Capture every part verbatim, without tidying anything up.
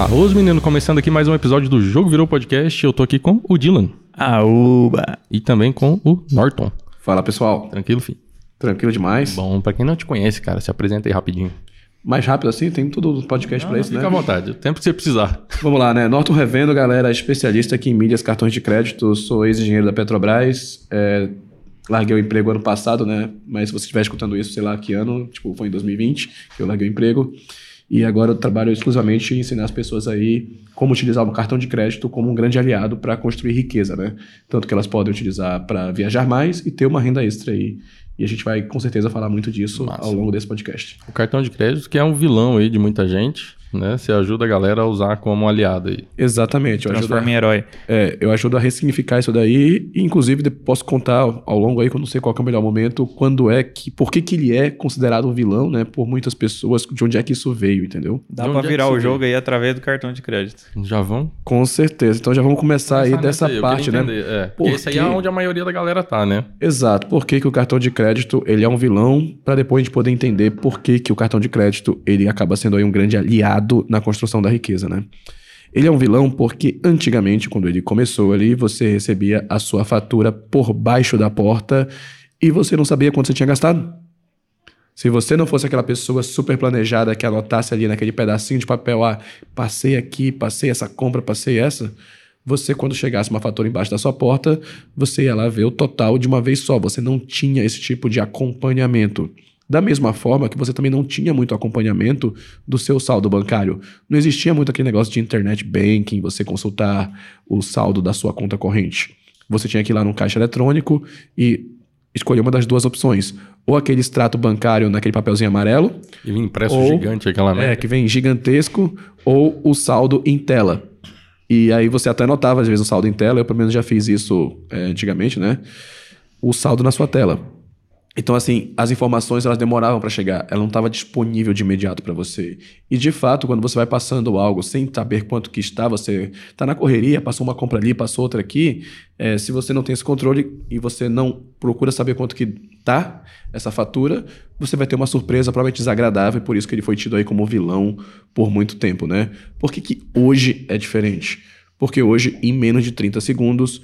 Arroz, menino, começando aqui mais um episódio do Jogo Virou Podcast. Eu tô aqui com o Dylan. Aúba! E também com o Norton. Fala, pessoal. Tranquilo, filho? Tranquilo demais. Bom, pra quem não te conhece, cara, se apresenta aí rapidinho. Mais rápido assim? Tem todo o podcast não, pra isso, fica né? Fica à vontade, o tempo que você precisar. Vamos lá, né? Norton Revendo, galera, especialista aqui em mídias, cartões de crédito. Sou ex-engenheiro da Petrobras. É... Larguei o emprego ano passado, né? Mas se você estiver escutando isso, sei lá que ano, tipo, foi em dois mil e vinte que eu larguei o emprego. E agora eu trabalho exclusivamente em ensinar as pessoas aí como utilizar um cartão de crédito como um grande aliado para construir riqueza, né? Tanto que elas podem utilizar para viajar mais e ter uma renda extra aí. E a gente vai, com certeza, falar muito disso Massa. Ao longo desse podcast. O cartão de crédito que é um vilão aí de muita gente, né? Você ajuda a galera a usar como um aliado aí. Exatamente. Eu Transforma ajudo a, em herói. É, eu ajudo a ressignificar isso daí. E, inclusive, posso contar ao longo aí, que eu não sei qual que é o melhor momento, quando é que... Por que que ele é considerado um vilão, né? Por muitas pessoas, de onde é que isso veio, entendeu? Dá pra virar o jogo aí através do cartão de crédito. Já vão? Com certeza. Então já vamos começar aí dessa parte, né? É. Porque... Esse aí é onde a maioria da galera tá, né? Exato. Por que que o cartão de crédito, ele é um vilão, pra depois a gente poder entender por que que o cartão de crédito, ele acaba sendo aí um grande aliado na construção da riqueza, né? Ele é um vilão porque antigamente, quando ele começou ali, você recebia a sua fatura por baixo da porta e você não sabia quanto você tinha gastado. Se você não fosse aquela pessoa super planejada que anotasse ali naquele pedacinho de papel, ah, passei aqui, passei essa compra, passei essa... Você, quando chegasse uma fatura embaixo da sua porta, você ia lá ver o total de uma vez só. Você não tinha esse tipo de acompanhamento. Da mesma forma que você também não tinha muito acompanhamento do seu saldo bancário. Não existia muito aquele negócio de internet banking, você consultar o saldo da sua conta corrente. Você tinha que ir lá num caixa eletrônico e escolher uma das duas opções. Ou aquele extrato bancário naquele papelzinho amarelo. E vem impresso ou, gigante aquela merda. É, que vem gigantesco. Ou o saldo em tela. E aí você até anotava às vezes o saldo em tela. Eu pelo menos já fiz isso é, antigamente, né? O saldo na sua tela. Então, assim, as informações elas demoravam para chegar, ela não estava disponível de imediato para você. E, de fato, quando você vai passando algo sem saber quanto que está, você está na correria, passou uma compra ali, passou outra aqui, é, se você não tem esse controle e você não procura saber quanto que está essa fatura, você vai ter uma surpresa provavelmente desagradável, e por isso que ele foi tido aí como vilão por muito tempo, né? Por que que hoje é diferente? Porque hoje, em menos de trinta segundos...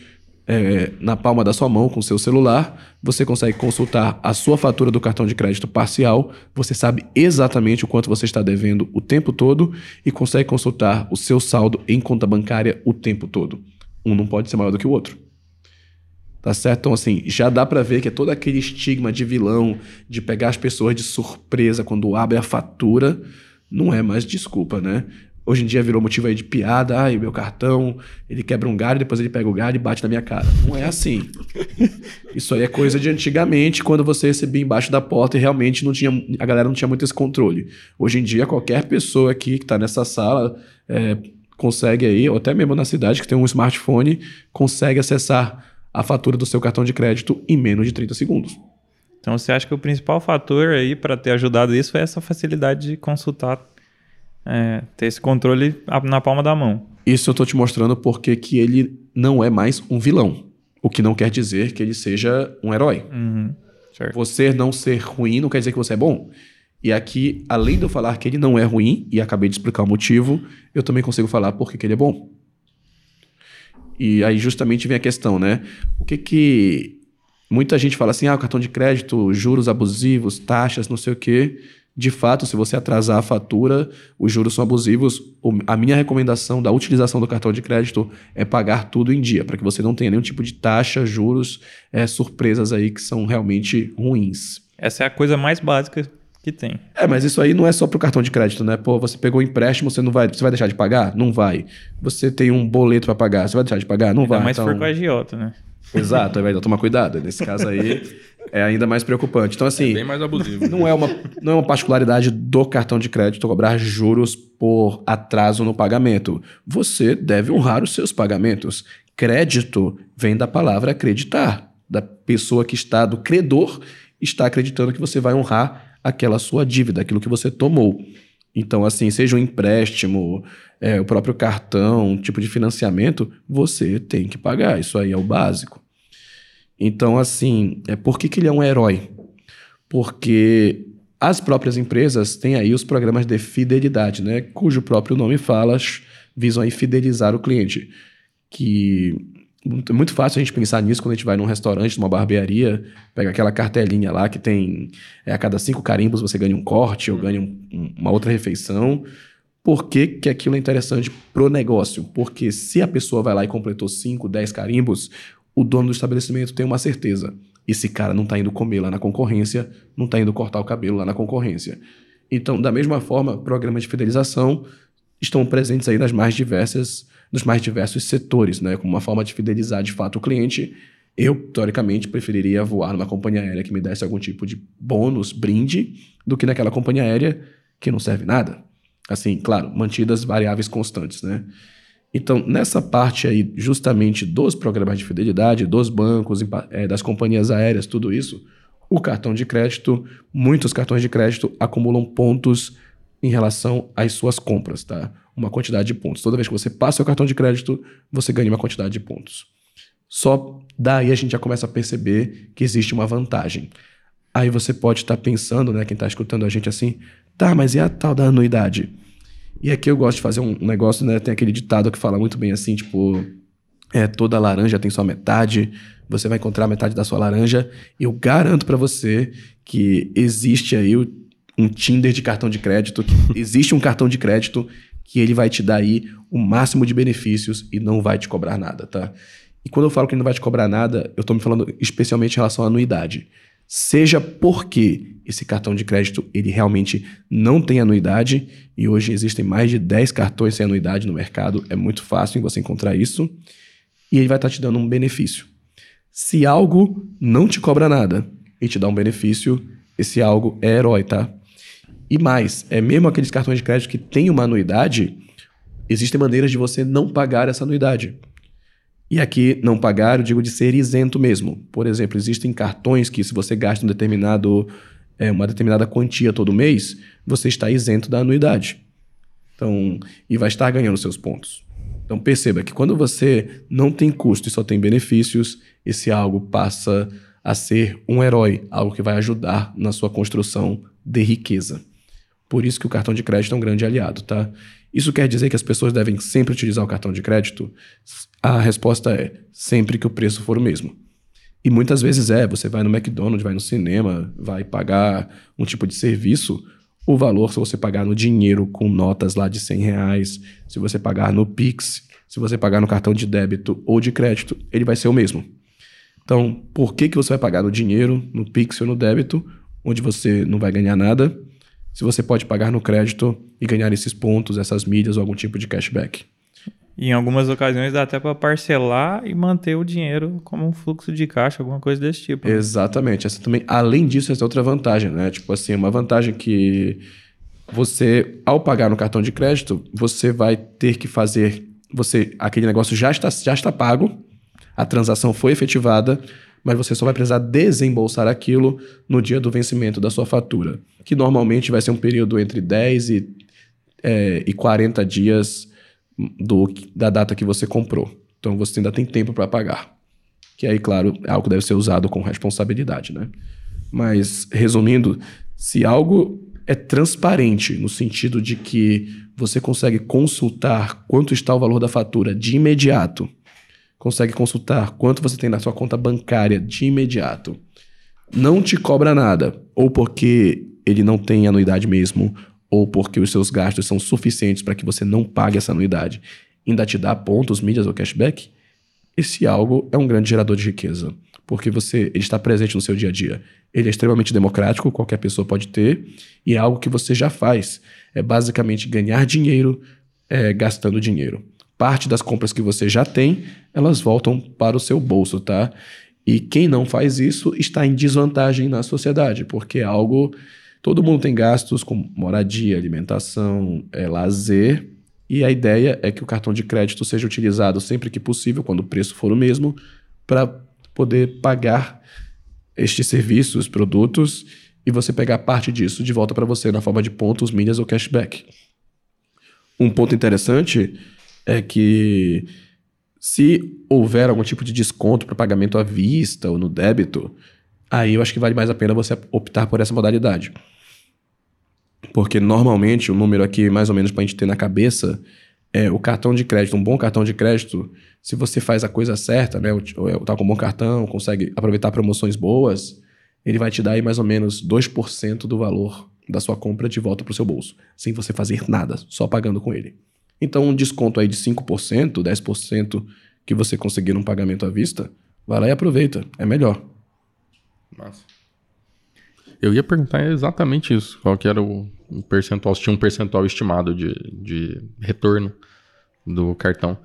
É, na palma da sua mão, com o seu celular, você consegue consultar a sua fatura do cartão de crédito parcial, você sabe exatamente o quanto você está devendo o tempo todo e consegue consultar o seu saldo em conta bancária o tempo todo. Um não pode ser maior do que o outro. Tá certo? Então, assim, já dá pra ver que é todo aquele estigma de vilão, de pegar as pessoas de surpresa quando abre a fatura, não é mais desculpa, né? Hoje em dia virou motivo aí de piada. Ai, meu cartão, ele quebra um galho, depois ele pega o galho e bate na minha cara. Não é assim. Isso aí é coisa de antigamente, quando você recebia embaixo da porta e realmente não tinha, a galera não tinha muito esse controle. Hoje em dia, qualquer pessoa aqui que está nessa sala é, consegue aí, ou até mesmo na cidade que tem um smartphone, consegue acessar a fatura do seu cartão de crédito em menos de trinta segundos. Então você acha que o principal fator aí para ter ajudado isso é essa facilidade de consultar É, ter esse controle na palma da mão. Isso eu tô te mostrando porque que ele não é mais um vilão. O que não quer dizer que ele seja um herói. Uhum, certo. Você não ser ruim não quer dizer que você é bom. E aqui, além de eu falar que ele não é ruim, e acabei de explicar o motivo, eu também consigo falar porque que ele é bom. E aí justamente vem a questão, né? O que que... Muita gente fala assim, ah, o cartão de crédito, juros abusivos, taxas, não sei o quê... De fato, se você atrasar a fatura, os juros são abusivos. A minha recomendação da utilização do cartão de crédito é pagar tudo em dia, para que você não tenha nenhum tipo de taxa, juros, é, surpresas aí que são realmente ruins. Essa é a coisa mais básica que tem. É, mas isso aí não é só para o cartão de crédito, né? Pô, você pegou o empréstimo, você não vai, você vai deixar de pagar? Não vai. Você tem um boleto para pagar, você vai deixar de pagar? Não vai. Ainda mais se for com a agiota, né? Exato, então toma cuidado. Nesse caso aí é ainda mais preocupante. Então, assim, é bem mais abusivo. Não é uma, não é uma particularidade do cartão de crédito cobrar juros por atraso no pagamento. Você deve honrar os seus pagamentos. Crédito vem da palavra acreditar, da pessoa que está, do credor, está acreditando que você vai honrar aquela sua dívida, aquilo que você tomou. Então, assim, seja um empréstimo, é, o próprio cartão, um tipo de financiamento, você tem que pagar. Isso aí é o básico. Então, assim, é, por que que ele é um herói? Porque As próprias empresas têm aí os programas de fidelidade, né? Cujo próprio nome fala, visam aí fidelizar o cliente. Que é muito fácil a gente pensar nisso quando a gente vai num restaurante, numa barbearia, pega aquela cartelinha lá que tem... É, a cada cinco carimbos você ganha um corte ou ganha um, uma outra refeição. Por que que aquilo é interessante pro negócio? Porque se a pessoa vai lá e completou cinco, dez carimbos, o dono do estabelecimento tem uma certeza. Esse cara não está indo comer lá na concorrência, não está indo cortar o cabelo lá na concorrência. Então, da mesma forma, programas de fidelização estão presentes aí nas mais diversas, nos mais diversos setores, né? Como uma forma de fidelizar, de fato, o cliente. Eu, teoricamente, preferiria voar numa companhia aérea que me desse algum tipo de bônus, brinde, do que naquela companhia aérea que não serve nada. Assim, claro, mantidas variáveis constantes, né? Então, nessa parte aí, justamente dos programas de fidelidade, dos bancos, das companhias aéreas, tudo isso, o cartão de crédito, muitos cartões de crédito acumulam pontos em relação às suas compras, tá? Uma quantidade de pontos. Toda vez que você passa o seu cartão de crédito, você ganha uma quantidade de pontos. Só daí a gente já começa a perceber que existe uma vantagem. Aí você pode estar pensando, né, quem está escutando a gente assim, tá, mas e a tal da anuidade? E aqui eu gosto de fazer um negócio, né? Tem aquele ditado que fala muito bem assim, tipo... É, toda laranja tem só metade, você vai encontrar metade da sua laranja. Eu garanto pra você que existe aí um Tinder de cartão de crédito, que existe um cartão de crédito que ele vai te dar aí o máximo de benefícios e não vai te cobrar nada, tá? E quando eu falo que ele não vai te cobrar nada, eu tô me falando especialmente em relação à anuidade. Seja porque esse cartão de crédito ele realmente não tem anuidade e hoje existem mais de dez cartões sem anuidade no mercado, é muito fácil você encontrar isso e ele vai estar te dando um benefício. Se algo não te cobra nada e te dá um benefício, esse algo é herói, tá? E mais, é mesmo aqueles cartões de crédito que tem uma anuidade, existem maneiras de você não pagar essa anuidade. E aqui, não pagar, eu digo de ser isento mesmo. Por exemplo, existem cartões que se você gasta um determinado, é, uma determinada quantia todo mês, você está isento da anuidade. Então, e vai estar ganhando seus pontos. Então, perceba que quando você não tem custo e só tem benefícios, esse algo passa a ser um herói, algo que vai ajudar na sua construção de riqueza. Por isso que o cartão de crédito é um grande aliado, tá? Isso quer dizer que as pessoas devem sempre utilizar o cartão de crédito? A resposta é sempre que o preço for o mesmo. E muitas vezes é, você vai no McDonald's, vai no cinema, vai pagar um tipo de serviço, o valor se você pagar no dinheiro com notas lá de cem reais, se você pagar no Pix, se você pagar no cartão de débito ou de crédito, ele vai ser o mesmo. Então, por que que você vai pagar no dinheiro, no Pix ou no débito, onde você não vai ganhar nada? Se você pode pagar no crédito e ganhar esses pontos, essas milhas ou algum tipo de cashback. Em algumas ocasiões dá até para parcelar e manter o dinheiro como um fluxo de caixa, alguma coisa desse tipo. Exatamente. Essa também, além disso, essa é outra vantagem, né? Tipo assim, uma vantagem que você, ao pagar no cartão de crédito, você vai ter que fazer... você, aquele negócio já está, já está pago, a transação foi efetivada, mas você só vai precisar desembolsar aquilo no dia do vencimento da sua fatura, que normalmente vai ser um período entre dez e, é, e quarenta dias do, da data que você comprou. Então, você ainda tem tempo para pagar. Que aí, claro, é algo que deve ser usado com responsabilidade, né? Mas, resumindo, se algo é transparente, no sentido de que você consegue consultar quanto está o valor da fatura de imediato, consegue consultar quanto você tem na sua conta bancária de imediato. Não te cobra nada, ou porque ele não tem anuidade mesmo, ou porque os seus gastos são suficientes para que você não pague essa anuidade. Ainda te dá pontos, milhas ou cashback? Esse algo é um grande gerador de riqueza, porque você, ele está presente no seu dia a dia. Ele é extremamente democrático, qualquer pessoa pode ter, e é algo que você já faz. É basicamente ganhar dinheiro, é, gastando dinheiro. Parte das compras que você já tem, elas voltam para o seu bolso, tá? E quem não faz isso está em desvantagem na sociedade, porque é algo... Todo mundo tem gastos com moradia, alimentação, é, lazer, e a ideia é que o cartão de crédito seja utilizado sempre que possível, quando o preço for o mesmo, para poder pagar estes serviços, produtos, e você pegar parte disso de volta para você na forma de pontos, milhas ou cashback. Um ponto interessante... é que se houver algum tipo de desconto para pagamento à vista ou no débito, aí eu acho que vale mais a pena você optar por essa modalidade. Porque normalmente o número aqui, mais ou menos pra gente ter na cabeça, é o cartão de crédito. Um bom cartão de crédito, se você faz a coisa certa, né? Tá com um bom cartão, consegue aproveitar promoções boas, ele vai te dar aí mais ou menos dois por cento do valor da sua compra de volta pro seu bolso, sem você fazer nada, só pagando com ele. Então um desconto aí de cinco por cento, dez por cento que você conseguir num pagamento à vista, vai lá e aproveita, é melhor. Massa. Eu ia perguntar exatamente isso, qual que era o percentual, se tinha um percentual estimado de, de retorno do cartão.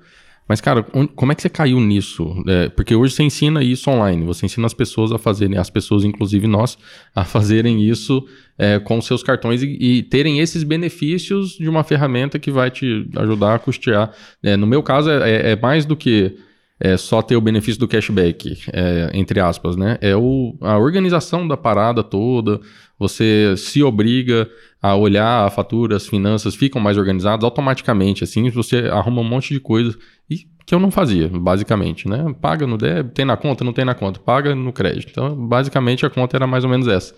Mas, cara, como é que você caiu nisso? É, porque hoje você ensina isso online, você ensina as pessoas a fazerem, as pessoas, inclusive nós, a fazerem isso é, com seus cartões e, e terem esses benefícios de uma ferramenta que vai te ajudar a custear. É, no meu caso, é, é mais do que é, só ter o benefício do cashback, é, entre aspas, né? É o, a organização da parada toda, você se obriga a olhar a fatura, as finanças ficam mais organizadas automaticamente, assim, você arruma um monte de coisa e que eu não fazia, basicamente, né? Paga no débito, tem na conta, não tem na conta, paga no crédito. Então, basicamente, a conta era mais ou menos essa.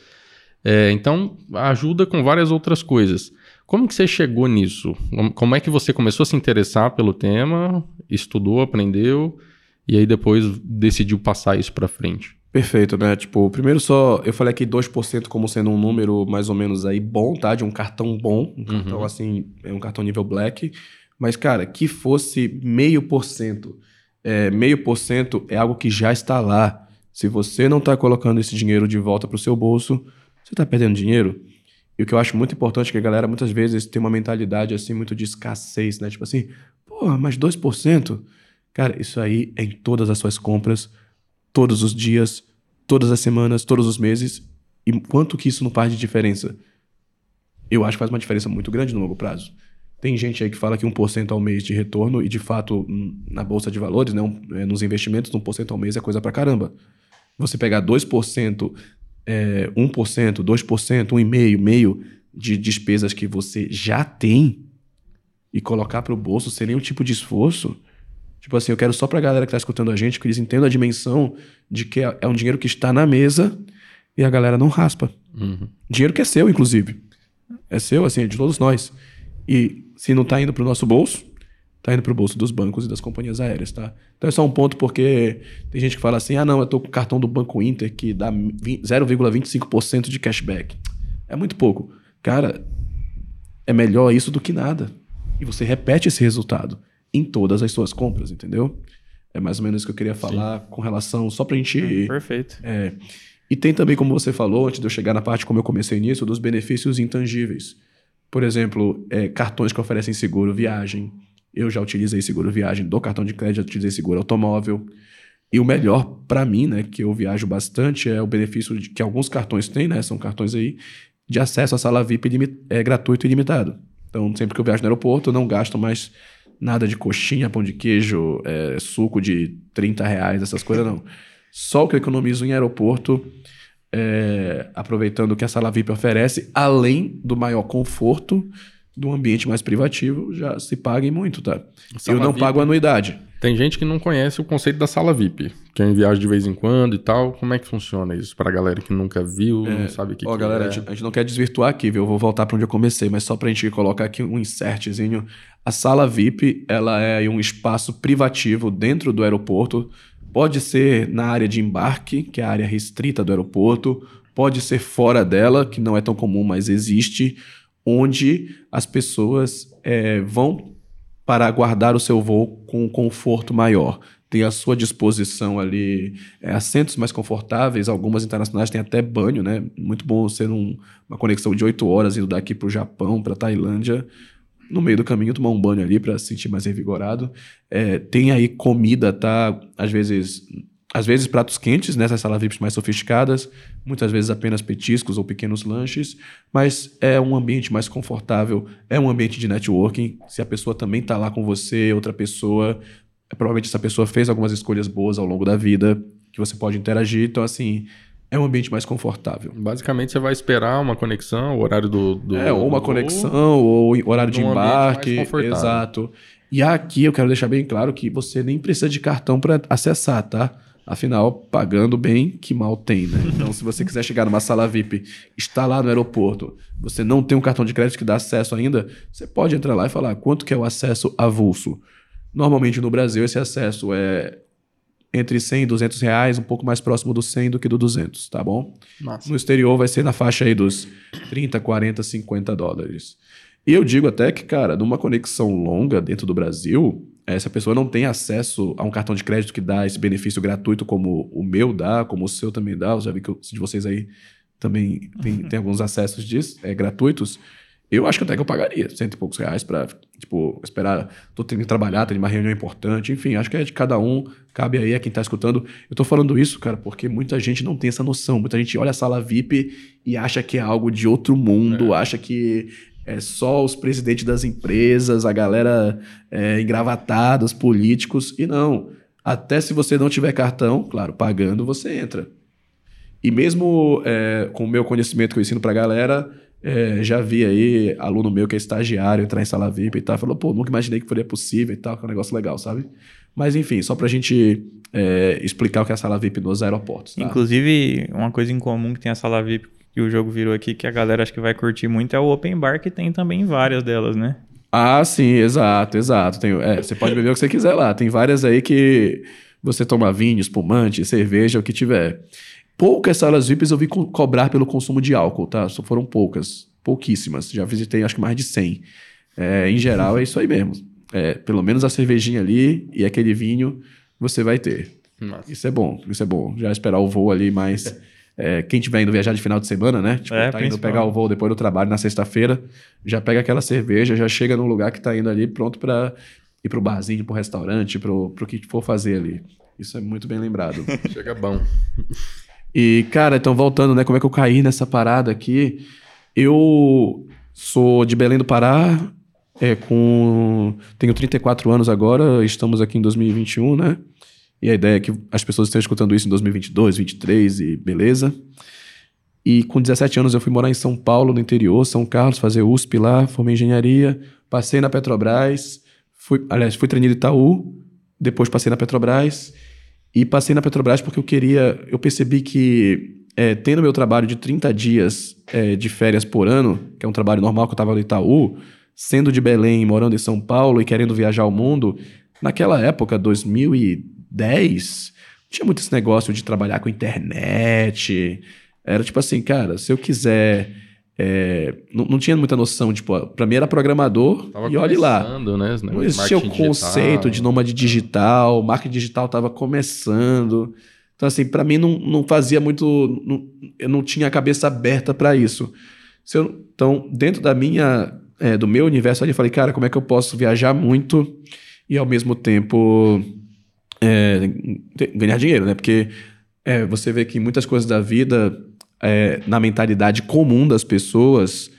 É, então, ajuda com várias outras coisas. Como que você chegou nisso? Como é que você começou a se interessar pelo tema, estudou, aprendeu e aí depois decidiu passar isso para frente? Perfeito, né? Tipo, primeiro só... Eu falei aqui dois por cento como sendo um número mais ou menos aí bom, tá? De um cartão bom. Um cartão uhum. assim... É um cartão nível black. Mas, cara, que fosse meio por cento. Meio por cento é algo que já está lá. Se você não está colocando esse dinheiro de volta para o seu bolso, você está perdendo dinheiro. E o que eu acho muito importante é que a galera muitas vezes tem uma mentalidade assim muito de escassez, né? Tipo assim, porra, mas dois por cento? Cara, isso aí é em todas as suas compras... Todos os dias, todas as semanas, todos os meses. E quanto que isso não faz de diferença? Eu acho que faz uma diferença muito grande no longo prazo. Tem gente aí que fala que um por cento ao mês de retorno e, de fato, na Bolsa de Valores, né, nos investimentos, um por cento ao mês é coisa pra caramba. Você pegar dois por cento, é, um por cento, dois por cento, um vírgula cinco por cento, meio de despesas que você já tem e colocar pro bolso sem nenhum tipo de esforço... Tipo assim, eu quero só pra galera que tá escutando a gente, que eles entendam a dimensão de que é um dinheiro que está na mesa e a galera não raspa. Uhum. Dinheiro que é seu, inclusive. É seu, assim, é de todos nós. E se não tá indo pro nosso bolso, tá indo pro bolso dos bancos e das companhias aéreas, tá? Então é só um ponto porque tem gente que fala assim, ah não, eu tô com o cartão do Banco Inter que dá zero vírgula vinte e cinco por cento de cashback. É muito pouco. Cara, é melhor isso do que nada. E você repete esse resultado em todas as suas compras, entendeu? É mais ou menos isso que eu queria falar. Sim. Com relação, só pra gente... Hum, perfeito. É, e tem também, como você falou, antes de eu chegar na parte como eu comecei nisso, dos benefícios intangíveis. Por exemplo, é, cartões que oferecem seguro viagem. Eu já utilizei seguro viagem do cartão de crédito, já utilizei seguro automóvel. E o melhor pra mim, né, que eu viajo bastante, é o benefício de, que alguns cartões têm, né, são cartões aí, de acesso à sala V I P ilimi- é, gratuito e ilimitado. Então, sempre que eu viajo no aeroporto, eu não gasto mais... Nada de coxinha, pão de queijo, é, suco de trinta reais, essas coisas não. Só o que eu economizo em aeroporto, é, aproveitando o que a sala V I P oferece, além do maior conforto, do ambiente mais privativo, já se paga muito, tá? Eu não pago anuidade. Tem gente que não conhece o conceito da sala V I P. Quem viaja de vez em quando e tal, como é que funciona isso? Pra galera que nunca viu, é, não sabe o que, ó, que galera, é. Ó, galera, a gente não quer desvirtuar aqui, viu? Eu vou voltar pra onde eu comecei, mas só pra gente colocar aqui um insertzinho. A sala V I P, ela é um espaço privativo dentro do aeroporto. Pode ser na área de embarque, que é a área restrita do aeroporto. Pode ser fora dela, que não é tão comum, mas existe. Onde as pessoas é, vão... para aguardar o seu voo com um conforto maior. Tem à sua disposição ali é, assentos mais confortáveis, algumas internacionais têm até banho, né? Muito bom ser um, uma conexão de oito horas indo daqui para o Japão, para a Tailândia, no meio do caminho tomar um banho ali para se sentir mais revigorado. É, tem aí comida, tá? Às vezes, às vezes pratos quentes nessas salas V I Ps mais sofisticadas, muitas vezes apenas petiscos ou pequenos lanches, mas é um ambiente mais confortável, é um ambiente de networking. Se a pessoa também está lá com você, outra pessoa, provavelmente essa pessoa fez algumas escolhas boas ao longo da vida, que você pode interagir, então assim... É um ambiente mais confortável. Basicamente, você vai esperar uma conexão, o horário do... do é, ou uma do conexão, voo, ou horário de embarque. Exato. E aqui eu quero deixar bem claro que você nem precisa de cartão para acessar, tá? Afinal, pagando bem, que mal tem, né? Então, se você quiser chegar numa sala V I P, está lá no aeroporto, você não tem um cartão de crédito que dá acesso ainda, você pode entrar lá e falar quanto que é o acesso avulso. Normalmente, no Brasil, esse acesso é entre cem e duzentos reais, um pouco mais próximo do cem do que do duzentos, tá bom? Nossa. No exterior, vai ser na faixa aí dos trinta, quarenta, cinquenta dólares. E eu digo até que, cara, numa conexão longa dentro do Brasil... Essa pessoa não tem acesso a um cartão de crédito que dá esse benefício gratuito como o meu dá, como o seu também dá. Eu já vi que os de vocês aí também tem, tem alguns acessos disso, é, gratuitos. Eu acho que até que eu pagaria cento e poucos reais para, tipo, esperar. Tô tendo que trabalhar, tem uma reunião importante. Enfim, acho que é de cada um. Cabe aí a quem tá escutando. Eu tô falando isso, cara, porque muita gente não tem essa noção. Muita gente olha a sala V I P e acha que é algo de outro mundo, é. acha que... É só os presidentes das empresas, a galera é, engravatada, os políticos. E não. Até se você não tiver cartão, claro, pagando, você entra. E mesmo é, com o meu conhecimento que eu ensino pra galera, é, já vi aí aluno meu que é estagiário entrar em sala V I P e tal. Falou, pô, nunca imaginei que seria possível e tal, que é um negócio legal, sabe? Mas enfim, só pra gente é, explicar o que é a sala V I P nos aeroportos. Tá? Inclusive, uma coisa em comum que tem a sala V I P... E o jogo virou aqui, que a galera acho que vai curtir muito, é o Open Bar, que tem também várias delas, né? Ah, sim, exato, exato. Tem, é, você pode beber o que você quiser lá. Tem várias aí que você toma vinho, espumante, cerveja, o que tiver. Poucas salas V I Ps eu vi co- cobrar pelo consumo de álcool, tá? Só foram poucas, pouquíssimas. Já visitei acho que mais de cem. É, em geral é isso aí mesmo. É, pelo menos a cervejinha ali e aquele vinho você vai ter. Nossa. Isso é bom, isso é bom. Já esperar o voo ali mais... É, quem estiver indo viajar de final de semana, né? Tipo, é, tá indo pegar o voo depois do trabalho na sexta-feira, já pega aquela cerveja, já chega no lugar que tá indo ali, pronto pra ir pro barzinho, pro restaurante, pro, pro que for fazer ali. Isso é muito bem lembrado. Chega bom. E, cara, então voltando, né? Como é que eu caí nessa parada aqui? Eu sou de Belém do Pará, é, com... tenho trinta e quatro anos agora, estamos aqui em dois mil e vinte e um, né? E a ideia é que as pessoas estejam escutando isso em dois mil e vinte e dois, dois mil e vinte e três e beleza. E com dezessete anos eu fui morar em São Paulo, no interior, São Carlos, fazer U S P lá, formei engenharia, passei na Petrobras, fui, aliás, fui treinado em Itaú, depois passei na Petrobras e passei na Petrobras porque eu queria, eu percebi que é, tendo meu trabalho de trinta dias é, de férias por ano, que é um trabalho normal que eu estava no Itaú, sendo de Belém, morando em São Paulo e querendo viajar ao mundo, naquela época, dois mil e dez, não tinha muito esse negócio de trabalhar com internet. Era tipo assim, cara, se eu quiser... É, não, não tinha muita noção. Tipo, pra mim era programador tava e olhe lá. Né, não existia o conceito digital. De nômade digital. Marketing digital tava começando. Então assim, pra mim não, não fazia muito... Não, eu não tinha a cabeça aberta pra isso. Se eu, então, dentro da minha, é, do meu universo ali, eu falei, cara, como é que eu posso viajar muito e ao mesmo tempo... É, ganhar dinheiro, né? Porque é, você vê que muitas coisas da vida, é, na mentalidade comum das pessoas,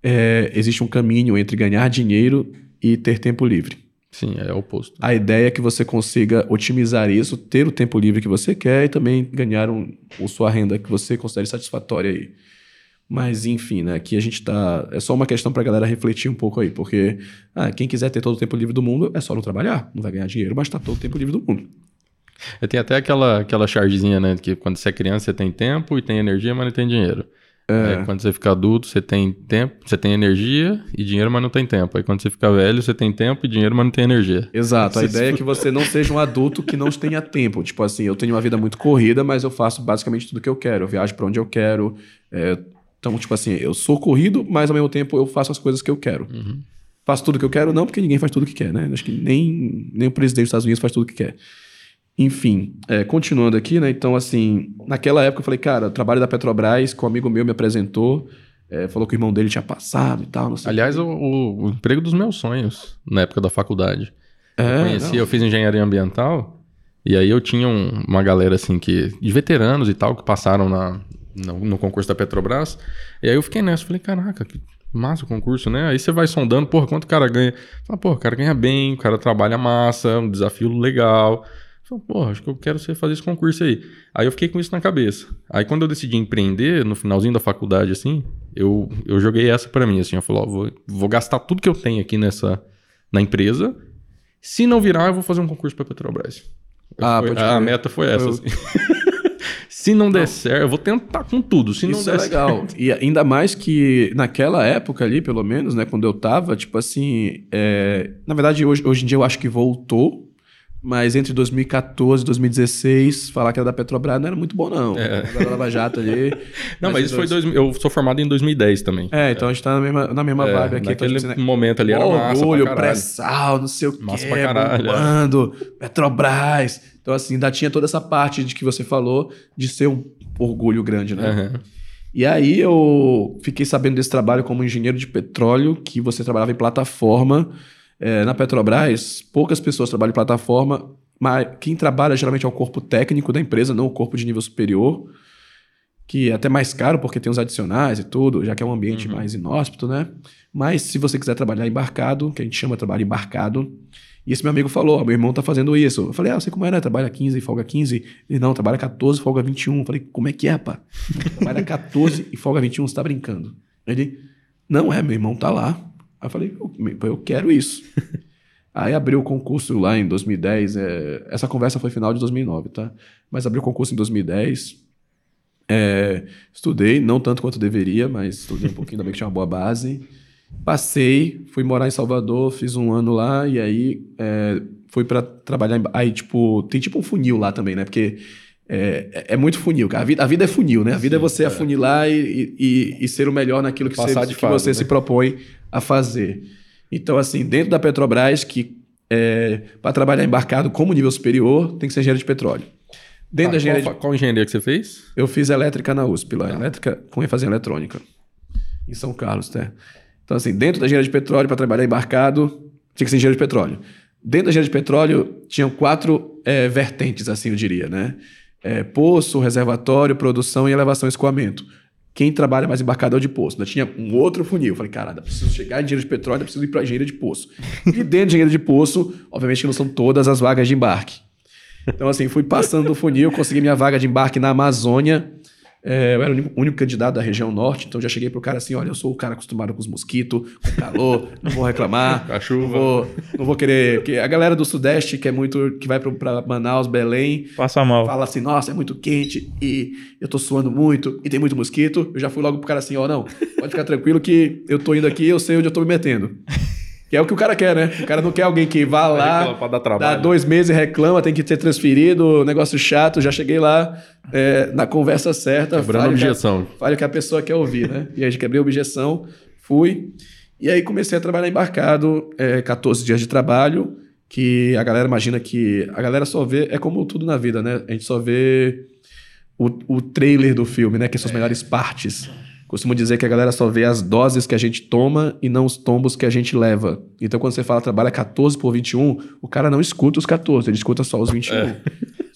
é, existe um caminho entre ganhar dinheiro e ter tempo livre. Sim, é o oposto. A ideia é que você consiga otimizar isso, ter o tempo livre que você quer e também ganhar um, a sua renda que você considere satisfatória aí. Mas enfim, né? Aqui a gente tá... É só uma questão pra galera refletir um pouco aí, porque ah, quem quiser ter todo o tempo livre do mundo é só não trabalhar, não vai ganhar dinheiro, mas tá todo o tempo livre do mundo. É, tem até aquela, aquela chargezinha, né? Que quando você é criança, você tem tempo e tem energia, mas não tem dinheiro. É. Aí, quando você fica adulto, você tem tempo, você tem energia e dinheiro, mas não tem tempo. Aí quando você fica velho, você tem tempo e dinheiro, mas não tem energia. Exato. A ideia é que você não seja um adulto que não tenha tempo. Tipo assim, eu tenho uma vida muito corrida, mas eu faço basicamente tudo que eu quero. Eu viajo pra onde eu quero, é... Então, tipo assim, eu sou corrido, mas ao mesmo tempo eu faço as coisas que eu quero. Uhum. Faço tudo que eu quero? Não, porque ninguém faz tudo que quer, né? Acho que nem, nem o presidente dos Estados Unidos faz tudo que quer. Enfim, é, continuando aqui, né? Então, assim, naquela época eu falei, cara, trabalho da Petrobras, que um amigo meu me apresentou, é, falou que o irmão dele tinha passado e tal, não sei. Aliás, o, o, o emprego dos meus sonhos, na época da faculdade. É, eu conheci, não. Eu fiz engenharia ambiental, e aí eu tinha um, uma galera, assim, que, de veteranos e tal, que passaram na... No, no concurso da Petrobras. E aí eu fiquei nessa, falei, caraca, que massa o concurso, né? Aí você vai sondando, porra, quanto o cara ganha? Fala, porra, o cara ganha bem, o cara trabalha massa, um desafio legal. Fala, porra, acho que eu quero fazer esse concurso aí. Aí eu fiquei com isso na cabeça. Aí quando eu decidi empreender, no finalzinho da faculdade, assim, eu, eu joguei essa pra mim, assim, eu falei, ó, vou, vou gastar tudo que eu tenho aqui nessa, na empresa. Se não virar, eu vou fazer um concurso pra Petrobras. Ah, foi, a meta foi essa. Eu... Assim. Se não der não. certo, eu vou tentar com tudo. Se não Isso der é legal. Certo. E ainda mais que naquela época ali, pelo menos, né? Quando eu tava, tipo assim... É... Na verdade, hoje, hoje em dia eu acho que voltou. Mas entre dois mil e quatorze e dois mil e dezesseis, falar que era da Petrobras não era muito bom, não. É. Da Lava Jato ali. Não, mas, mas isso dois... foi... Dois... Eu sou formado em dois mil e dez também. É, então é. a gente tá na mesma, na mesma é, vibe aqui. Naquele então, assim, momento ali era massa orgulho, pré-sal, não sei o quê. Massa pra caralho. Bombando, é. Petrobras. Então, assim, ainda tinha toda essa parte de que você falou de ser um orgulho grande, né? Uhum. E aí eu fiquei sabendo desse trabalho como engenheiro de petróleo, que você trabalhava em plataforma. É, na Petrobras, poucas pessoas trabalham em plataforma, mas quem trabalha geralmente é o corpo técnico da empresa, não o corpo de nível superior, que é até mais caro porque tem os adicionais e tudo, já que é um ambiente uhum. mais inóspito, né? Mas se você quiser trabalhar embarcado, que a gente chama de trabalho embarcado, e esse meu amigo falou, oh, meu irmão tá fazendo isso. Eu falei, ah, eu sei como é, né? Trabalha quinze e folga quinze. Ele, não, trabalha quatorze e folga vinte e um. Eu falei, como é que é, pá? Trabalha quatorze e folga vinte e um, você tá brincando. Ele, não é, meu irmão tá lá. Aí eu falei, eu quero isso. Aí abriu o concurso lá em dois mil e dez. É, essa conversa foi final de dois mil e nove, tá? Mas abriu o concurso em dois mil e dez. É, estudei, não tanto quanto deveria, mas estudei um pouquinho, também que tinha uma boa base. Passei, fui morar em Salvador, fiz um ano lá. E aí é, fui pra trabalhar... Em, aí, tipo, tem tipo um funil lá também, né? Porque... É, é muito funil, a vida, a vida é funil, né? A vida Sim, é você afunilar é. e, e, e ser o melhor naquilo que Passar você, de que fase, você né? se propõe a fazer. Então, assim, dentro da Petrobras, que é, para trabalhar embarcado como nível superior, tem que ser engenheiro de petróleo. Dentro ah, da engenharia qual, de... qual engenharia que você fez? Eu fiz elétrica na U S P, lá, ah. elétrica com ênfase em eletrônica, em São Carlos, até. Tá? Então, assim, dentro da engenharia de petróleo, para trabalhar embarcado, tinha que ser engenheiro de petróleo. Dentro da engenharia de petróleo, tinham quatro é, vertentes, assim, eu diria, né? É, poço, reservatório, produção e elevação e escoamento. Quem trabalha mais embarcado é o de poço. Ainda tinha um outro funil. Eu falei, caralho, preciso chegar em engenheiro de petróleo, preciso ir para engenheiro de poço. E dentro de engenheiro de poço, obviamente que não são todas as vagas de embarque. Então, assim, fui passando do funil, consegui minha vaga de embarque na Amazônia. É, eu era o único, único candidato da região norte, então já cheguei pro cara assim, olha, eu sou o cara acostumado com os mosquitos, com calor, não vou reclamar, com a chuva. Não vou, não vou querer... Porque a galera do Sudeste, que é muito que vai para Manaus, Belém... Passa mal. Fala assim, nossa, é muito quente e eu tô suando muito e tem muito mosquito. Eu já fui logo pro cara assim, ó, oh, não, pode ficar tranquilo que eu tô indo aqui, eu sei onde eu tô me metendo. Que é o que o cara quer, né? O cara não quer alguém que vá lá, dar trabalho, dá dois meses e reclama, tem que ser transferido, negócio chato. Já cheguei lá é, na conversa certa. Quebrando objeção. Fale o que a pessoa quer ouvir, né? E aí quebrei a objeção, fui. E aí comecei a trabalhar embarcado, é, quatorze dias de trabalho, que a galera imagina que... A galera só vê... É como tudo na vida, né? A gente só vê o, o trailer do filme, né? Que são as melhores partes. Costumo dizer que a galera só vê as doses que a gente toma e não os tombos que a gente leva. Então, quando você fala trabalha quatorze por vinte e um, o cara não escuta os quatorze, ele escuta só os vinte e um. É.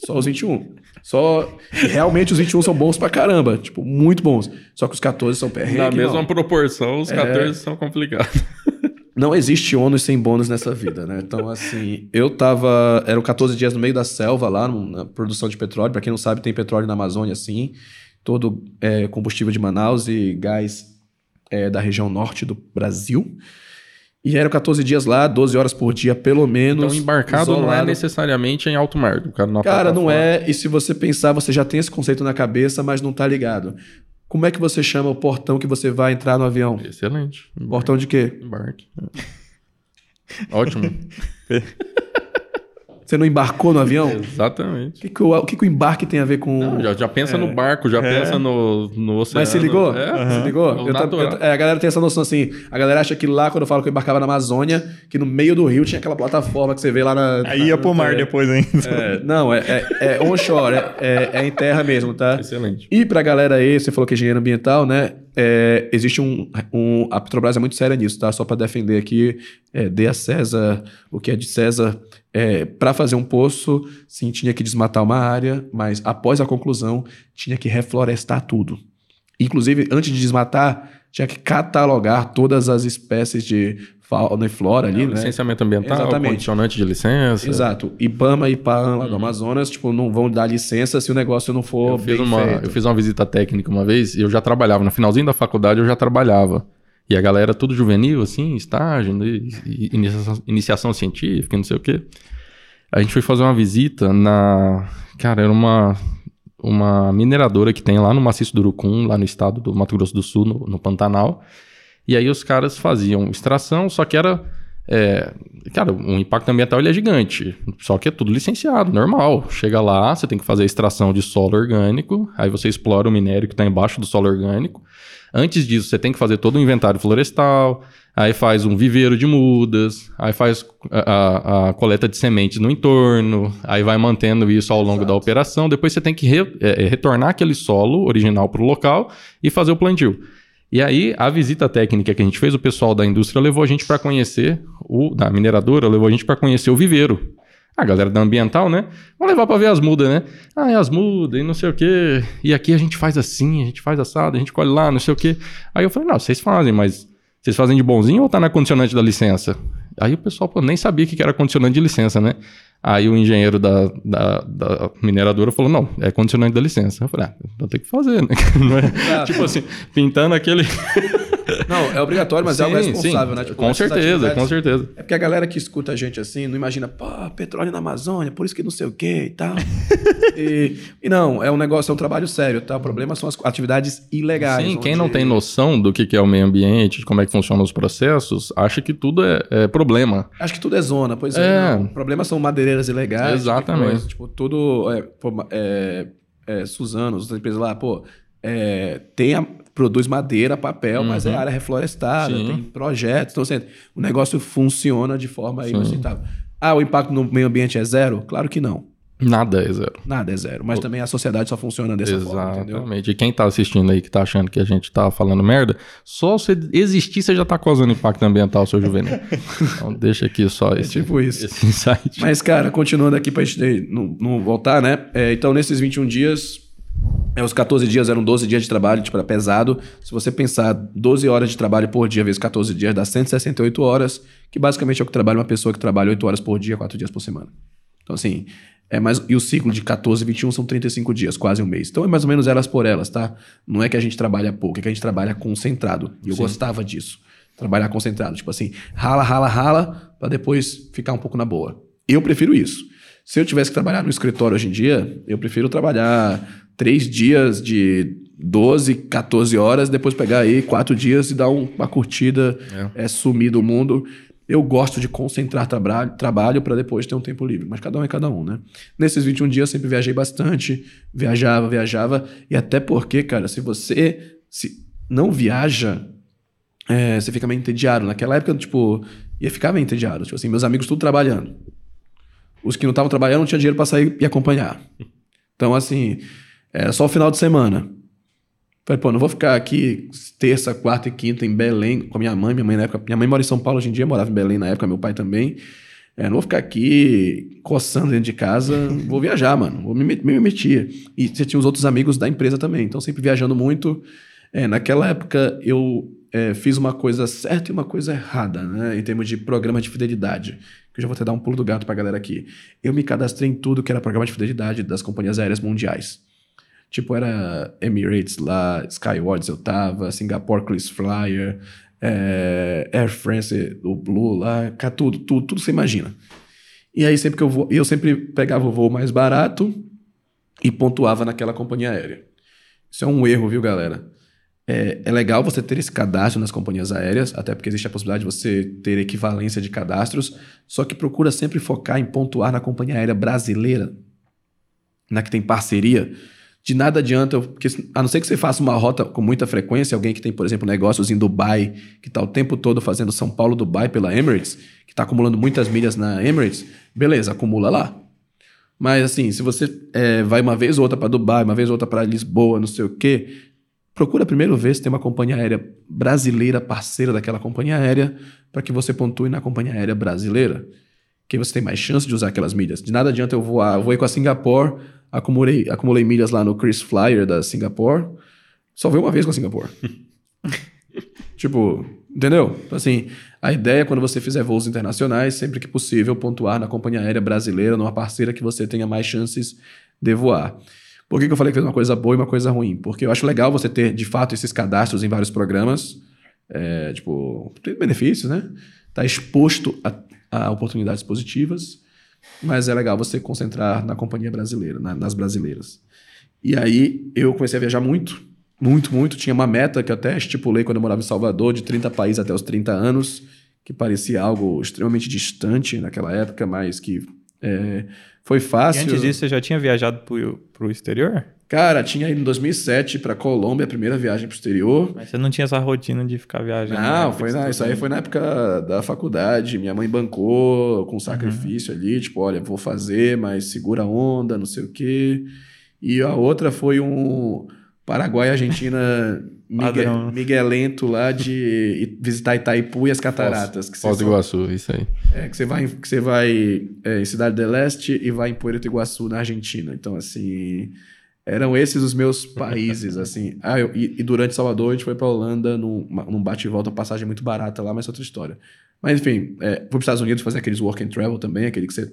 Só os vinte e um. Só... Realmente, os vinte e um são bons pra caramba. Tipo, muito bons. Só que os quatorze são perrengue. Na mesma não. proporção, os quatorze é... são complicados. Não existe ônus sem bônus nessa vida, né? Então, assim, eu tava... Eram quatorze dias no meio da selva lá, na produção de petróleo. Pra quem não sabe, tem petróleo na Amazônia, assim... todo é, combustível de Manaus e gás é, da região norte do Brasil. E eram quatorze dias lá, doze horas por dia, pelo menos. Então, embarcado isolado. Não é necessariamente em alto mar. Cara, não, cara, não é. E se você pensar, você já tem esse conceito na cabeça, mas não tá ligado. Como é que você chama o portão que você vai entrar no avião? Excelente. Embarque. Portão de quê? Embarque. Ótimo. Você não embarcou no avião? Exatamente. O que que o, o, que que o embarque tem a ver com... Não, já, já pensa é. no barco, já é. pensa no, no oceano. Mas se ligou? É. Uhum. Se ligou? Eu tô, eu tô, é, a galera tem essa noção assim. A galera acha que lá, quando eu falo que eu embarcava na Amazônia, que no meio do rio tinha aquela plataforma que você vê lá na... Aí na, ia pro mar é, depois ainda. É, não, é, é, é onshore, é, é, é em terra mesmo, tá? Excelente. E pra galera aí, você falou que é engenheiro ambiental, né? É, existe um, um... A Petrobras é muito séria nisso, tá? Só pra defender aqui, é, dê a César o que é de César... É, para fazer um poço, sim, tinha que desmatar uma área, mas após a conclusão, tinha que reflorestar tudo. Inclusive, antes de desmatar, tinha que catalogar todas as espécies de fauna e flora ali, é, né? Licenciamento ambiental, exatamente. Condicionante de licença. Exato. IBAMA e IPAAN lá hum. do Amazonas, tipo, não vão dar licença se o negócio não for eu bem fiz uma, feito. Eu fiz uma visita técnica uma vez e eu já trabalhava. No finalzinho da faculdade, eu já trabalhava. E a galera tudo juvenil, assim, estágio, inicia- iniciação científica, não sei o quê. A gente foi fazer uma visita na... Cara, era uma, uma mineradora que tem lá no Maciço do Urucum, lá no estado do Mato Grosso do Sul, no, no Pantanal. E aí os caras faziam extração, só que era... É, cara, o impacto ambiental ele é gigante, só que é tudo licenciado, normal. Chega lá, você tem que fazer a extração de solo orgânico, aí você explora o minério que está embaixo do solo orgânico. Antes disso, você tem que fazer todo o inventário florestal, aí faz um viveiro de mudas, aí faz a, a, a coleta de sementes no entorno, aí vai mantendo isso ao longo Exato. Da operação. Depois você tem que re, é, retornar aquele solo original para o local e fazer o plantio. E aí, a visita técnica que a gente fez, o pessoal da indústria levou a gente para conhecer, o, da mineradora levou a gente para conhecer o viveiro. A galera da ambiental, né? Vamos levar para ver as mudas, né? Ah, é as mudas e não sei o quê. E aqui a gente faz assim, a gente faz assado, a gente colhe lá, não sei o quê. Aí eu falei, não, vocês fazem, mas vocês fazem de bonzinho ou tá na condicionante da licença? Aí o pessoal, pô, nem sabia o que era condicionante de licença, né? Aí o engenheiro da, da, da mineradora falou, não, é condicionante da licença. Eu falei, ah, vou ter que fazer, né? Não é, ah, tipo assim, pintando aquele... Não, é obrigatório, mas sim, é algo responsável, sim. né? Tipo, com certeza, com certeza. É porque a galera que escuta a gente assim, não imagina, pô, petróleo na Amazônia, por isso que não sei o quê e tal. e, e não, é um negócio, é um trabalho sério, tá? O problema são as atividades ilegais. Sim, quem não tem noção do que é o meio ambiente, de como é que funcionam os processos, acha que tudo é, é problema. Acho que tudo é zona, pois é. é o problema são madeireiras ilegais. Exatamente. Tipo, tudo... É, pô, é, é, Suzano, as empresas lá, pô, é, tem a... produz madeira, papel, uhum. mas é área reflorestada, Sim. tem projetos. Então, assim, o negócio funciona de forma inaceitável. Ah, o impacto no meio ambiente é zero? Claro que não. Nada é zero. Nada é zero. Mas o... também a sociedade só funciona dessa Exatamente. Forma, entendeu? Exatamente. E quem tá assistindo aí, que tá achando que a gente tá falando merda, só se existir, você já tá causando impacto ambiental, seu juvenil. Então, deixa aqui só é esse, tipo isso. esse insight. Mas, cara, continuando aqui pra gente não, não voltar, né? É, então, nesses vinte e um dias... Os catorze dias eram doze dias de trabalho, tipo, era pesado. Se você pensar doze horas de trabalho por dia vezes catorze dias, dá cento e sessenta e oito horas, que basicamente é o que trabalha uma pessoa que trabalha oito horas por dia, quatro dias por semana. Então, assim, é mais... e o ciclo de catorze, vinte e um são trinta e cinco dias, quase um mês. Então, é mais ou menos elas por elas, tá? Não é que a gente trabalha pouco, é que a gente trabalha concentrado. E eu Sim. gostava disso, trabalhar concentrado. Tipo assim, rala, rala, rala, pra depois ficar um pouco na boa. Eu prefiro isso. Se eu tivesse que trabalhar no escritório hoje em dia, eu prefiro trabalhar... Três dias de doze, catorze horas, depois pegar aí quatro dias e dar um, uma curtida, é. É, sumir do mundo. Eu gosto de concentrar trabra- trabalho para depois ter um tempo livre, mas cada um é cada um, né? Nesses vinte e um dias eu sempre viajei bastante, viajava, viajava, e até porque, cara, se você se não viaja, é, você fica meio entediado. Naquela época, tipo, ia ficar meio entediado. Tipo assim, meus amigos tudo trabalhando. Os que não estavam trabalhando não tinham dinheiro para sair e acompanhar. Então, assim... Era só o final de semana. Falei, pô, não vou ficar aqui terça, quarta e quinta em Belém com a minha mãe. Minha mãe na época, minha mãe mora em São Paulo hoje em dia, morava em Belém na época, meu pai também. É, não vou ficar aqui coçando dentro de casa, vou viajar, mano. Vou me, me meter. E você tinha os outros amigos da empresa também, então sempre viajando muito. É, naquela época eu é, fiz uma coisa certa e uma coisa errada, né? Em termos de programa de fidelidade. Que eu já vou até dar um pulo do gato pra galera aqui. Eu me cadastrei em tudo que era programa de fidelidade das companhias aéreas mundiais. Tipo, era Emirates lá, Skywards eu tava, Singapore Cruise Flyer, é, Air France, o Blue lá, tudo, tudo, tudo você imagina. E aí sempre que eu vou, eu sempre pegava o voo mais barato e pontuava naquela companhia aérea. Isso é um erro, viu, galera? É, é legal você ter esse cadastro nas companhias aéreas, até porque existe a possibilidade de você ter equivalência de cadastros, só que procura sempre focar em pontuar na companhia aérea brasileira, na que tem parceria. De nada adianta, porque a não ser que você faça uma rota com muita frequência, alguém que tem, por exemplo, negócios em Dubai, que está o tempo todo fazendo São Paulo-Dubai pela Emirates, que está acumulando muitas milhas na Emirates, beleza, acumula lá. Mas assim, se você é, vai uma vez ou outra para Dubai, uma vez ou outra para Lisboa, não sei o quê, procura primeiro ver se tem uma companhia aérea brasileira, parceira daquela companhia aérea, para que você pontue na companhia aérea brasileira, que você tem mais chance de usar aquelas milhas. De nada adianta eu voar, eu voei com a Singapore... Acumulei, acumulei milhas lá no Chris Flyer da Singapore. Só veio uma vez com a Singapore. Tipo, entendeu? Assim, a ideia é quando você fizer voos internacionais, sempre que possível, pontuar na companhia aérea brasileira, numa parceira que você tenha mais chances de voar. Por que, que eu falei que fez uma coisa boa e uma coisa ruim? Porque eu acho legal você ter, de fato, esses cadastros em vários programas. É, tipo, tem benefícios, né? Tá exposto a, a oportunidades positivas. Mas é legal você concentrar na companhia brasileira, na, nas brasileiras. E aí eu comecei a viajar muito, muito, muito. Tinha uma meta que eu até estipulei quando eu morava em Salvador, de trinta países até os trinta anos, que parecia algo extremamente distante naquela época, mas que é, foi fácil. E antes disso, você já tinha viajado para o exterior? Cara, tinha ido em dois mil e sete para Colômbia, a primeira viagem pro exterior. Mas você não tinha essa rotina de ficar viajando? Não, foi na, isso aí foi na época da faculdade. Minha mãe bancou com sacrifício uhum. ali, tipo, olha, vou fazer, mas segura a onda, não sei o quê. E a outra foi um Paraguai, Argentina, Miguel, Miguelento lá de visitar Itaipu e as cataratas. Foz do Iguaçu, isso aí. É, que você vai, que você vai é, em Cidade del Este e vai em Puerto Iguaçu, na Argentina. Então, assim... Eram esses os meus países, assim. Ah, eu, e, e durante Salvador, a gente foi pra Holanda num, num bate e volta, uma passagem muito barata lá, mas é outra história. Mas, enfim, é, fui pros Estados Unidos fazer aqueles work and travel também, aquele que você...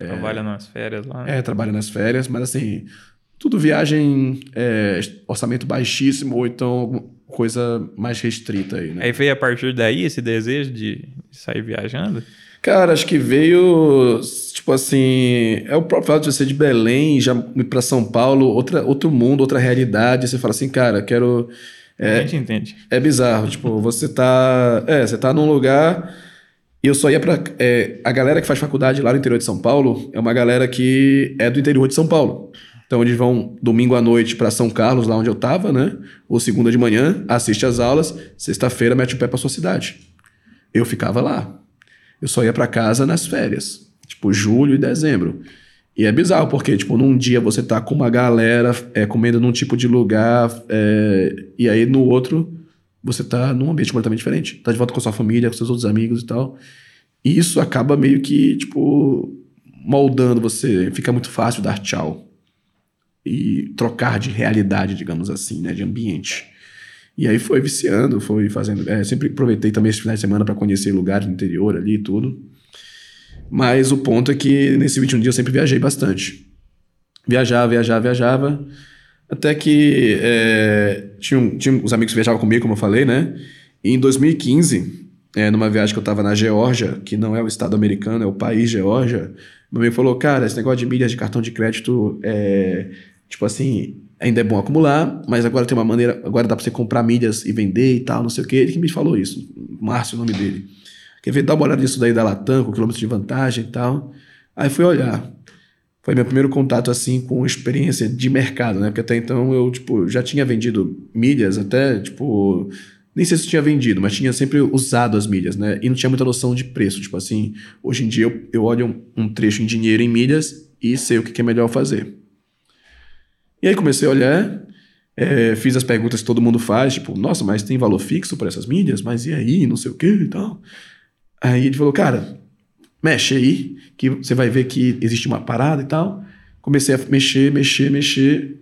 É, trabalha nas férias lá. É, trabalha nas férias, mas, assim, tudo viagem, é, orçamento baixíssimo, ou então coisa mais restrita aí, né? Aí veio a partir daí esse desejo de sair viajando? Cara, acho que veio, tipo assim, é o próprio fato de você ser de Belém, já ir pra São Paulo, outra, outro mundo, outra realidade. Você fala assim, cara, quero... É, a gente entende. É bizarro, tipo, você tá... É, você tá num lugar e eu só ia pra... É, a galera que faz faculdade lá no interior de São Paulo é uma galera que é do interior de São Paulo. Então eles vão domingo à noite pra São Carlos, lá onde eu tava, né? Ou segunda de manhã, assiste às aulas, sexta-feira mete o pé pra sua cidade. Eu ficava lá. Eu só ia pra casa nas férias. Tipo, julho e dezembro. E é bizarro, porque, tipo, num dia você tá com uma galera é, comendo num tipo de lugar, é, e aí no outro você tá num ambiente completamente diferente. Tá de volta com a sua família, com seus outros amigos e tal. E isso acaba meio que, tipo, moldando você. Fica muito fácil dar tchau. E trocar de realidade, digamos assim, né? De ambiente. E aí foi viciando, foi fazendo... É, sempre aproveitei também esse final de semana para conhecer lugares do interior ali e tudo. Mas o ponto é que nesse vinte e um dias eu sempre viajei bastante. Viajava, viajava, viajava. Até que é, tinha, um, tinha uns amigos que viajavam comigo, como eu falei, né? E em dois mil e quinze, é, numa viagem que eu tava na Geórgia, que não é o estado americano, é o país Geórgia, meu amigo falou, cara, esse negócio de milhas de cartão de crédito é... Tipo assim... Ainda é bom acumular, mas agora tem uma maneira... Agora dá pra você comprar milhas e vender e tal, não sei o quê. Ele que me falou isso. Márcio, o nome dele. Quer ver? Dá uma olhada nisso daí da Latam, com quilômetros de vantagem e tal. Aí fui olhar. Foi meu primeiro contato, assim, com experiência de mercado, né? Porque até então eu, tipo, já tinha vendido milhas até, tipo... Nem sei se tinha vendido, mas tinha sempre usado as milhas, né? E não tinha muita noção de preço. Tipo assim, hoje em dia eu, eu olho um, um trecho em dinheiro em milhas e sei o que, que é melhor fazer. E aí comecei a olhar, é, fiz as perguntas que todo mundo faz, tipo, nossa, mas tem valor fixo para essas mídias? Mas e aí? Não sei o que e tal. Aí ele falou, cara, mexe aí, que você vai ver que existe uma parada e tal. Comecei a mexer, mexer, mexer.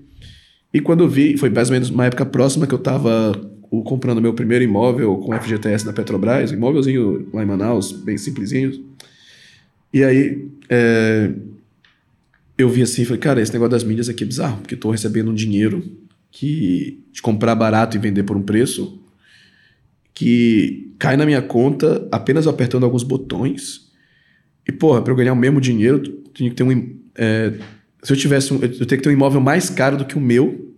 E quando eu vi, foi mais ou menos uma época próxima que eu estava comprando meu primeiro imóvel com F G T S da Petrobras, um imóvelzinho lá em Manaus, bem simplesinho. E aí... É, eu vi assim e falei, cara, esse negócio das milhas aqui é bizarro, porque estou recebendo um dinheiro que de comprar barato e vender por um preço que cai na minha conta apenas apertando alguns botões. E, porra, para eu ganhar o mesmo dinheiro, tinha que ter um... É, se eu tivesse um... Eu teria que ter um imóvel mais caro do que o meu,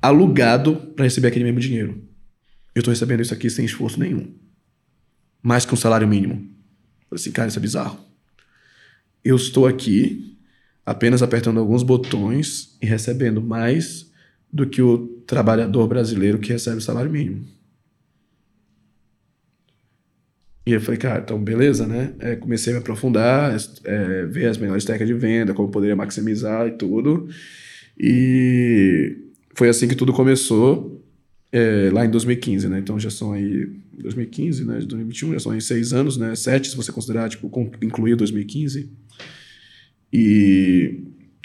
alugado para receber aquele mesmo dinheiro. Eu estou recebendo isso aqui sem esforço nenhum. Mais que um salário mínimo. Eu falei assim, cara, isso é bizarro. Eu estou aqui... apenas apertando alguns botões e recebendo mais do que o trabalhador brasileiro que recebe o salário mínimo. E eu falei, cara, então beleza, né? É, comecei a me aprofundar, é, ver as melhores técnicas de venda, como eu poderia maximizar e tudo. E foi assim que tudo começou, é, lá em dois mil e quinze, né? Então já são aí... dois mil e quinze, né? dois mil e vinte e um, já são aí seis anos, né? Sete, se você considerar, tipo, incluir dois mil e quinze... E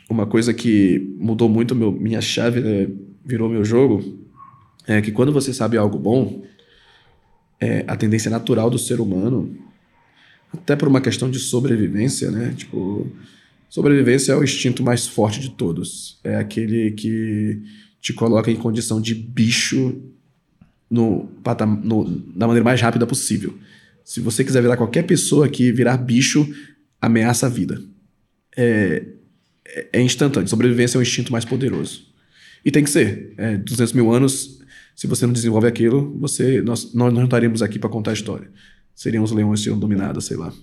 uma coisa que mudou muito meu, minha chave, né, virou meu jogo, é que quando você sabe algo bom, é, a tendência natural do ser humano, até por uma questão de sobrevivência, né? Tipo, sobrevivência é o instinto mais forte de todos. É aquele que te coloca em condição de bicho no, no, da maneira mais rápida possível. Se você quiser virar qualquer pessoa que virar bicho, ameaça a vida. É, é instantâneo. Sobrevivência é o instinto mais poderoso. E tem que ser. É, duzentos mil anos, se você não desenvolve aquilo, você, nós, nós não estaremos aqui para contar a história. Seriam os leões que seriam dominados, sei lá.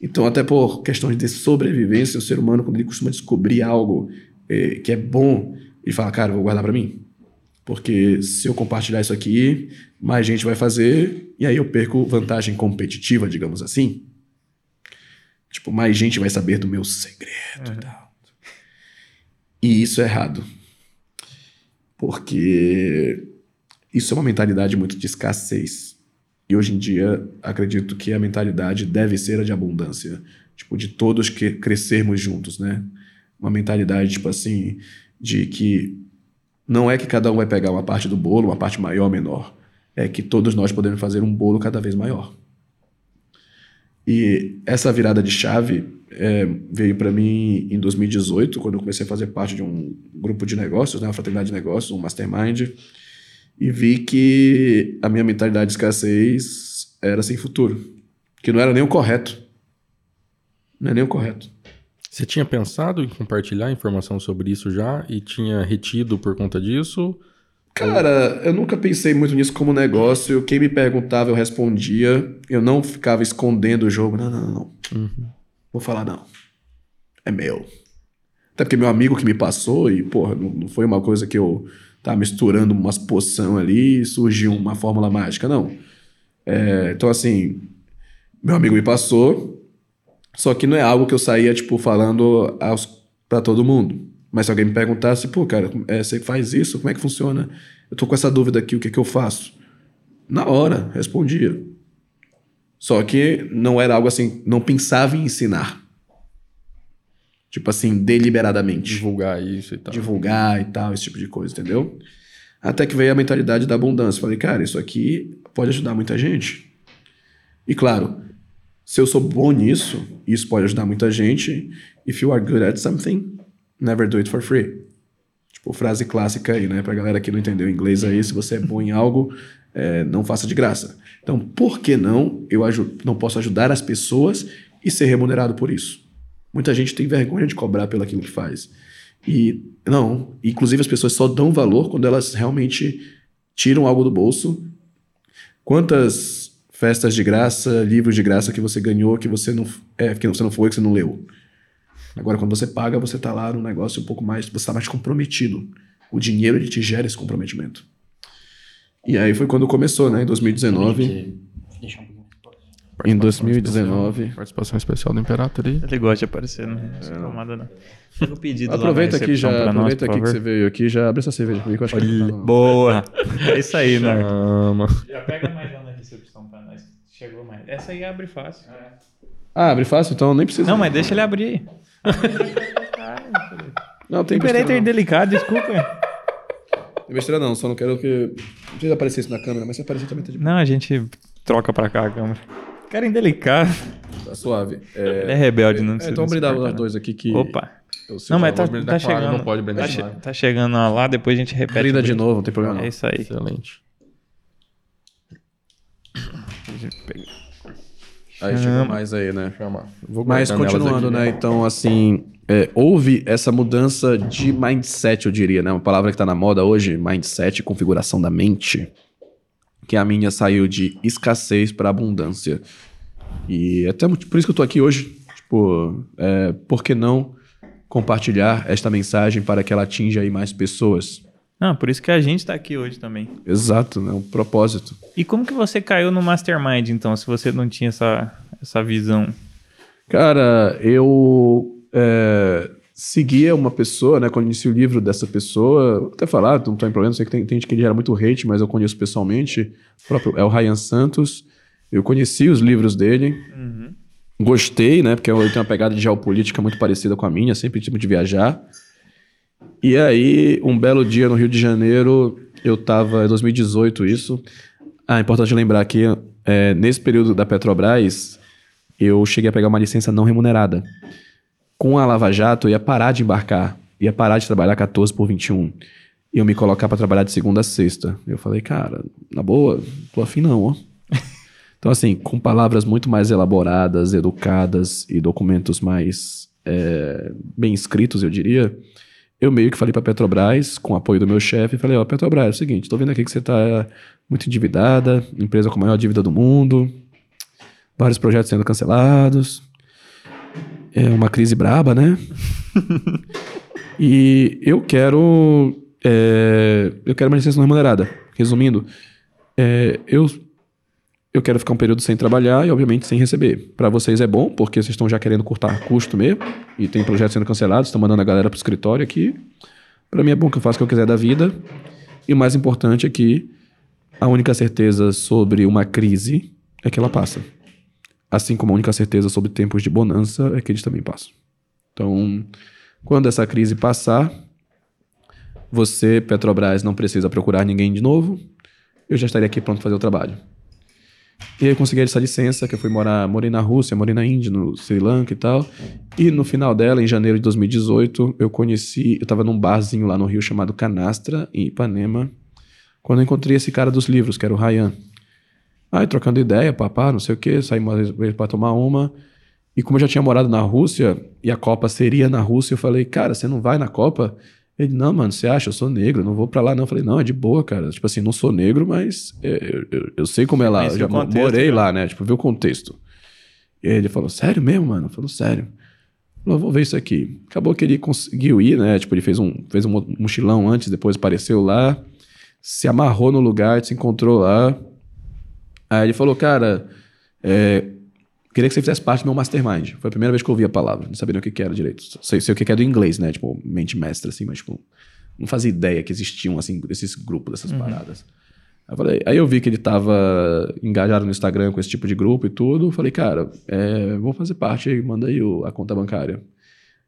Então, até por questões de sobrevivência, o ser humano, quando ele costuma descobrir algo é, que é bom, ele fala, cara, eu vou guardar para mim. Porque se eu compartilhar isso aqui, mais gente vai fazer, e aí eu perco vantagem competitiva, digamos assim. Tipo, mais gente vai saber do meu segredo e tal. E isso é errado. Porque isso é uma mentalidade muito de escassez. E hoje em dia, acredito que a mentalidade deve ser a de abundância. Tipo, de todos que crescermos juntos, né? Uma mentalidade, tipo assim, de que não é que cada um vai pegar uma parte do bolo, uma parte maior ou menor. É que todos nós podemos fazer um bolo cada vez maior. E essa virada de chave é, veio para mim em dois mil e dezoito, quando eu comecei a fazer parte de um grupo de negócios, né, uma fraternidade de negócios, um mastermind, e vi que a minha mentalidade de escassez era sem futuro, que não era nem o correto. Não é nem o correto. Você tinha pensado em compartilhar informação sobre isso já e tinha retido por conta disso? Cara, eu nunca pensei muito nisso como negócio. Quem me perguntava, eu respondia. Eu não ficava escondendo o jogo. Não, não, não. Uhum. Vou falar não. É meu. Até porque meu amigo que me passou e, porra, não, não foi uma coisa que eu tava misturando umas poção ali e surgiu uma fórmula mágica, não. É, então, assim, meu amigo me passou, só que não é algo que eu saía, tipo, falando aos, pra todo mundo. Mas se alguém me perguntasse, pô, cara, é, você faz isso? Como é que funciona? Eu tô com essa dúvida aqui, o que é que eu faço? Na hora, respondia. Só que não era algo assim, não pensava em ensinar. Tipo assim, deliberadamente. Divulgar isso e tal. Divulgar e tal, esse tipo de coisa, entendeu? Até que veio a mentalidade da abundância. Falei, cara, isso aqui pode ajudar muita gente. E claro, se eu sou bom nisso, isso pode ajudar muita gente. If you are good at something, never do it for free. Tipo, frase clássica aí, né? Pra galera que não entendeu inglês aí, se você é bom em algo, é, não faça de graça. Então, por que não eu aju- não posso ajudar as pessoas e ser remunerado por isso? Muita gente tem vergonha de cobrar pelo aquilo que faz. E não, inclusive as pessoas só dão valor quando elas realmente tiram algo do bolso. Quantas festas de graça, livros de graça que você ganhou, que você não, é, que você não foi, que você não leu? Agora, quando você paga, você está lá num negócio um pouco mais... Você está mais comprometido. O dinheiro, ele te gera esse comprometimento. E aí foi quando começou, né? Em dois mil e dezenove. Deixa eu... Em dois mil e dezenove... Participação especial do Imperatriz. Ele gosta de aparecer, né? É, não. Tomada, não. Fica o pedido aproveita lá aqui já, nós, aproveita aqui que você veio aqui, já abre essa cerveja comigo. Acho Olha, que tá boa! É isso aí, né? Já pega mais lá na recepção para nós. Chegou mais. Essa aí abre fácil. É. Ah, abre fácil? Então nem precisa. Não, mas deixa ele abrir aí. Não, tem Imperator delicado, desculpa. Tem besteira não, só não quero que... Não precisa aparecer isso na câmera, mas se aparecer também tá de... Não, a gente troca pra cá a câmera. Cara indelicado. Tá suave. É, ele é rebelde, não é, precisa. Então vamos brindar os dois aqui que... Opa. Não, mas tá, tá chegando. Claro, não pode brindar tá, claro. Tá chegando lá, depois a gente repete. Brinda de novo, não tem problema não. É isso aí. Excelente. Aí chega mais aí, né? Vou Mas continuando, aqui, né? Então, assim, é, houve essa mudança de mindset, eu diria, né? Uma palavra que tá na moda hoje, mindset, configuração da mente. Que a minha saiu de escassez para abundância. E até por isso que eu tô aqui hoje. Tipo, é, por que não compartilhar esta mensagem para que ela atinja aí mais pessoas? Ah, por isso que a gente tá aqui hoje também. Exato, né? Um propósito. E como que você caiu no Mastermind, então, se você não tinha essa, essa visão? Cara, eu é, seguia uma pessoa, né? Quando eu iniciei o livro dessa pessoa, vou até falar, não tem problema, sei que tem, tem gente que gera muito hate, mas eu conheço pessoalmente, o próprio, é o Ryan Santos. Eu conheci os livros dele, uhum. Gostei, né? Porque eu tenho uma pegada de geopolítica muito parecida com a minha, sempre tipo de viajar. E aí, um belo dia no Rio de Janeiro, eu tava, em dois mil e dezoito isso, ah, é importante lembrar que é, nesse período da Petrobras, eu cheguei a pegar uma licença não remunerada. Com a Lava Jato, eu ia parar de embarcar, ia parar de trabalhar catorze por vinte e um, e eu me colocar pra trabalhar de segunda a sexta. Eu falei, cara, na boa, tô afim não, ó. Então, assim, com palavras muito mais elaboradas, educadas e documentos mais é, bem escritos, eu diria, eu meio que falei para a Petrobras, com o apoio do meu chefe, falei, ó, Petrobras, é o seguinte, estou vendo aqui que você está muito endividada, empresa com a maior dívida do mundo, vários projetos sendo cancelados, é uma crise braba, né? E eu quero, é, eu quero uma licença não remunerada. Resumindo, é, eu... Eu quero ficar um período sem trabalhar e, obviamente, sem receber. Para vocês é bom, porque vocês estão já querendo cortar custo mesmo. E tem projetos sendo cancelados, estão mandando a galera pro escritório aqui. Para mim é bom que eu faça o que eu quiser da vida. E o mais importante é que a única certeza sobre uma crise é que ela passa. Assim como a única certeza sobre tempos de bonança é que eles também passam. Então, quando essa crise passar, você, Petrobras, não precisa procurar ninguém de novo. Eu já estaria aqui pronto para fazer o trabalho. E aí eu consegui essa licença, que eu fui morar, morei na Rússia, morei na Índia, no Sri Lanka e tal. E no final dela, em janeiro de dois mil e dezoito, eu conheci, eu tava num barzinho lá no Rio chamado Canastra, em Ipanema, quando eu encontrei esse cara dos livros, que era o Ryan. Aí trocando ideia, papá, não sei o quê, saí uma vez pra tomar uma. E como eu já tinha morado na Rússia, e a Copa seria na Rússia, eu falei, cara, você não vai na Copa? Ele, não, mano, você acha? Eu sou negro, não vou pra lá, não. Eu falei, não, é de boa, cara. Tipo assim, não sou negro, mas eu, eu, eu sei como é lá. Eu já contexto, morei cara. lá, né? Tipo, ver o contexto. E ele falou, sério mesmo, mano? Falou, sério. Falou, vou ver isso aqui. Acabou que ele conseguiu ir, né? Tipo, ele fez um, fez um mochilão antes, depois apareceu lá, se amarrou no lugar, se encontrou lá. Aí ele falou, cara, é, queria que você fizesse parte do meu mastermind. Foi a primeira vez que eu ouvi a palavra. Não sabia nem o que, que era direito. Sei, sei o que, que é do inglês, né? Tipo, mente mestra, assim. Mas, tipo, não fazia ideia que existiam, assim, esses grupos, dessas uhum. paradas. Aí eu, falei, aí eu vi que ele tava engajado no Instagram com esse tipo de grupo e tudo. Falei, cara, é, vou fazer parte, manda aí o, a conta bancária.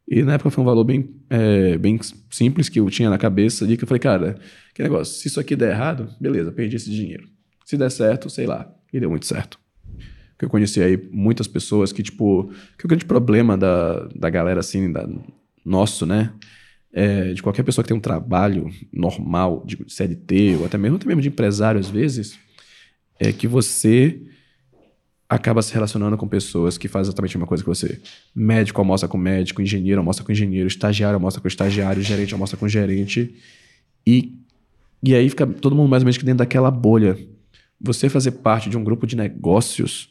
E na época foi um valor bem, é, bem simples que eu tinha na cabeça. E que eu falei, cara, que negócio, se isso aqui der errado, beleza, perdi esse dinheiro. Se der certo, sei lá. E deu muito certo. Eu conheci aí muitas pessoas que, tipo... Que o grande problema da, da galera, assim, da, nosso, né? É, de qualquer pessoa que tem um trabalho normal, de C L T, ou até mesmo, até mesmo de empresário, às vezes, é que você acaba se relacionando com pessoas que fazem exatamente a mesma coisa que você. Médico almoça com médico, engenheiro almoça com engenheiro, estagiário almoça com estagiário, gerente almoça com gerente. E, e aí fica todo mundo mais ou menos dentro daquela bolha. Você fazer parte de um grupo de negócios...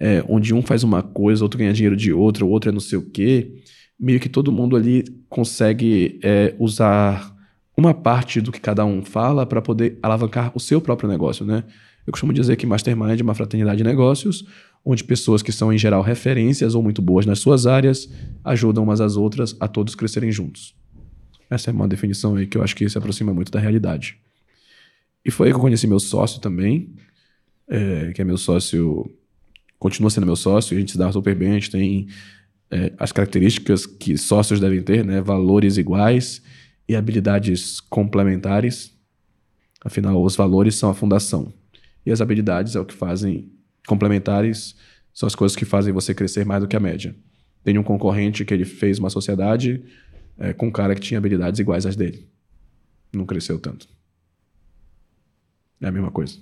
É, onde um faz uma coisa, outro ganha dinheiro de outro, o outro é não sei o quê, meio que todo mundo ali consegue é, usar uma parte do que cada um fala para poder alavancar o seu próprio negócio, né? Eu costumo dizer que Mastermind é uma fraternidade de negócios, onde pessoas que são, em geral, referências ou muito boas nas suas áreas, ajudam umas às outras a todos crescerem juntos. Essa é uma definição aí que eu acho que se aproxima muito da realidade. E foi aí que eu conheci meu sócio também, é, que é meu sócio... Continua sendo meu sócio, a gente se dá super bem, a gente tem é, as características que sócios devem ter, né? Valores iguais e habilidades complementares. Afinal, os valores são a fundação. E as habilidades é o que fazem... Complementares são as coisas que fazem você crescer mais do que a média. Tem um concorrente que ele fez uma sociedade é, com um cara que tinha habilidades iguais às dele. Não cresceu tanto. É a mesma coisa.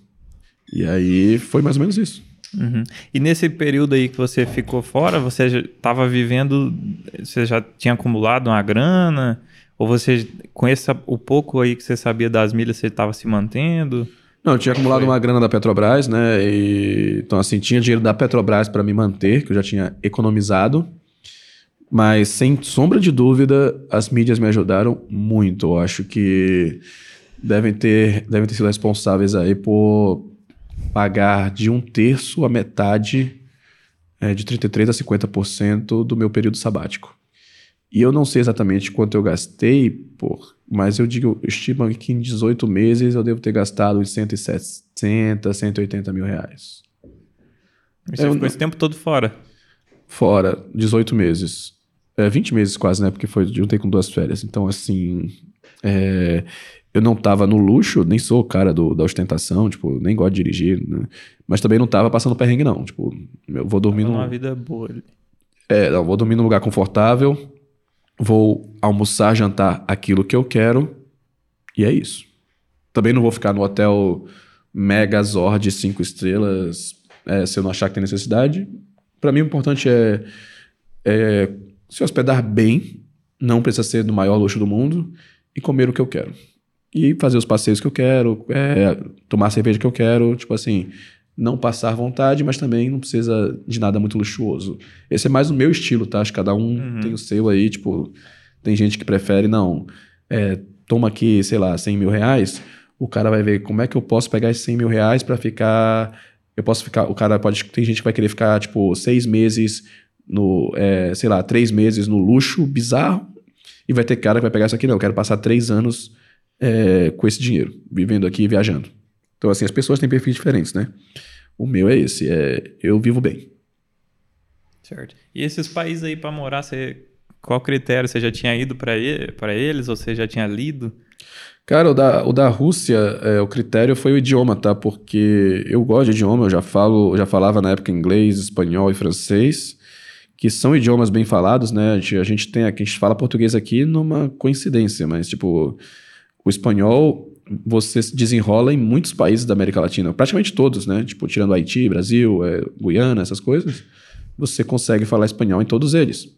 E aí foi mais ou menos isso. Uhum. E nesse período aí que você ficou fora, você já estava vivendo, você já tinha acumulado uma grana? Ou você, com essa, o pouco aí que você sabia das milhas, você estava se mantendo? Não, eu tinha acumulado uma grana da Petrobras, né? E, então, assim, tinha dinheiro da Petrobras para me manter, que eu já tinha economizado. Mas, sem sombra de dúvida, as mídias me ajudaram muito. Eu acho que devem ter, devem ter sido responsáveis aí por... pagar de um terço a metade, é, de trinta e três por cento a cinquenta por cento do meu período sabático. E eu não sei exatamente quanto eu gastei, por, mas eu digo, eu estimo que em dezoito meses eu devo ter gastado uns cento e sessenta, cento e oitenta mil reais. E você eu, ficou esse tempo todo fora? Fora, dezoito meses. É, vinte meses quase, né? Porque foi, juntei com duas férias. Então, assim... É, eu não tava no luxo, nem sou o cara do, da ostentação, tipo, nem gosto de dirigir, né? Mas também não tava passando perrengue, não. Tipo, eu vou dormir num... uma vida boa. É, não, vou dormir num lugar confortável, vou almoçar, jantar aquilo que eu quero, e é isso. Também não vou ficar no hotel Megazord, cinco estrelas, É, se eu não achar que tem necessidade. Para mim, o importante é, é se hospedar bem, não precisa ser do maior luxo do mundo, e comer o que eu quero. E fazer os passeios que eu quero, é, tomar a cerveja que eu quero, tipo assim, não passar vontade, mas também não precisa de nada muito luxuoso. Esse é mais o meu estilo, tá? Acho que cada um uhum. tem o seu aí, tipo, tem gente que prefere, não, é, toma aqui, sei lá, cem mil reais, o cara vai ver como é que eu posso pegar esses cem mil reais pra ficar... Eu posso ficar, o cara pode, tem gente que vai querer ficar, tipo, seis meses no, é, sei lá, três meses no luxo bizarro, e vai ter cara que vai pegar isso aqui, não, eu quero passar três anos é, com esse dinheiro, vivendo aqui e viajando. Então, assim, as pessoas têm perfis diferentes, né? O meu é esse, é, eu vivo bem. Certo. E esses países aí pra morar, você, qual critério? Você já tinha ido pra, ele, pra eles, ou você já tinha lido? Cara, o da, o da Rússia, é, o critério foi o idioma, tá? Porque eu gosto de idioma, eu já falo, eu já falava na época inglês, espanhol e francês, que são idiomas bem falados, né? A gente, a gente tem aqui, a gente fala português aqui numa coincidência, mas tipo, o espanhol você desenrola em muitos países da América Latina, praticamente todos, né? Tipo, tirando Haiti, Brasil, é, Guiana, essas coisas, você consegue falar espanhol em todos eles.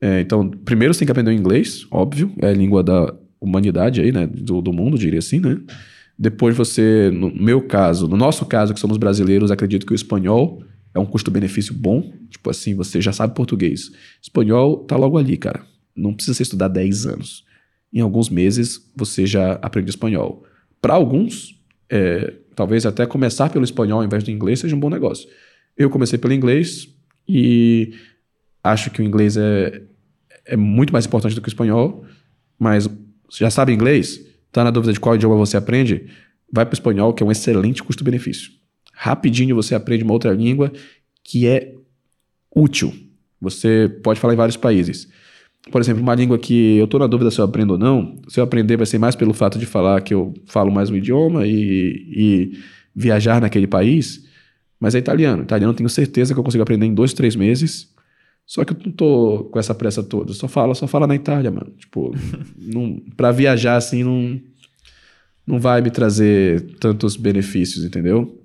É, então, primeiro você tem que aprender o inglês, óbvio, é a língua da humanidade aí, né? Do, do mundo, diria assim, né? Depois você, no meu caso, no nosso caso, que somos brasileiros, acredito que o espanhol é um custo-benefício bom. Tipo assim, você já sabe português. Espanhol tá logo ali, cara. Não precisa você estudar dez anos. Em alguns meses, você já aprende espanhol. Para alguns, é, talvez até começar pelo espanhol ao invés do inglês seja um bom negócio. Eu comecei pelo inglês e acho que o inglês é, é muito mais importante do que o espanhol, mas... Você já sabe inglês? Tá na dúvida de qual idioma você aprende? Vai para o espanhol, que é um excelente custo-benefício. Rapidinho você aprende uma outra língua que é útil. Você pode falar em vários países. Por exemplo, uma língua que eu tô na dúvida se eu aprendo ou não, se eu aprender vai ser mais pelo fato de falar que eu falo mais um idioma e, e viajar naquele país, mas é italiano. Italiano eu tenho certeza que eu consigo aprender em dois, três meses. Só que eu não tô com essa pressa toda. Só fala, só fala na Itália, mano. Tipo, não, pra viajar assim, não, não vai me trazer tantos benefícios, entendeu?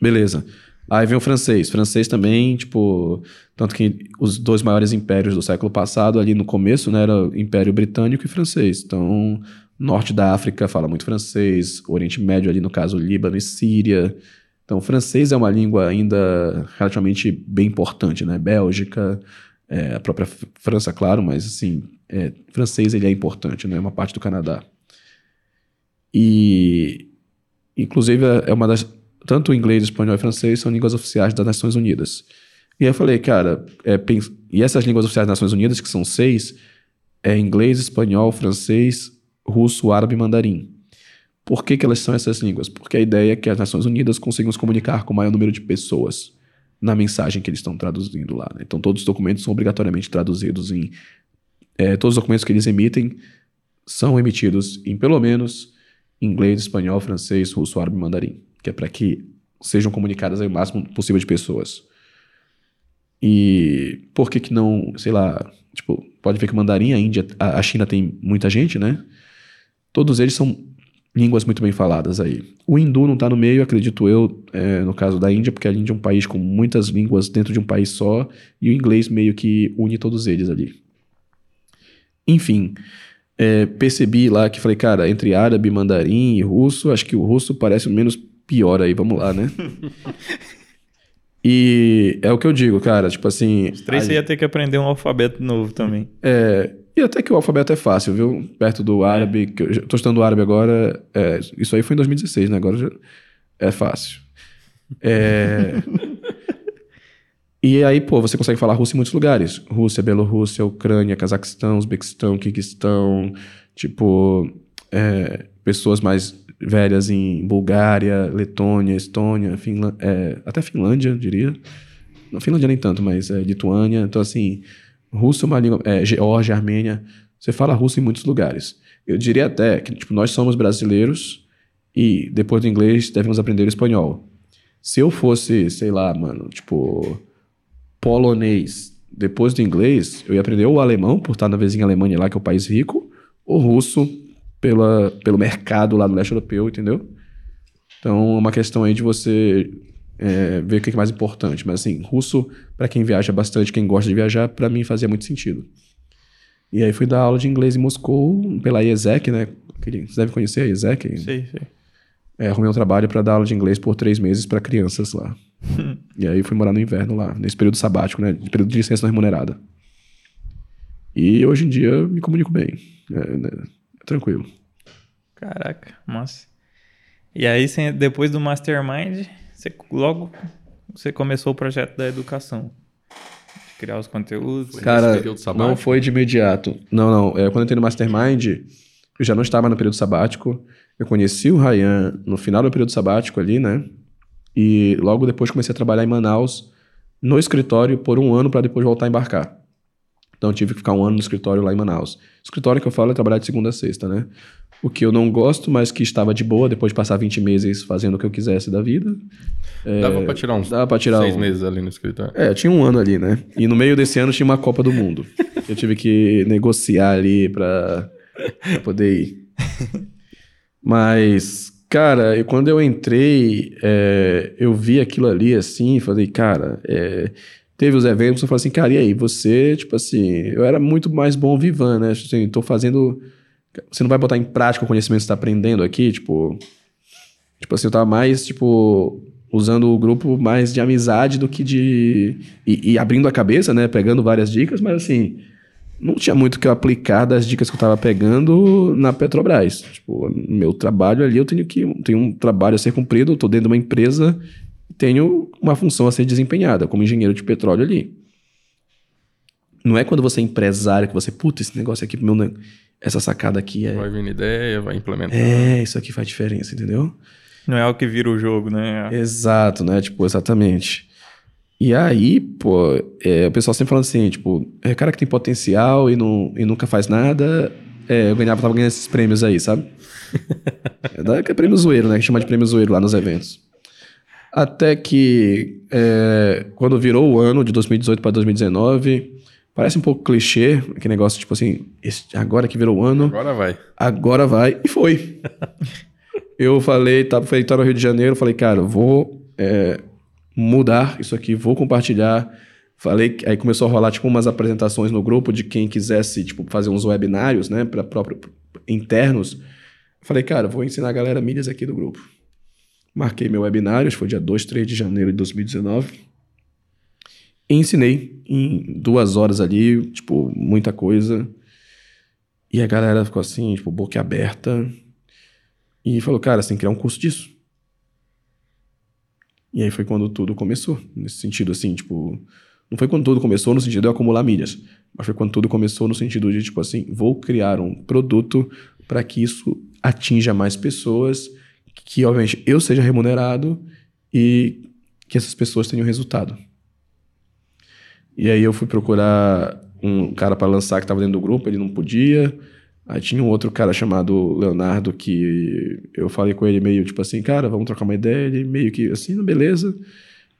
Beleza. Aí vem o francês. Francês também, tipo... Tanto que os dois maiores impérios do século passado, ali no começo, né? Era Império Britânico e Francês. Então, norte da África fala muito francês. Oriente Médio, ali no caso, Líbano e Síria... Então, o francês é uma língua ainda relativamente bem importante, né? Bélgica, é, a própria França, claro, mas assim, é, francês ele é importante, né? É uma parte do Canadá. E, inclusive, é uma das... Tanto o inglês, o espanhol e o francês são línguas oficiais das Nações Unidas. E aí eu falei, cara, é, pens... e essas línguas oficiais das Nações Unidas, que são seis, é inglês, espanhol, francês, russo, árabe e mandarim. Por que que elas são essas línguas? Porque a ideia é que as Nações Unidas consigam se comunicar com o maior número de pessoas na mensagem que eles estão traduzindo lá, né? Então, todos os documentos são obrigatoriamente traduzidos em... É, todos os documentos que eles emitem são emitidos em, pelo menos, inglês, espanhol, francês, russo, árabe e mandarim, que é para que sejam comunicadas ao máximo possível de pessoas. E por que que não, sei lá, tipo, pode ver que o mandarim, a Índia, a China tem muita gente, né? Todos eles são... línguas muito bem faladas aí. O hindu não está no meio, acredito eu, é, no caso da Índia, porque a Índia é um país com muitas línguas dentro de um país só, e o inglês meio que une todos eles ali. Enfim, é, percebi lá que falei, cara, entre árabe, mandarim e russo, acho que o russo parece o menos pior aí, vamos lá, né? E é o que eu digo, cara, tipo assim... Os três a... você ia ter que aprender um alfabeto novo também. É... E até que o alfabeto é fácil, viu? Perto do árabe, é. que eu tô estudando árabe agora, é, isso aí foi em dois mil e dezesseis, né? Agora já é fácil. É... E aí, pô, você consegue falar russo em muitos lugares. Rússia, Bielorrússia, Ucrânia, Cazaquistão, Uzbequistão, Quirguistão, tipo, é, pessoas mais velhas em Bulgária, Letônia, Estônia, Finla- é, até Finlândia, diria. Não, Finlândia nem tanto, mas é, Lituânia, então assim... Russo é uma língua... É, Geórgia, Armênia... Você fala russo em muitos lugares. Eu diria até que tipo, nós somos brasileiros e depois do inglês devemos aprender o espanhol. Se eu fosse, sei lá, mano, tipo... polonês, depois do inglês, eu ia aprender ou o alemão, por estar na vizinha Alemanha lá, que é o país rico, ou russo pela, pelo mercado lá no leste europeu, entendeu? Então, é uma questão aí de você é, ver o que é mais importante. Mas assim, russo, para quem viaja bastante, quem gosta de viajar, para mim fazia muito sentido. E aí fui dar aula de inglês em Moscou pela I E S E C, né? Você deve conhecer a I E S E C. Sim, sim. É, arrumei um trabalho para dar aula de inglês por três meses para crianças lá. E aí fui morar no inverno lá, nesse período sabático, né? Período de licença não remunerada. E hoje em dia me comunico bem. É, né? Tranquilo. Caraca, massa. E aí, depois do Mastermind, você, logo você começou o projeto da educação. Criar os conteúdos. Cara, não foi de imediato. Não, não. É, quando eu entrei no Mastermind, eu já não estava no período sabático. Eu conheci o Ryan no final do período sabático ali, né? E logo depois comecei a trabalhar em Manaus, no escritório, por um ano para depois voltar a embarcar. Então eu tive que ficar um ano no escritório lá em Manaus. O escritório que eu falo é trabalhar de segunda a sexta, né? O que eu não gosto, mas que estava de boa depois de passar vinte meses fazendo o que eu quisesse da vida. Dava é, pra tirar uns dava pra tirar seis um... meses ali no escritório. É, tinha um ano ali, né? E no meio desse ano tinha uma Copa do Mundo. Eu tive que negociar ali pra, pra poder ir. Mas, cara, eu, quando eu entrei, é, eu vi aquilo ali assim, falei, cara... É, teve os eventos, eu falei assim, cara, e aí, você, tipo assim, eu era muito mais bom vivan, né? Assim, tô fazendo... Você não vai botar em prática o conhecimento que você tá aprendendo aqui, tipo... Tipo assim, eu tava mais, tipo, usando o grupo mais de amizade do que de... E, e abrindo a cabeça, né? Pegando várias dicas, mas assim, não tinha muito o que eu aplicar das dicas que eu tava pegando na Petrobras. Tipo, meu trabalho ali, eu tenho que... Tenho um trabalho a ser cumprido, eu tô dentro de uma empresa... Tenho uma função a ser desempenhada como engenheiro de petróleo ali. Não é quando você é empresário que você... Puta, esse negócio aqui... Meu, essa sacada aqui é... Vai vir ideia, vai implementar. É, isso aqui faz diferença, entendeu? Não é o que vira o jogo, né? Exato, né? Tipo, exatamente. E aí, pô... É, o pessoal sempre falando assim, tipo... É cara que tem potencial e, não, e nunca faz nada... É, eu ganhava, tava ganhando esses prêmios aí, sabe? É, é prêmio zoeiro, né? Que chama de prêmio zoeiro lá nos eventos. Até que, é, quando virou o ano de dois mil e dezoito para dois mil e dezenove, parece um pouco clichê, aquele negócio tipo assim, esse, agora que virou o ano... Agora vai. Agora vai, e foi. Eu falei, estava tá, no Rio de Janeiro, falei, cara, vou é, mudar isso aqui, vou compartilhar. Falei, aí começou a rolar tipo umas apresentações no grupo de quem quisesse tipo, fazer uns webinários, né, para próprio internos. Falei, cara, vou ensinar a galera milhas aqui do grupo. Marquei meu webinário, acho que foi dia dois, três de janeiro de dois mil e dezenove. E ensinei em duas horas ali, tipo, muita coisa. E a galera ficou assim, tipo, boca aberta. E falou, cara, você tem que criar um curso disso. E aí foi quando tudo começou. Nesse sentido, assim, tipo... Não foi quando tudo começou no sentido de eu acumular milhas. Mas foi quando tudo começou no sentido de, tipo assim, vou criar um produto para que isso atinja mais pessoas... Que, obviamente, eu seja remunerado e que essas pessoas tenham resultado. E aí eu fui procurar um cara para lançar que estava dentro do grupo, ele não podia. Aí tinha um outro cara chamado Leonardo que eu falei com ele meio tipo assim, cara, vamos trocar uma ideia. Ele meio que assim, beleza.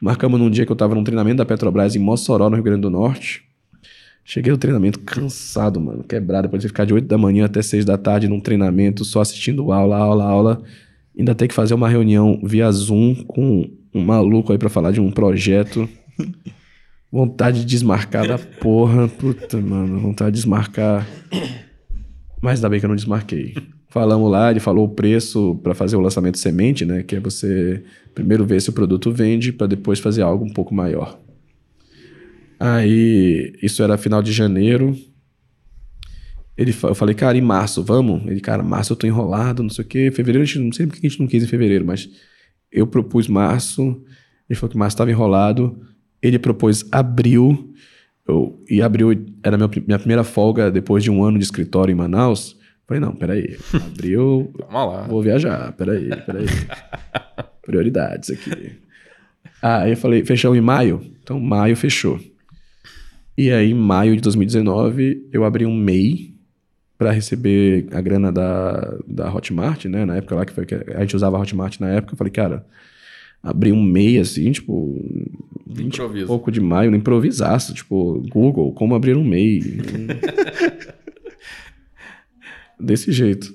Marcamos num dia que eu estava num treinamento da Petrobras em Mossoró, no Rio Grande do Norte. Cheguei no treinamento cansado, mano, quebrado. Podia ficar de oito da manhã até seis da tarde num treinamento, só assistindo aula, aula, aula. Ainda tem que fazer uma reunião via Zoom com um maluco aí pra falar de um projeto. Vontade de desmarcar da porra. Puta, mano. Vontade de desmarcar. Mas ainda bem que eu não desmarquei. Falamos lá, ele falou o preço pra fazer o lançamento semente, né? Que é você primeiro ver se o produto vende pra depois fazer algo um pouco maior. Aí, isso era final de janeiro. Ele, eu falei, cara, em março, vamos? Ele, cara, março eu tô enrolado, não sei o quê. Fevereiro, a gente, não sei porque a gente não quis em fevereiro, mas eu propus março. Ele falou que março tava enrolado. Ele propôs abril. Eu, e abril era minha, minha primeira folga depois de um ano de escritório em Manaus. Eu falei, não, peraí. Abril, vamos lá. Vou viajar. Peraí, peraí. Prioridades aqui. Ah, aí eu falei, fechamos em maio? Então, maio fechou. E aí, em maio de dois mil e dezenove, eu abri um M E I. Para receber a grana da, da Hotmart, né? Na época lá que, foi, que a gente usava a Hotmart na época, eu falei, cara, abri um M E I assim, tipo, vinte e pouco de maio, não improvisasse, tipo, Google, como abrir um M E I? Desse jeito.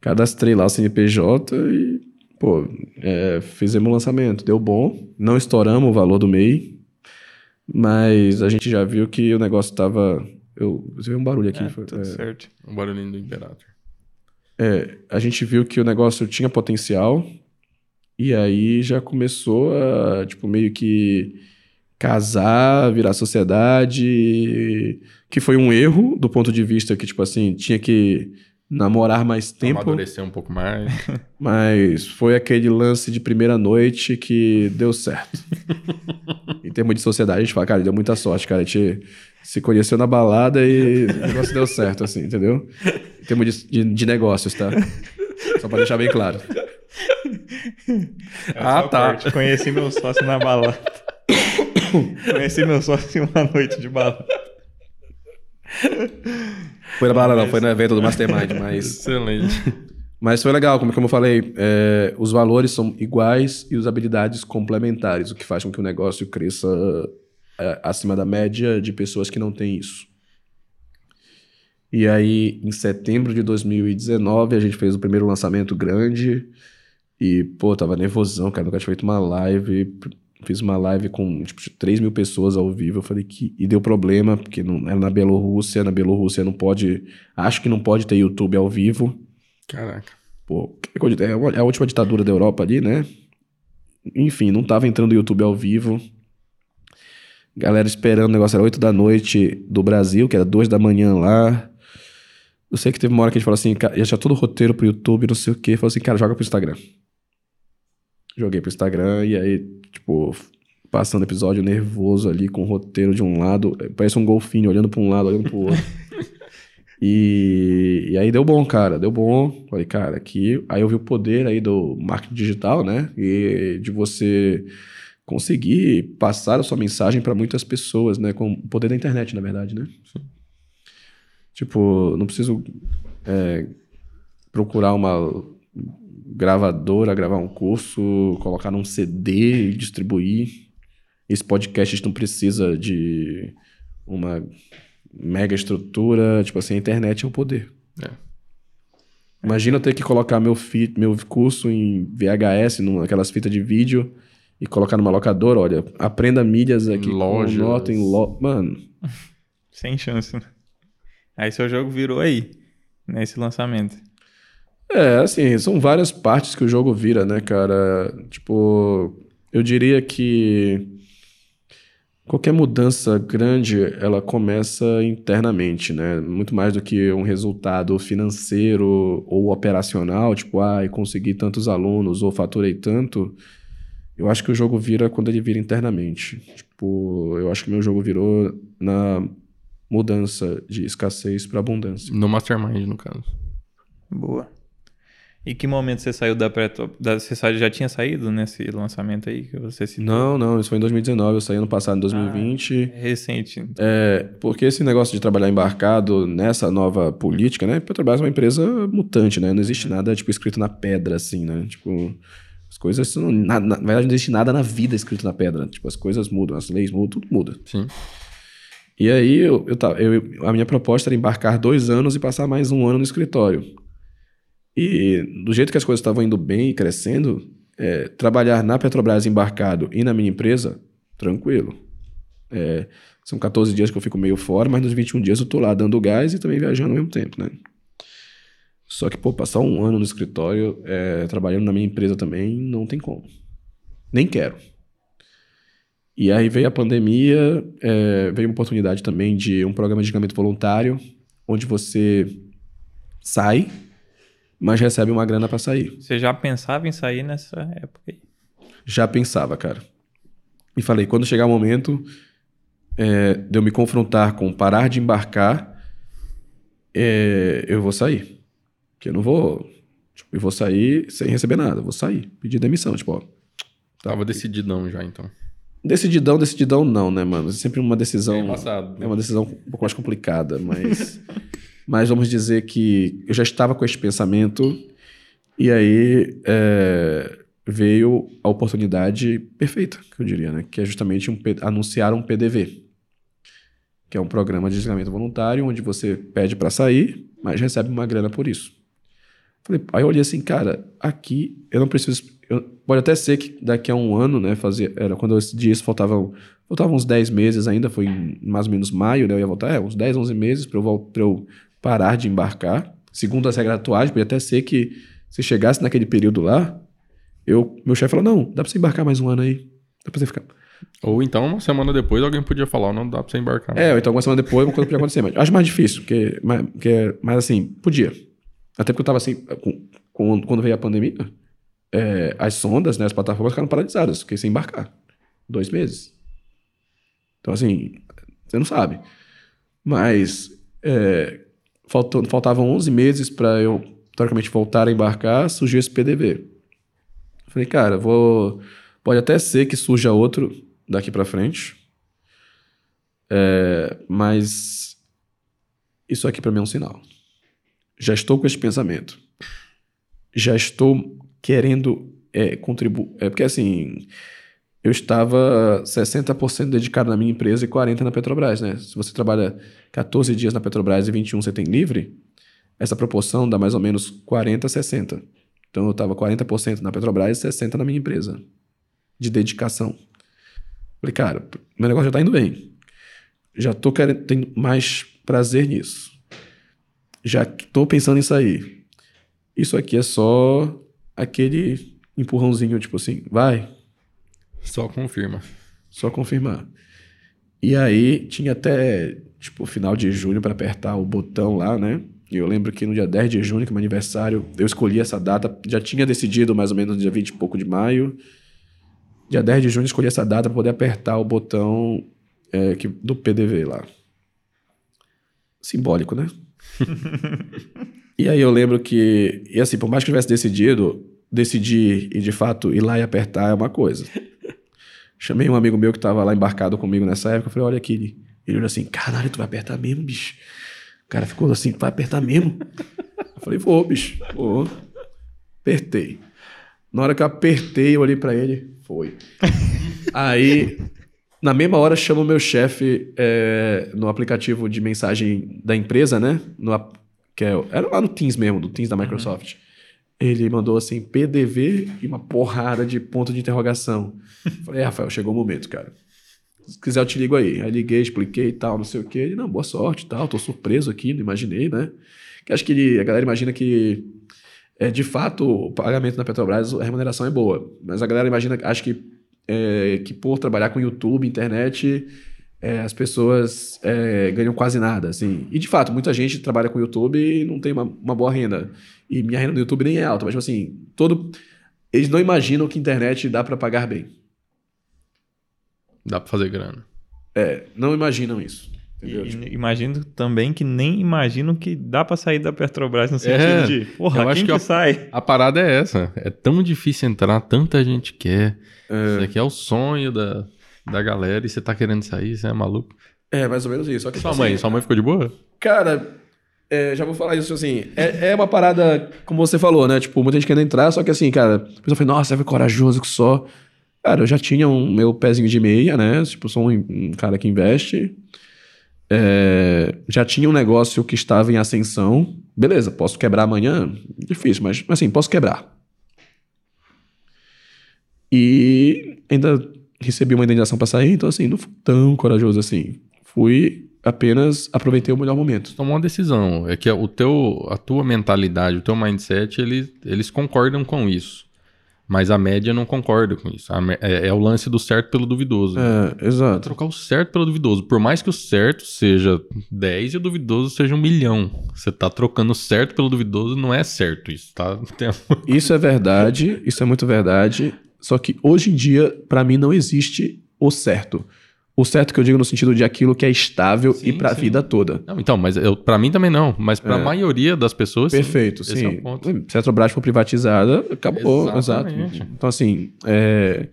Cadastrei lá o C N P J e Pô, é, fizemos o lançamento, deu bom, não estouramos o valor do M E I, mas a gente já viu que o negócio estava... Eu, você viu um barulho aqui? É, foi, tudo é, certo. Um barulhinho do Imperator. É, a gente viu que o negócio tinha potencial e aí já começou a, tipo, meio que casar, virar sociedade, que foi um erro do ponto de vista que, tipo assim, tinha que namorar mais tempo. Amadurecer um pouco mais. Mas foi aquele lance de primeira noite que deu certo. Em termos de sociedade, a gente fala, cara, deu muita sorte, cara, a gente... Se conheceu na balada e o negócio deu certo, assim, entendeu? Em termos de, de, de negócios, tá? Só pra deixar bem claro. É ah, tá. Parte. Conheci meu sócio na balada. Conheci meu sócio em uma noite de balada. Foi na balada, não. Foi no evento do Mastermind, mas... Excelente. Mas foi legal, como, como eu falei, é, os valores são iguais e as habilidades complementares, o que faz com que o negócio cresça... acima da média de pessoas que não têm isso. E aí, em setembro de dois mil e dezenove, a gente fez o primeiro lançamento grande e, pô, tava nervosão, cara, nunca tinha feito uma live, fiz uma live com, tipo, três mil pessoas ao vivo, eu falei que... E deu problema, porque não era na Bielorrússia, na Bielorrússia não pode... Acho que não pode ter YouTube ao vivo. Caraca. Pô, é a última ditadura da Europa ali, né? Enfim, não tava entrando YouTube ao vivo... Galera esperando, o negócio era oito da noite do Brasil, que era duas da manhã lá. Eu sei que teve uma hora que a gente falou assim, cara, já tinha todo o roteiro pro YouTube, não sei o quê. Falou assim, cara, joga pro Instagram. Joguei pro Instagram e aí, tipo, passando episódio nervoso ali, com o roteiro de um lado. Parece um golfinho, olhando pra um lado, olhando pro outro. e, e aí deu bom, cara, deu bom. Falei, cara, aqui... Aí eu vi o poder aí do marketing digital, né? E de você... conseguir passar a sua mensagem para muitas pessoas, né? Com o poder da internet, na verdade, né? Sim. Tipo, não preciso é, procurar uma gravadora, gravar um curso, colocar num C D e distribuir. Esse podcast a gente não precisa de uma mega estrutura. Tipo assim, a internet é o poder. É. Imagina eu ter que colocar meu, fi- meu curso em V H S, naquelas fitas de vídeo... E colocar numa locadora, olha, aprenda milhas aqui. Lojas. Nota em lo... Mano. Sem chance, né? Aí seu jogo virou aí, nesse lançamento. É, assim, são várias partes que o jogo vira, né, cara? Tipo, eu diria que qualquer mudança grande, ela começa internamente, né? Muito mais do que um resultado financeiro ou operacional, tipo, ah, eu consegui tantos alunos ou faturei tanto... Eu acho que o jogo vira quando ele vira internamente. Tipo, eu acho que meu jogo virou na mudança de escassez para abundância. No Mastermind, no caso. Boa. E que momento você saiu da pré-top? Da, você já tinha saído nesse lançamento aí que você citou? Não, não. Isso foi em dois mil e dezenove. Eu saí ano passado, em dois mil e vinte. Ah, recente. Então. É, porque esse negócio de trabalhar embarcado nessa nova política, né? Petrobras é uma empresa mutante, né? Não existe nada, tipo, escrito na pedra, assim, né? Tipo... As coisas, não, na, na, na verdade, não existe nada na vida escrito na pedra. Tipo, as coisas mudam, as leis mudam, tudo muda. Sim. E aí, eu, eu, eu, a minha proposta era embarcar dois anos e passar mais um ano no escritório. E do jeito que as coisas estavam indo bem e crescendo, é, trabalhar na Petrobras embarcado e na minha empresa, tranquilo. É, são catorze dias que eu fico meio fora, mas nos vinte e um dias eu tô lá dando gás e também viajando ao mesmo tempo, né? Só que, pô, passar um ano no escritório, é, trabalhando na minha empresa também, não tem como. Nem quero. E aí veio a pandemia, é, veio uma oportunidade também de um programa de engajamento voluntário, onde você sai, mas recebe uma grana pra sair. Você já pensava em sair nessa época aí? Já pensava, cara. E falei, quando chegar o momento é, de eu me confrontar com parar de embarcar, é, eu vou sair. Porque eu não vou... Tipo, eu vou sair sem receber nada. Eu vou sair. Pedir demissão, tipo, ó. Tá, tava decididão já, então. Decididão, decididão não, né, mano? É sempre uma decisão... É passado. É uma decisão um pouco mais complicada, mas... mas vamos dizer que eu já estava com esse pensamento e aí é, veio a oportunidade perfeita, que eu diria, né? Que é justamente um, anunciar um P D V. Que é um programa de desligamento voluntário, onde você pede para sair, mas recebe uma grana por isso. Falei, aí eu olhei assim, cara, aqui eu não preciso... Eu, pode até ser que daqui a um ano, né, fazia, era quando eu decidi isso, faltavam, faltavam uns dez meses ainda, foi em mais ou menos maio, né, eu ia voltar, é, uns dez, onze meses pra eu, pra eu parar de embarcar. Segundo as regras atuais, podia até ser que se chegasse naquele período lá, eu, meu chefe falou, não, dá pra você embarcar mais um ano aí, dá pra você ficar... Ou então, uma semana depois, alguém podia falar, não dá pra você embarcar. É, ou então, uma semana depois, uma coisa podia acontecer. Mas acho mais difícil, porque, mas, porque, mas assim, podia. Até porque eu tava assim, com, com, quando veio a pandemia, é, as sondas, né, as plataformas ficaram paralisadas, fiquei sem embarcar. Dois meses. Então, assim, você não sabe. Mas, é, faltou, faltavam onze meses pra eu, teoricamente, voltar a embarcar, surgiu esse P D V. Falei, cara, vou... Pode até ser que surja outro daqui pra frente. É, mas isso aqui pra mim é um sinal. Já estou com esse pensamento. Já estou querendo é, contribuir. É porque assim, eu estava sessenta por cento dedicado na minha empresa e quarenta por cento na Petrobras, né? Se você trabalha catorze dias na Petrobras e vinte e um você tem livre, essa proporção dá mais ou menos quarenta a sessenta. Então eu estava quarenta por cento na Petrobras e sessenta por cento na minha empresa. De dedicação. Falei, cara, meu negócio já tá indo bem. Já tô querendo, tendo mais prazer nisso. Já tô pensando em sair. Isso aqui é só aquele empurrãozinho, tipo assim, vai. Só confirma. Só confirmar. E aí tinha até, tipo, final de julho pra apertar o botão lá, né? E eu lembro que no dia dez de junho, que é meu aniversário, eu escolhi essa data, já tinha decidido mais ou menos no dia vinte e pouco de maio, Dia dez de junho eu escolhi essa data para poder apertar o botão é, que, do P D V lá. Simbólico, né? E aí eu lembro que... E assim, por mais que eu tivesse decidido, decidir e de fato ir lá e apertar é uma coisa. Chamei um amigo meu que estava lá embarcado comigo nessa época. Eu falei, olha aqui. Ele olhou assim, caralho, tu vai apertar mesmo, bicho? O cara ficou assim, tu vai apertar mesmo? Eu falei, vou, bicho, vou. Apertei. Na hora que eu apertei, eu olhei para ele... Foi. Aí, na mesma hora, chama o meu chefe é, no aplicativo de mensagem da empresa, né? No, que é, era lá no Teams mesmo, do Teams da Microsoft. Uhum. Ele mandou assim, P D V e uma porrada de ponto de interrogação. Falei, é, Rafael, chegou o momento, cara. Se quiser eu te ligo aí. Aí liguei, expliquei e tal, não sei o quê. Ele, não, boa sorte e tal, tô surpreso aqui, não imaginei, né? Que acho que ele, a galera imagina que... É, de fato, o pagamento na Petrobras, a remuneração é boa. Mas a galera imagina, acho que, é, que por trabalhar com YouTube, internet, é, as pessoas é, ganham quase nada. Assim. E, de fato, muita gente trabalha com YouTube e não tem uma, uma boa renda. E minha renda no YouTube nem é alta. Mas, tipo assim, todo... eles não imaginam que internet dá para pagar bem. Dá para fazer grana. É, não imaginam isso. E, imagino também que nem imagino que dá pra sair da Petrobras no sentido é, de, porra, eu acho quem que, que sai? A, a parada é essa, é tão difícil entrar, tanta gente quer, é. Isso aqui é o sonho da, da galera e você tá querendo sair, você é maluco. É, mais ou menos isso. Só que sua mãe, assim, sua mãe ficou de boa? Cara, é, já vou falar isso assim, é, é uma parada, como você falou, né, tipo, muita gente querendo entrar, só que assim, cara, a pessoa fala, nossa, foi corajoso que só. Cara, eu já tinha um meu pezinho de meia, né, tipo, sou um, um cara que investe... É, já tinha um negócio que estava em ascensão. Beleza, posso quebrar amanhã? Difícil, mas assim, posso quebrar. E ainda recebi uma indenização para sair, então assim, não fui tão corajoso assim. Fui, apenas aproveitei o melhor momento. Tomou uma decisão. É que o teu, a tua mentalidade, o teu mindset, eles, eles concordam com isso. Mas a média não concorda com isso. A, é, é o lance do certo pelo duvidoso. É, né? Exato. Trocar o certo pelo duvidoso. Por mais que o certo seja dez e o duvidoso seja um milhão. Você tá trocando o certo pelo duvidoso, não é certo isso, tá? Tem... Isso é verdade, isso é muito verdade. Só que hoje em dia, pra mim, não existe o certo. O certo que eu digo no sentido de aquilo que é estável sim, e pra sim. vida toda. Não, então, mas eu, pra mim também não. Mas pra é. maioria das pessoas... Perfeito, sim. sim. Esse é o ponto. Se a Petrobras for privatizada, acabou. Exatamente. Exato. Então, assim... É...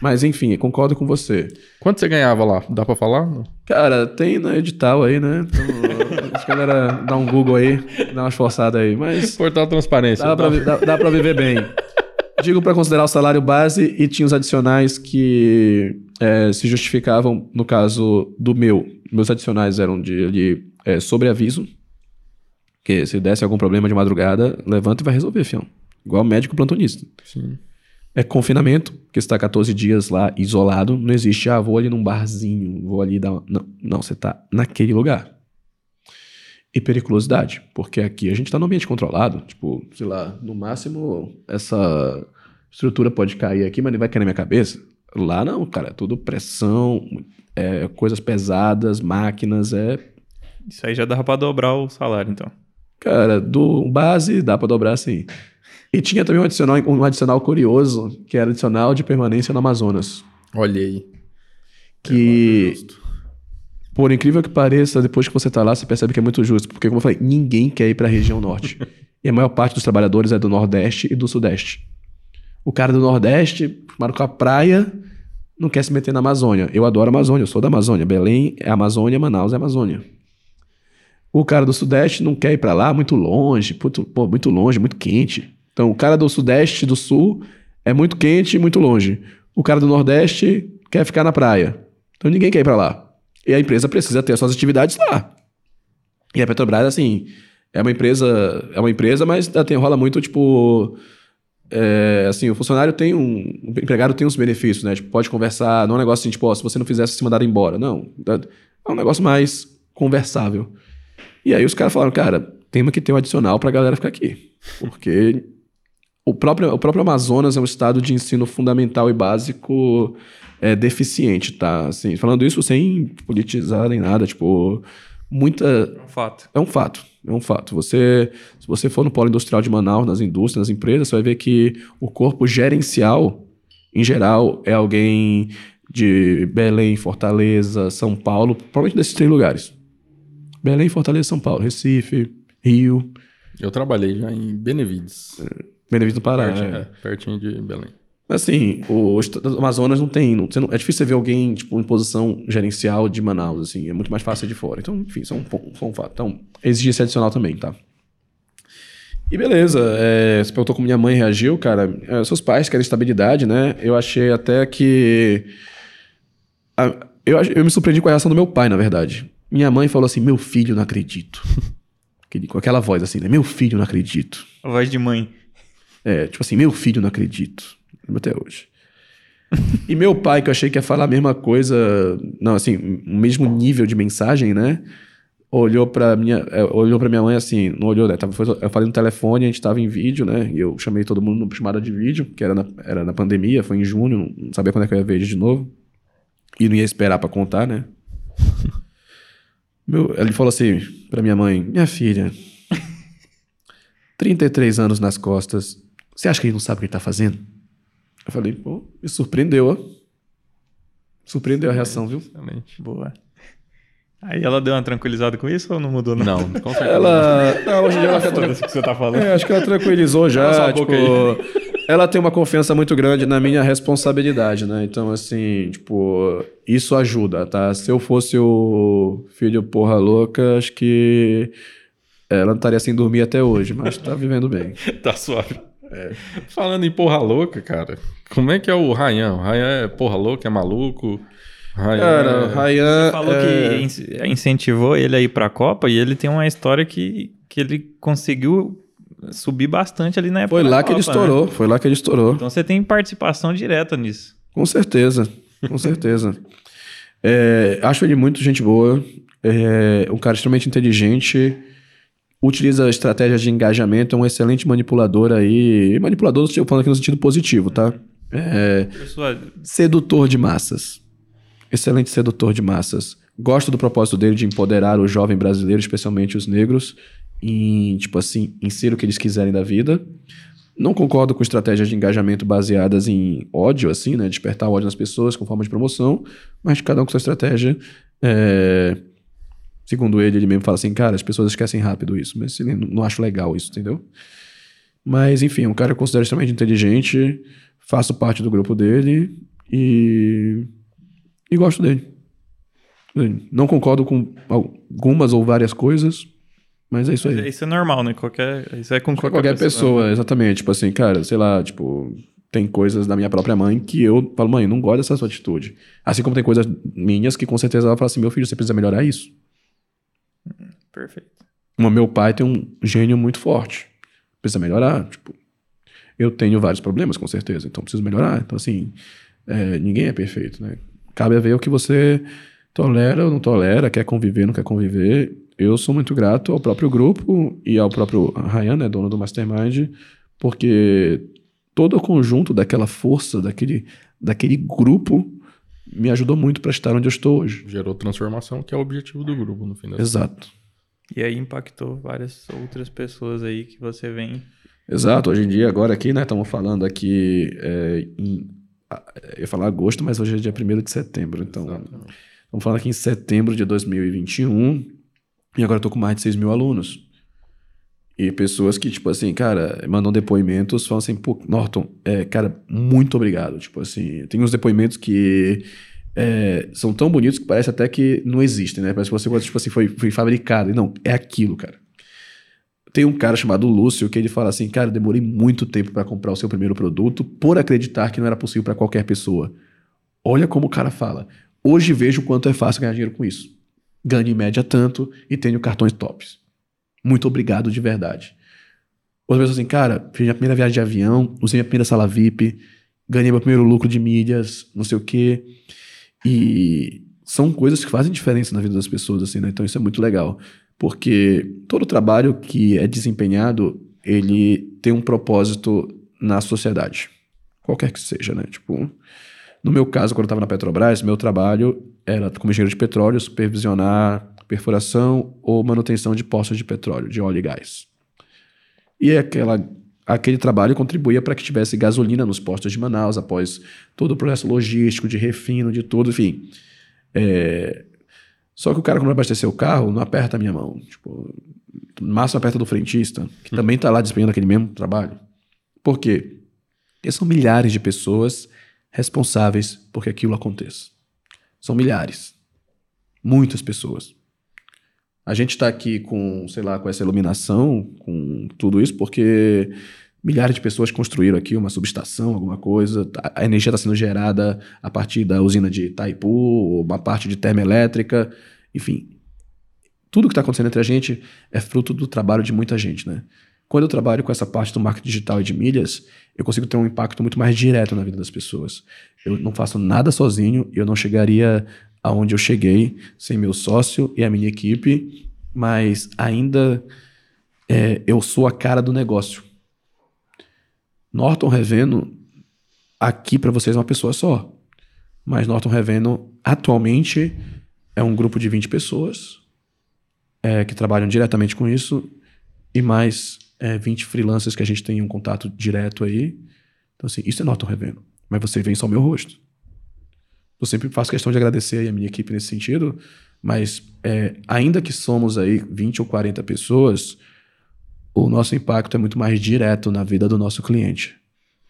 Mas, enfim, concordo com você. Quanto você ganhava lá? Dá pra falar? Cara, tem no edital aí, né? Então, acho que a galera dá um Google aí, dá uma esforçada aí, mas... Portal Transparência. Dá, tá? pra, dá, dá pra viver bem. Digo pra considerar o salário base e tinha os adicionais que... É, se justificavam, no caso do meu, meus adicionais eram de, de é, sobreaviso, Porque se desse algum problema de madrugada, levanta e vai resolver, fião. Igual médico plantonista. Sim. É confinamento, porque você tá quatorze dias lá isolado, não existe, ah, vou ali num barzinho, vou ali dar uma... Não, não, você tá naquele lugar. E periculosidade, porque aqui a gente tá num ambiente controlado, tipo, sei lá, no máximo essa estrutura pode cair aqui, mas não vai cair na minha cabeça. Lá não, cara, é tudo pressão, é, coisas pesadas, máquinas, é... Isso aí já dava pra dobrar o salário, então. Cara, do base dá pra dobrar, sim. E tinha também um adicional, um adicional curioso, que era adicional de permanência no Amazonas. Olha aí. Que, por incrível que pareça, depois que você tá lá, você percebe que é muito justo. Porque, como eu falei, ninguém quer ir pra região norte. E a maior parte dos trabalhadores é do Nordeste e do Sudeste. O cara do Nordeste, marcou a praia, não quer se meter na Amazônia. Eu adoro a Amazônia, eu sou da Amazônia. Belém é Amazônia, Manaus é Amazônia. O cara do Sudeste não quer ir pra lá, muito longe, muito, pô, muito longe, muito quente. Então, o cara do Sudeste, do Sul, é muito quente e muito longe. O cara do Nordeste quer ficar na praia. Então, ninguém quer ir pra lá. E a empresa precisa ter as suas atividades lá. E a Petrobras, assim, é uma empresa, é uma empresa, mas tem, rola muito, tipo... É, assim, o funcionário tem um... O empregado tem uns benefícios, né? Tipo, pode conversar, não é um negócio assim, tipo, ó, se você não fizesse, você se mandar embora. Não, é um negócio mais conversável. E aí os caras falaram, cara, temos que ter um adicional pra galera ficar aqui. Porque o próprio, o próprio Amazonas é um estado de ensino fundamental e básico é, deficiente, tá? Assim, falando isso sem politizar nem nada, tipo, muita... É um fato. É um fato, é um fato. Você, se você for no polo industrial de Manaus, nas indústrias, nas empresas, você vai ver que o corpo gerencial, em geral, é alguém de Belém, Fortaleza, São Paulo, provavelmente desses três lugares. Belém, Fortaleza, São Paulo, Recife, Rio. Eu trabalhei já em Benevides. Benevides no Pará. Pertinho, é. Pertinho de Belém. Mas assim, o, o Amazonas não tem... Não, você não, é difícil você ver alguém tipo, em posição gerencial de Manaus. Assim, é muito mais fácil de fora. Então, enfim, isso é um, um, um fato. Então, exige esse adicional também, tá? E beleza. É, você perguntou como minha mãe reagiu, cara. É, seus pais querem estabilidade, né? Eu achei até que... A, eu, eu me surpreendi com a reação do meu pai, na verdade. Minha mãe falou assim, meu filho, não acredito. Com aquela voz assim, né? Meu filho, não acredito. A voz de mãe. É, tipo assim, meu filho, não acredito. Lembro até hoje. E meu pai, que eu achei que ia falar a mesma coisa, não, assim, o mesmo nível de mensagem, né? Olhou pra minha, é, olhou pra minha mãe assim, não olhou, né? Tava, foi, eu falei no telefone, a gente tava em vídeo, né? E eu chamei todo mundo numa chamada de vídeo, que era na, era na pandemia, foi em junho, não sabia quando é que eu ia ver ele de novo. E não ia esperar pra contar, né? Meu, ele falou assim pra minha mãe, minha filha, trinta e três anos nas costas, você acha que ele não sabe o que ele tá fazendo? Eu falei, pô, me surpreendeu, ó. Surpreendeu a reação, viu? Exatamente. Boa. Aí ela deu uma tranquilizada com isso ou não mudou nada? Não, com certeza. Ela... Não, hoje em dia ela tá tranquila. Que você tá falando. É, acho que ela tranquilizou já, ela tipo... Ela tem uma confiança muito grande na minha responsabilidade, né? Então, assim, tipo, isso ajuda, tá? Se eu fosse o filho porra louca, acho que ela não estaria sem dormir até hoje, mas tá vivendo bem. Tá suave. É. Falando em porra louca, cara, como é que é o Rayan? O Rayan é porra louca, é maluco? Rayan... Cara, o Rayan... Você falou é... que incentivou ele a ir pra Copa e ele tem uma história que, que ele conseguiu... Subir bastante ali na época. Foi lá que Copa, ele estourou, né? Foi lá que ele estourou. Então você tem participação direta nisso. Com certeza, com certeza. É, acho ele muito gente boa, é, um cara extremamente inteligente, utiliza estratégias de engajamento, é um excelente manipulador aí. Manipulador, estou falando aqui no sentido positivo, tá? É, sedutor de massas. Excelente sedutor de massas. Gosto do propósito dele de empoderar o jovem brasileiro, especialmente os negros, em, tipo assim, em ser o que eles quiserem da vida. Não concordo com estratégias de engajamento baseadas em ódio, assim, né? Despertar ódio nas pessoas com forma de promoção, mas cada um com sua estratégia. É... Segundo ele, ele mesmo fala assim, cara, as pessoas esquecem rápido isso, mas ele não acho legal isso, entendeu? Mas, enfim, é um cara que eu considero extremamente inteligente, faço parte do grupo dele e, e gosto dele. Não concordo com algumas ou várias coisas, mas é isso aí. Isso é normal, né? Qualquer, isso é com qualquer, qualquer pessoa. pessoa. Exatamente. Tipo assim, cara, sei lá, tipo, tem coisas da minha própria mãe que eu falo, mãe, não gosto dessa sua atitude. Assim como tem coisas minhas que com certeza ela fala assim, meu filho, você precisa melhorar isso. Perfeito. Mas meu pai tem um gênio muito forte. Precisa melhorar, tipo... Eu tenho vários problemas, com certeza, então preciso melhorar. Então, assim, é, ninguém é perfeito, né? Cabe a ver o que você tolera ou não tolera, quer conviver, não quer conviver. Eu sou muito grato ao próprio grupo e ao próprio Ryan, né, dono do Mastermind, porque todo o conjunto daquela força, daquele, daquele grupo, me ajudou muito para estar onde eu estou hoje. Gerou transformação, que é o objetivo do grupo, no fim das contas. Exato. E aí impactou várias outras pessoas aí que você vem... Exato, hoje em dia, agora aqui, né, estamos falando aqui é, em, eu ia falar agosto, mas hoje é dia primeiro de setembro, então exatamente. Estamos falando aqui em setembro de dois mil e vinte e um, e agora eu tô com mais de seis mil alunos, e pessoas que, tipo assim, cara, mandam depoimentos, falam assim, pô, Norton, é, cara, muito obrigado, tipo assim, tem uns depoimentos que é, são tão bonitos que parece até que não existem, né, parece que você, tipo assim, foi, foi fabricado, e não, é aquilo, cara. Tem um cara chamado Lúcio que ele fala assim, cara, eu demorei muito tempo para comprar o seu primeiro produto por acreditar que não era possível para qualquer pessoa. Olha como o cara fala. Hoje vejo o quanto é fácil ganhar dinheiro com isso. Ganho em média tanto e tenho cartões tops. Muito obrigado de verdade. Outras pessoas assim, cara, fiz minha primeira viagem de avião, usei minha primeira sala V I P, ganhei meu primeiro lucro de milhas, não sei o quê. E são coisas que fazem diferença na vida das pessoas, assim, né? Então isso é muito legal. Porque todo trabalho que é desempenhado, ele tem um propósito na sociedade. Qualquer que seja, né? Tipo, no meu caso, quando eu estava na Petrobras, meu trabalho era, como engenheiro de petróleo, supervisionar perfuração ou manutenção de poços de petróleo, de óleo e gás. E aquela, aquele trabalho contribuía para que tivesse gasolina nos postos de Manaus, após todo o processo logístico, de refino, de tudo, enfim... É... Só que o cara, quando vai abastecer o carro, não aperta a minha mão. Tipo, no máximo aperta do frentista, que hum. também tá lá desempenhando aquele mesmo trabalho. Por quê? Porque são milhares de pessoas responsáveis por que aquilo aconteça. São milhares. Muitas pessoas. A gente tá aqui com, sei lá, com essa iluminação, com tudo isso, porque milhares de pessoas construíram aqui uma subestação, alguma coisa. A energia está sendo gerada a partir da usina de Itaipu, uma parte de termoelétrica. Enfim, tudo que está acontecendo entre a gente é fruto do trabalho de muita gente, né? Quando eu trabalho com essa parte do marketing digital e de milhas, eu consigo ter um impacto muito mais direto na vida das pessoas. Eu não faço nada sozinho, eu não chegaria aonde eu cheguei sem meu sócio e a minha equipe, mas ainda é, eu sou a cara do negócio. Norton Reveno, aqui para vocês é uma pessoa só. Mas Norton Reveno, atualmente, é um grupo de vinte pessoas é, que trabalham diretamente com isso e mais é, vinte freelancers que a gente tem um contato direto aí. Então, assim, isso é Norton Reveno. Mas vocês veem só o meu rosto. Eu sempre faço questão de agradecer aí a minha equipe nesse sentido, mas é, ainda que somos aí vinte ou quarenta pessoas... O nosso impacto é muito mais direto na vida do nosso cliente,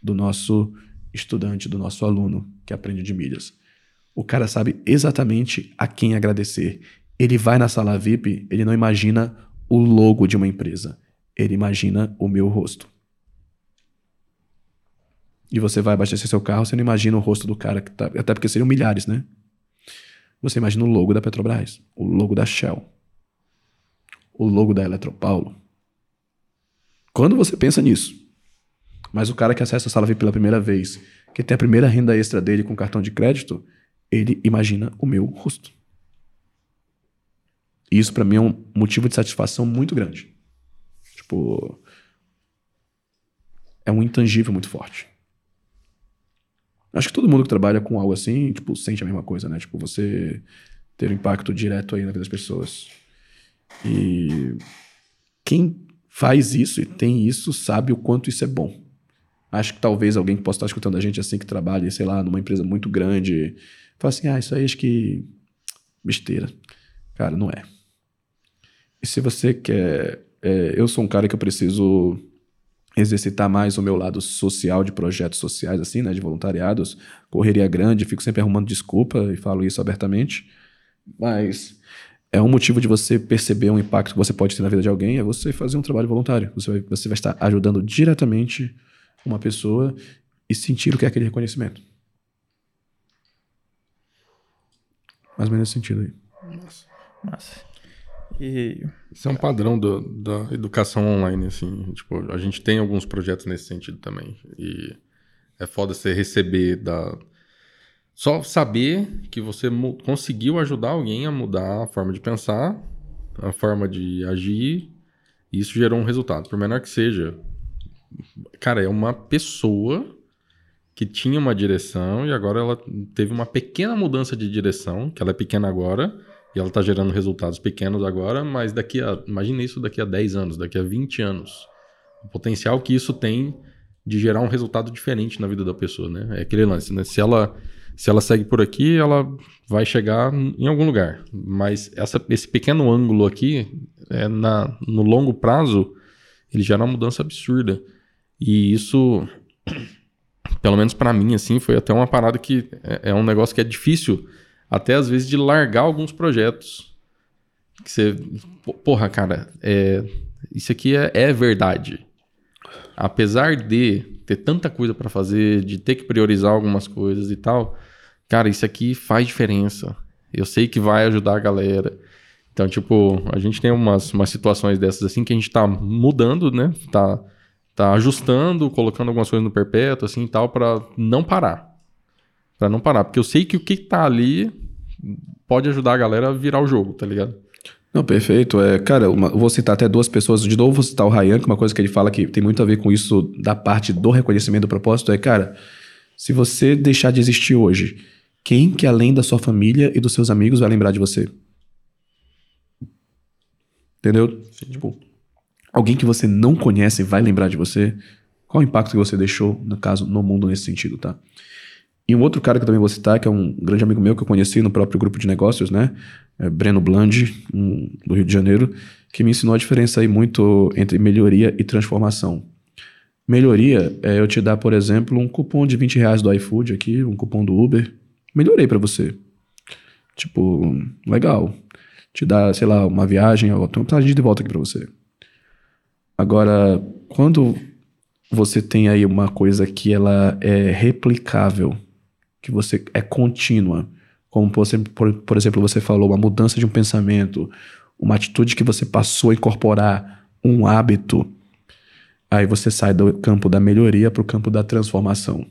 do nosso estudante, do nosso aluno que aprende de milhas. O cara sabe exatamente a quem agradecer. Ele vai na sala V I P, ele não imagina o logo de uma empresa. Ele imagina o meu rosto. E você vai abastecer seu carro, você não imagina o rosto do cara, que tá, até porque seriam milhares, né? Você imagina o logo da Petrobras, o logo da Shell, o logo da Eletropaulo. Quando você pensa nisso, mas o cara que acessa a sala V I P pela primeira vez, que tem a primeira renda extra dele com cartão de crédito, ele imagina o meu rosto. E isso para mim é um motivo de satisfação muito grande. Tipo, é um intangível muito forte. Acho que todo mundo que trabalha com algo assim, tipo, sente a mesma coisa, né? Tipo, você ter um impacto direto aí na vida das pessoas. E quem faz isso e tem isso, sabe o quanto isso é bom. Acho que talvez alguém que possa estar escutando a gente assim, que trabalha, sei lá, numa empresa muito grande, fala assim, ah, isso aí acho que besteira. Cara, não é. E se você quer... É, eu sou um cara que eu preciso exercitar mais o meu lado social de projetos sociais, assim, né, de voluntariados, correria grande, fico sempre arrumando desculpa e falo isso abertamente, mas... É um motivo de você perceber um impacto que você pode ter na vida de alguém, é você fazer um trabalho voluntário. Você vai, você vai estar ajudando diretamente uma pessoa e sentir o que é aquele reconhecimento. Mais ou menos nesse sentido aí. Nossa. Nossa. E... Isso é um padrão do, da educação online, assim. Tipo, a gente tem alguns projetos nesse sentido também. E é foda você receber da... Só saber que você mu- conseguiu ajudar alguém a mudar a forma de pensar, a forma de agir, e isso gerou um resultado, por menor que seja. Cara, é uma pessoa que tinha uma direção e agora ela teve uma pequena mudança de direção, que ela é pequena agora, e ela está gerando resultados pequenos agora, mas daqui a, imagina isso daqui a dez anos, daqui a vinte anos. O potencial que isso tem de gerar um resultado diferente na vida da pessoa, né? É aquele lance, né? Se ela... Se ela segue por aqui, ela vai chegar em algum lugar. Mas essa, esse pequeno ângulo aqui, é na, no longo prazo, ele gera uma mudança absurda. E isso, pelo menos para mim, assim, foi até uma parada que é, é um negócio que é difícil, até às vezes, de largar alguns projetos. Que você, porra, cara, é, isso aqui é, é verdade. Apesar de... ter tanta coisa para fazer, de ter que priorizar algumas coisas e tal, cara, isso aqui faz diferença. Eu sei que vai ajudar a galera. Então, tipo, a gente tem umas, umas situações dessas assim que a gente tá mudando, né? Tá, tá ajustando, colocando algumas coisas no perpétuo, assim e tal, para não parar. Para não parar. Porque eu sei que o que tá ali pode ajudar a galera a virar o jogo, tá ligado? Não, perfeito. É, cara, uma, vou citar até duas pessoas. De novo, vou citar o Ryan, que uma coisa que ele fala que tem muito a ver com isso da parte do reconhecimento do propósito é, cara, se você deixar de existir hoje, quem que além da sua família e dos seus amigos vai lembrar de você? Entendeu? Sim. Tipo, alguém que você não conhece vai lembrar de você? Qual o impacto que você deixou, no caso, no mundo nesse sentido, tá? E um outro cara que eu também vou citar, que é um grande amigo meu que eu conheci no próprio grupo de negócios, né? É Breno Blandi, um, do Rio de Janeiro, que me ensinou a diferença aí muito entre melhoria e transformação. Melhoria é eu te dar, por exemplo, um cupom de vinte reais do iFood aqui, um cupom do Uber. Melhorei pra você. Tipo, legal. Te dar, sei lá, uma viagem, eu tenho uma passagem de volta aqui pra você. Agora, quando você tem aí uma coisa que ela é replicável, que você é contínua, como por, por exemplo você falou, uma mudança de um pensamento, uma atitude que você passou a incorporar, um hábito, aí você sai do campo da melhoria para o campo da transformação.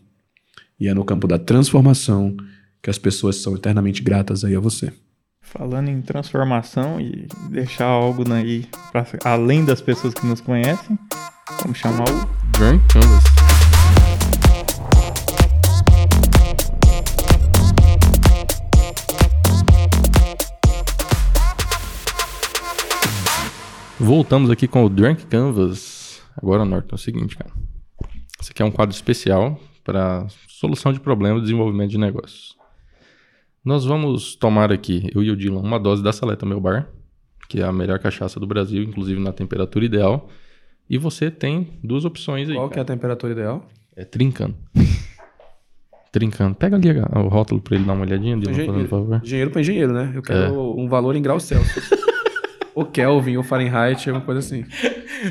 E é no campo da transformação que as pessoas são eternamente gratas aí a você. Falando em transformação e deixar algo aí pra, além das pessoas que nos conhecem, vamos chamar o Grand Canvas. Voltamos aqui com o Drunk Canvas. Agora, Norton, é o seguinte, cara. Esse aqui é um quadro especial para solução de problemas e desenvolvimento de negócios. Nós vamos tomar aqui, eu e o Dylan, uma dose da Seleta Meu Bar, que é a melhor cachaça do Brasil, inclusive na temperatura ideal. E você tem duas opções aí. Qual que é a temperatura ideal? É trincando. Trincando. Pega ali o rótulo para ele dar uma olhadinha, Dylan, Engen- por favor. Engenheiro para engenheiro, né? Eu quero é. um valor em graus Celsius. O Kelvin, o Fahrenheit, alguma coisa assim.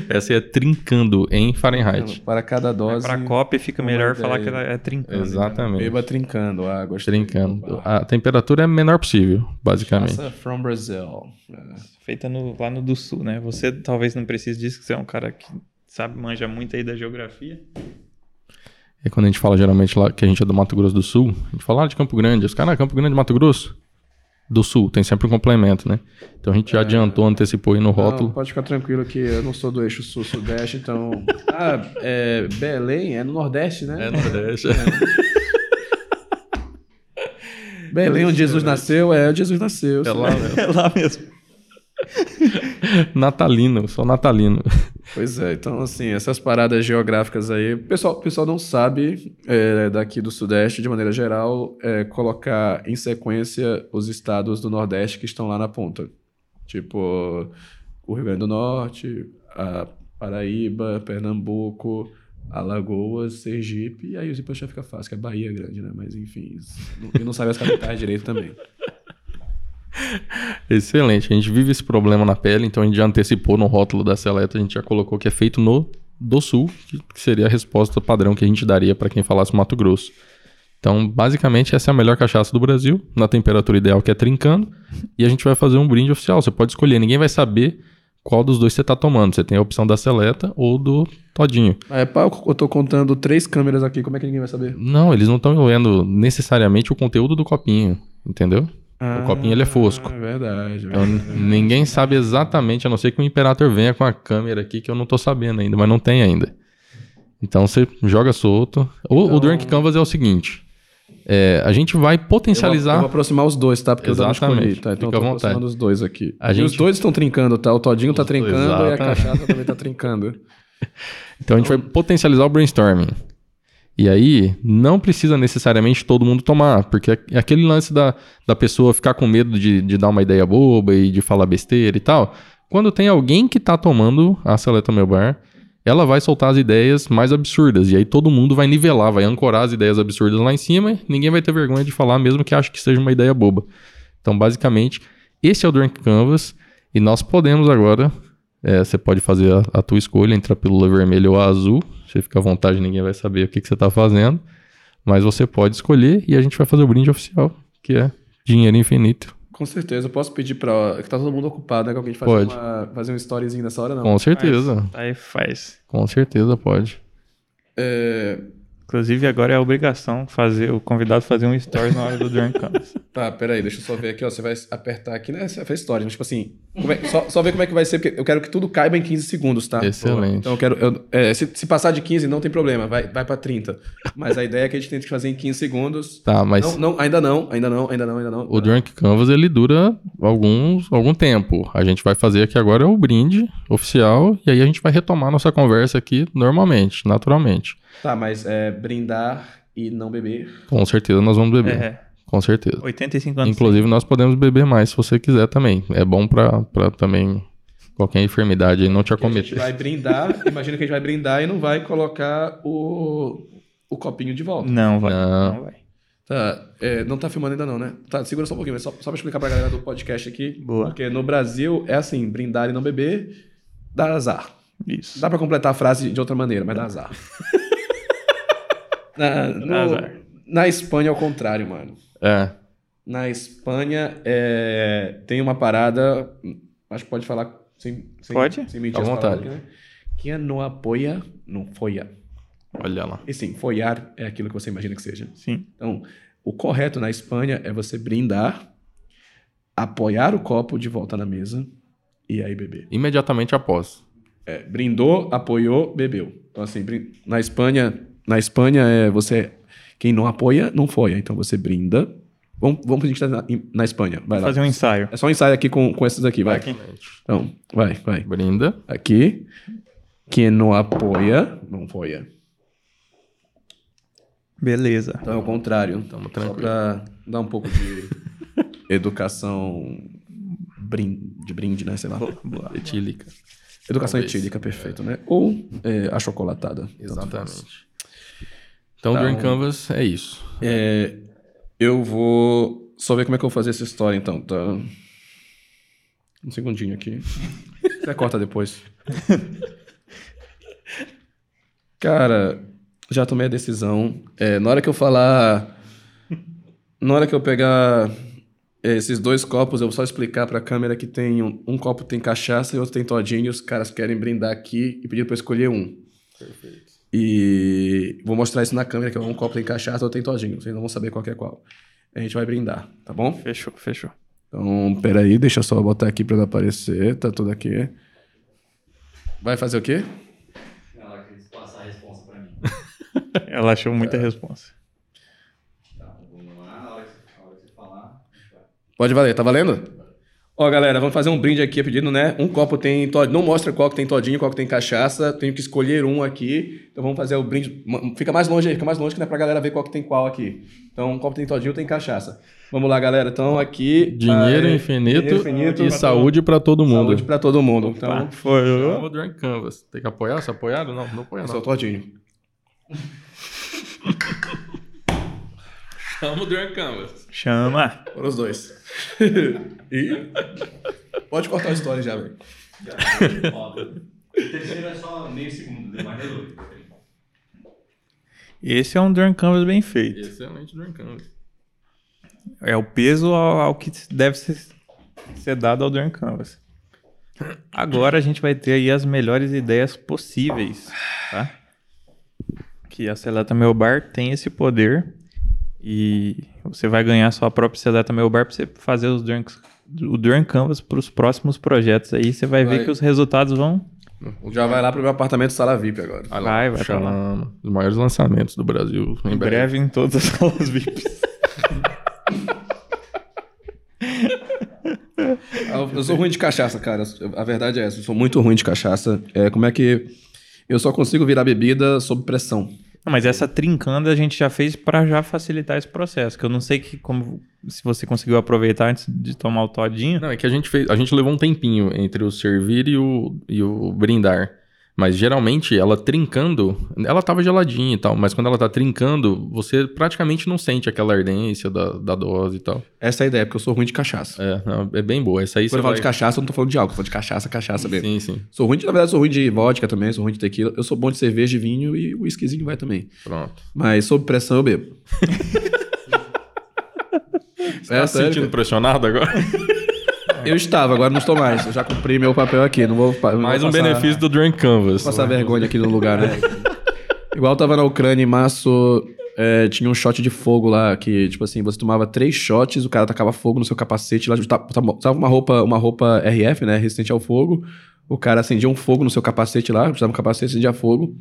Essa é trincando em Fahrenheit. Para cada dose... Para a copa fica melhor falar que ela é trincando. Exatamente. Beba trincando, ah, gostei. Trincando. A temperatura é a menor possível, basicamente. Nossa, from Brazil. Feita no, lá no do sul, né? Você talvez não precise disso, que você é um cara que sabe, manja muito aí da geografia. É quando a gente fala geralmente lá que a gente é do Mato Grosso do Sul, a gente fala ah, de Campo Grande. Os caras, ah, Campo Grande, Mato Grosso. Do Sul, tem sempre um complemento, né? Então a gente já é, adiantou, antecipou aí no rótulo. Não, pode ficar tranquilo que eu não sou do eixo sul-sudeste, então... Ah, é, Belém é no Nordeste, né? É no Nordeste. É. Belém, onde Jesus nasceu, é onde Jesus nasceu. É lá mesmo. É lá mesmo. Natalino, só natalino. Pois é, então assim, essas paradas geográficas aí... O pessoal, pessoal não sabe, é, daqui do Sudeste, de maneira geral, é, colocar em sequência os estados do Nordeste que estão lá na ponta. Tipo, o Rio Grande do Norte, a Paraíba, Pernambuco, Alagoas, Sergipe... E aí o Zipa já fica fácil, que a Bahia é grande, né? Mas enfim, e não sabe as capitais direito também. Excelente, a gente vive esse problema na pele, então a gente já antecipou no rótulo da Seleta, a gente já colocou que é feito no do Sul, que seria a resposta padrão que a gente daria para quem falasse Mato Grosso. Então, basicamente, essa é a melhor cachaça do Brasil, na temperatura ideal, que é trincando, e a gente vai fazer um brinde oficial. Você pode escolher, ninguém vai saber qual dos dois você está tomando. Você tem a opção da seleta ou do todinho. É, pá, eu tô contando três câmeras aqui, como é que ninguém vai saber? Não, eles não estão vendo necessariamente o conteúdo do copinho, entendeu? Ah, o copinho ele é fosco. É verdade. Então, verdade. Ninguém sabe exatamente, a não ser que o Imperator venha com a câmera aqui, que eu não tô sabendo ainda, mas não tem ainda. Então, você joga solto. O, então... o Drunk Canvas é o seguinte... É, a gente vai potencializar... Eu vou, eu vou aproximar os dois, tá? Porque exatamente. Eu não escolhi, tá? Então fica eu tô aproximando os dois aqui. A gente... os dois estão trincando, tá? O Todinho os tá trincando dois, e a cachaça também tá trincando. Então a gente vai potencializar o brainstorming. E aí, não precisa necessariamente todo mundo tomar, porque é aquele lance da, da pessoa ficar com medo de, de dar uma ideia boba e de falar besteira e tal. Quando tem alguém que tá tomando a Seleta Meu Bar... ela vai soltar as ideias mais absurdas. E aí todo mundo vai nivelar, vai ancorar as ideias absurdas lá em cima e ninguém vai ter vergonha de falar, mesmo que ache que seja uma ideia boba. Então, basicamente, esse é o Drunk Canvas. E nós podemos agora... É, você pode fazer a, a tua escolha entre a pílula vermelha ou a azul. Você fica à vontade, ninguém vai saber o que, que você está fazendo. Mas você pode escolher e a gente vai fazer o brinde oficial, que é dinheiro infinito. Com certeza, eu posso pedir pra... que tá todo mundo ocupado, né? Que alguém faz uma, fazer um storyzinho nessa hora, não? Com certeza. Faz. Aí faz. Com certeza pode. É... Inclusive, agora é a obrigação fazer o convidado fazer um story na hora do Drunk Canvas. Tá, peraí, deixa eu só ver aqui, ó. Você vai apertar aqui, né? Você fez story, mas tipo assim... Como é... só, só ver como é que vai ser, porque eu quero que tudo caiba em quinze segundos, tá? Excelente. Então eu quero... Eu, é, se, se passar de quinze, não tem problema, vai, vai pra trinta. Mas a ideia é que a gente tente fazer em quinze segundos. Tá, mas... Não, não, ainda não, ainda não, ainda não, ainda não. O Drunk Canvas, ele dura alguns, algum tempo. A gente vai fazer aqui agora o brinde oficial, e aí a gente vai retomar nossa conversa aqui normalmente, naturalmente. Tá, mas é brindar e não beber. Com certeza nós vamos beber. É. Com certeza. oitenta e cinco anos. Inclusive, nós podemos beber mais se você quiser também. É bom pra, pra também qualquer enfermidade aí não te acometer. A gente vai brindar, imagina que a gente vai brindar e não vai colocar o, o copinho de volta. Não vai. Não, não vai. Tá, é, não tá filmando ainda não, né? Tá, segura só um pouquinho, mas só, só pra explicar pra galera do podcast aqui. Boa. Porque no Brasil é assim, brindar e não beber dá azar. Isso. Dá pra completar a frase de outra maneira, mas dá azar. Na, no, na Espanha é o contrário, mano. É. Na Espanha é, tem uma parada, acho que pode falar sem, sem, pode? Sem mentir. À vontade. Palavras, né? Quem não apoia, não foia. Olha lá. E sim, foiar é aquilo que você imagina que seja. Sim. Então, o correto na Espanha é você brindar, apoiar o copo de volta na mesa e aí beber. Imediatamente após. É, brindou, apoiou, bebeu. Então assim, brind... na Espanha... Na Espanha, é você quem não apoia, não foia. Então, você brinda. Vamos, vamos a gente tá na, na Espanha. Vai lá. Fazer um ensaio. É só um ensaio aqui com, com essas aqui, vai. Aqui. Então, vai, vai. Brinda. Aqui. Quem não apoia, não foia. Beleza. Então, é o contrário. Estamos tranquilos. Só pra dar um pouco de educação brinde, de brinde, né? Sei lá. Boa. Etílica. Educação talvez. Etílica, perfeito, né? Ou é, achocolatada. Exatamente. Então, o Drunk Canvas é isso. É, eu vou só ver como é que eu vou fazer essa história, então. Tá? Um segundinho aqui. Você corta depois. Cara, já tomei a decisão. É, na hora que eu falar... Na hora que eu pegar esses dois copos, eu vou só explicar pra câmera que tem um, um copo tem cachaça e outro tem todinho. Os caras querem brindar aqui e pedir pra eu escolher um. Perfeito. E vou mostrar isso na câmera, que é um copo tem cachaça, outro tem todinho. Vocês não vão saber qual que é qual. A gente vai brindar, tá bom? Fechou, fechou. Então, peraí, deixa eu só botar aqui pra não aparecer. Tá tudo aqui. Vai fazer o quê? Ela quis passar a responsa pra mim. Ela achou muita tá. responsa. Tá, vamos lá. Na hora que você falar... Pode valer, tá valendo? Ó, galera, vamos fazer um brinde aqui, pedindo, né? Um copo tem todinho. Não mostra qual que tem todinho, qual que tem cachaça. Tenho que escolher um aqui. Então vamos fazer o brinde. Fica mais longe aí, fica mais longe que não é pra galera ver qual que tem qual aqui. Então, um copo tem todinho, tem cachaça. Vamos lá, galera. Então, aqui... Dinheiro, aí, infinito, dinheiro infinito e pra saúde todo... pra todo mundo. Saúde pra todo mundo. Então, ah, foi o Drunk Canvas. Tem que apoiar? Se apoiaram? Não, não apoiaram. Só o todinho. Chama o Drunk Canvas. Chama. Foram os dois. E... Pode cortar a história já, velho. O terceiro é só meio segundo, demais resolvido. Esse é um drawn canvas bem feito. Excelente drawn canvas. É o peso ao, ao que deve ser, ser dado ao drawn canvas. Agora a gente vai ter aí as melhores ideias possíveis, tá? Que a Seleta Meu Bar tem esse poder e você vai ganhar sua própria Seleta Meu Bar para você fazer os drinks, o Drawn Canvas para os próximos projetos aí. Você vai, vai ver que os resultados vão... Já vai lá para o meu apartamento sala V I P agora. Vai, lá, vai, vai pra lá. Os maiores lançamentos do Brasil. Em, em breve. breve em todas as salas V I Ps. Eu sou ruim de cachaça, cara. A verdade é essa. Eu sou muito ruim de cachaça. É, como é que... Eu só consigo virar bebida sob pressão. Não, mas essa trincanda a gente já fez para já facilitar esse processo, que eu não sei que, como, se você conseguiu aproveitar antes de tomar o todinho. Não, é que a gente fez, a gente levou um tempinho entre o servir e o, e o brindar. Mas geralmente ela trincando, ela tava geladinha e tal, mas quando ela tá trincando, você praticamente não sente aquela ardência da, da dose e tal. Essa é a ideia, porque eu sou ruim de cachaça. É, não, é bem boa. Essa aí. Quando eu falo vai... de cachaça, eu não tô falando de álcool, eu falo de cachaça, cachaça mesmo. Sim, sim. Sou ruim de, na verdade, sou ruim de vodka também, sou ruim de tequila. Eu sou bom de cerveja e vinho e o whiskyzinho vai também. Pronto. Mas sob pressão eu bebo. Você é, tá se sentindo pressionado agora? Eu estava, agora não estou mais. Eu já cumpri meu papel aqui. Não vou, não mais vou um passar, benefício do Drawn Canvas. Vou passar vergonha aqui no lugar, né? Igual eu tava na Ucrânia em março, é, tinha um shot de fogo lá, que, tipo assim, você tomava três shots, o cara tacava fogo no seu capacete lá, tava uma roupa, uma roupa R F, né? Resistente ao fogo. O cara acendia um fogo no seu capacete lá, precisava um capacete, acendia fogo.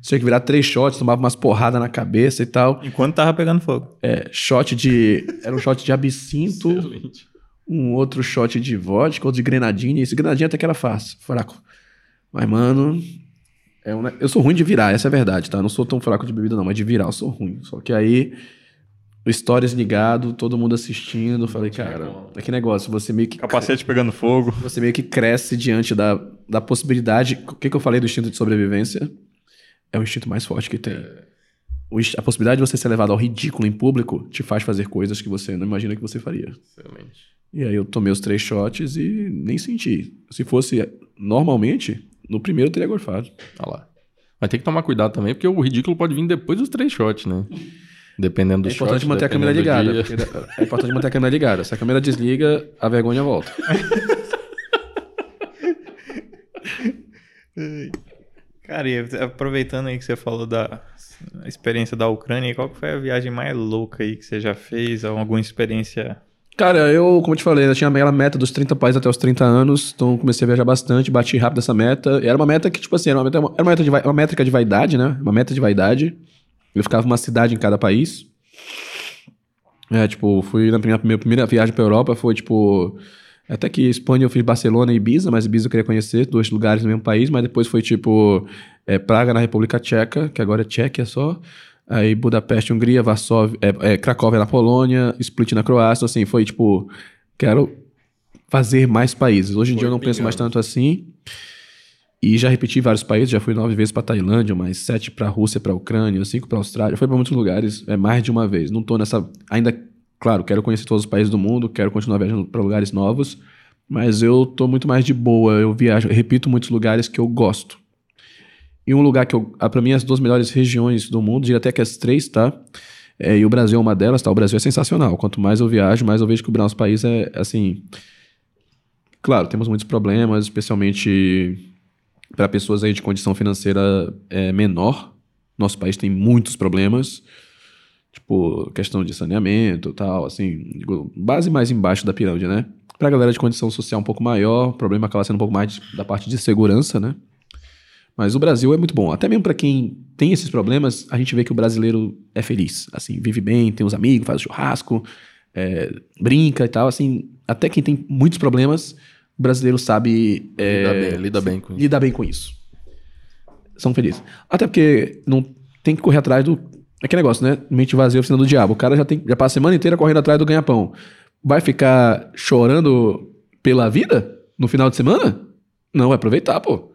Você tinha que virar três shots, tomava umas porradas na cabeça e tal. Enquanto tava pegando fogo. É, shot de... Era um shot de absinto. Excelente. Um outro shot de vodka, outro de grenadinha. Esse grenadinha até que era fácil, fraco. Mas, mano... É um... Eu sou ruim de virar, essa é a verdade, tá? Eu não sou tão fraco de bebida, não. Mas de virar, eu sou ruim. Só que aí... Stories ligado, todo mundo assistindo. Falei, cara... É que negócio, você meio que... Capacete pegando fogo. Você meio que cresce diante da, da possibilidade... O que que eu falei do instinto de sobrevivência? É o instinto mais forte que tem. A possibilidade de você ser levado ao ridículo em público te faz fazer coisas que você não imagina que você faria. Excelente. E aí eu tomei os três shots e nem senti. Se fosse normalmente, no primeiro eu teria gorfado. Ah lá. Mas tem que tomar cuidado também, porque o ridículo pode vir depois dos três shots, né? Dependendo do shot. É importante manter a câmera ligada. É importante manter a câmera ligada. Se a câmera desliga, a vergonha volta. Cara, e aproveitando aí que você falou da experiência da Ucrânia, qual que foi a viagem mais louca aí que você já fez? Alguma experiência... Cara, eu, como eu te falei, eu tinha aquela meta dos trinta países até os trinta anos, então comecei a viajar bastante, bati rápido essa meta. E era uma meta que, tipo assim, era uma, meta, era uma, meta de, uma métrica de vaidade, né? Uma meta de vaidade. Eu ficava uma cidade em cada país. É, tipo, fui na minha, minha primeira viagem pra Europa, foi, tipo... Até que Espanha eu fiz Barcelona e Ibiza, mas Ibiza eu queria conhecer, dois lugares no mesmo país, mas depois foi, tipo, é, Praga na República Tcheca, que agora é Tchequia só... Aí Budapeste, Hungria, Varsóvia, é, é, Cracóvia na Polônia, Split na Croácia, assim, foi tipo, quero fazer mais países. Hoje em foi dia eu não pingando. penso mais tanto assim. E já repeti vários países, já fui nove vezes pra Tailândia, mais sete pra Rússia, pra Ucrânia, cinco pra Austrália, fui pra muitos lugares, é, mais de uma vez. Não tô nessa, ainda, claro, quero conhecer todos os países do mundo, quero continuar viajando pra lugares novos, mas eu tô muito mais de boa, eu viajo, eu repito muitos lugares que eu gosto. E um lugar que, eu, pra mim, as duas melhores regiões do mundo, diria até que as três, tá? É, e o Brasil é uma delas, tá? O Brasil é sensacional. Quanto mais eu viajo, mais eu vejo que o nosso país é, assim... Claro, temos muitos problemas, especialmente para pessoas aí de condição financeira é, menor. Nosso país tem muitos problemas. Tipo, questão de saneamento e tal, assim... Base mais embaixo da pirâmide, né? Pra galera de condição social um pouco maior, o problema acaba sendo um pouco mais da parte de segurança, né? Mas o Brasil é muito bom. Até mesmo para quem tem esses problemas, a gente vê que o brasileiro é feliz. Assim, vive bem, tem uns amigos, faz churrasco, é, brinca e tal. Assim, até quem tem muitos problemas, o brasileiro sabe... É, lida bem, lida bem com isso. Lida bem com isso. São felizes. Até porque não tem que correr atrás do... É que negócio, né? Mente vazia, oficina do diabo. O cara já, tem, já passa a semana inteira correndo atrás do ganha-pão. Vai ficar chorando pela vida no final de semana? Não, vai aproveitar, pô.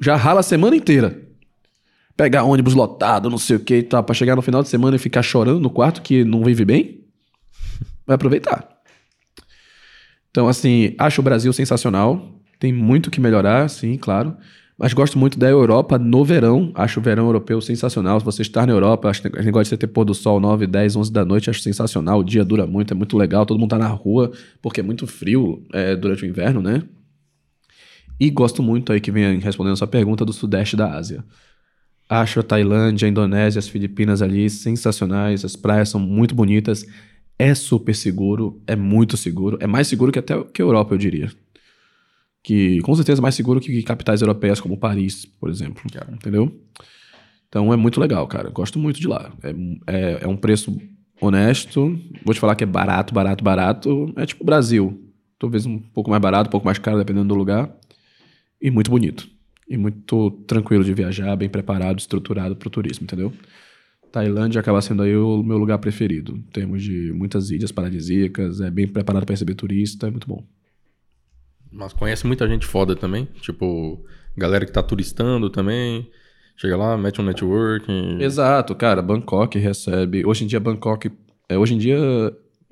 Já rala a semana inteira. Pegar ônibus lotado, não sei o que e tal, pra chegar no final de semana e ficar chorando no quarto que não vive bem, vai aproveitar. Então, assim, acho o Brasil sensacional. Tem muito que melhorar, sim, claro. mas gosto muito da Europa no verão. Acho o verão europeu sensacional. Se você estar na Europa, acho que negócio de você ter pôr do sol nove, dez, onze da noite, acho sensacional. O dia dura muito, é muito legal. Todo mundo tá na rua, porque é muito frio é, durante o inverno, né? E gosto muito aí que vem respondendo a sua pergunta do sudeste da Ásia. Acho a Tailândia, a Indonésia, as Filipinas ali sensacionais. As praias são muito bonitas. É super seguro, é muito seguro. É mais seguro que até que a Europa, eu diria. Que com certeza mais seguro que capitais europeias como Paris, por exemplo, cara, entendeu? Então é muito legal, cara. Gosto muito de lá. É, é, é um preço honesto. Vou te falar que é barato, barato, barato. É tipo o Brasil. Talvez um pouco mais barato, um pouco mais caro, dependendo do lugar. E muito bonito. E muito tranquilo de viajar, bem preparado, estruturado para o turismo, entendeu? Tailândia acaba sendo aí o meu lugar preferido. Em termos de muitas ilhas paradisíacas, é bem preparado para receber turista, é muito bom. Mas conhece muita gente foda também, tipo, galera que tá turistando também, chega lá, mete um networking. Exato, cara, Bangkok recebe, hoje em dia Bangkok, é, hoje em dia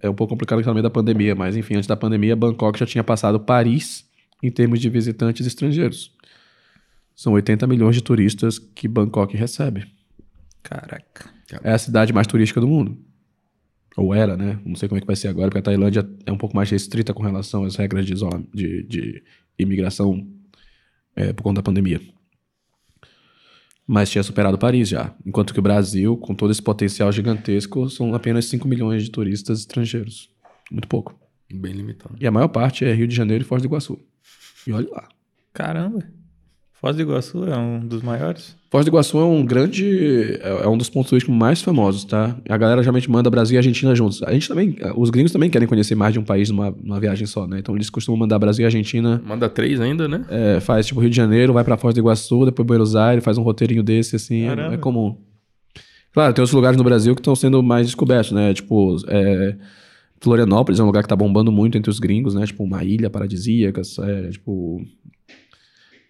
é um pouco complicado também da pandemia, mas enfim, antes da pandemia Bangkok já tinha passado Paris em termos de visitantes estrangeiros. São oitenta milhões de turistas que Bangkok recebe. Caraca. É a cidade mais turística do mundo. Ou era, né? Não sei como é que vai ser agora, porque a Tailândia é um pouco mais restrita com relação às regras de, de, de imigração é, por conta da pandemia. Mas tinha superado Paris já. Enquanto que o Brasil, com todo esse potencial gigantesco, são apenas cinco milhões de turistas estrangeiros. Muito pouco. Bem limitado. E a maior parte é Rio de Janeiro e Foz do Iguaçu. E olha lá. Caramba. Foz do Iguaçu é um dos maiores? Foz do Iguaçu é um grande... É um dos pontos turísticos mais famosos, tá? A galera geralmente manda Brasil e Argentina juntos. A gente também... Os gringos também querem conhecer mais de um país numa, numa viagem só, né? Então eles costumam mandar Brasil e Argentina... Manda três ainda, né? É, faz tipo Rio de Janeiro, vai pra Foz do Iguaçu, depois Buenos Aires, faz um roteirinho desse, assim. É, é comum. Claro, tem outros lugares no Brasil que estão sendo mais descobertos, né? Tipo... É... Florianópolis é um lugar que tá bombando muito entre os gringos, né? Tipo, uma ilha paradisíaca, é, tipo...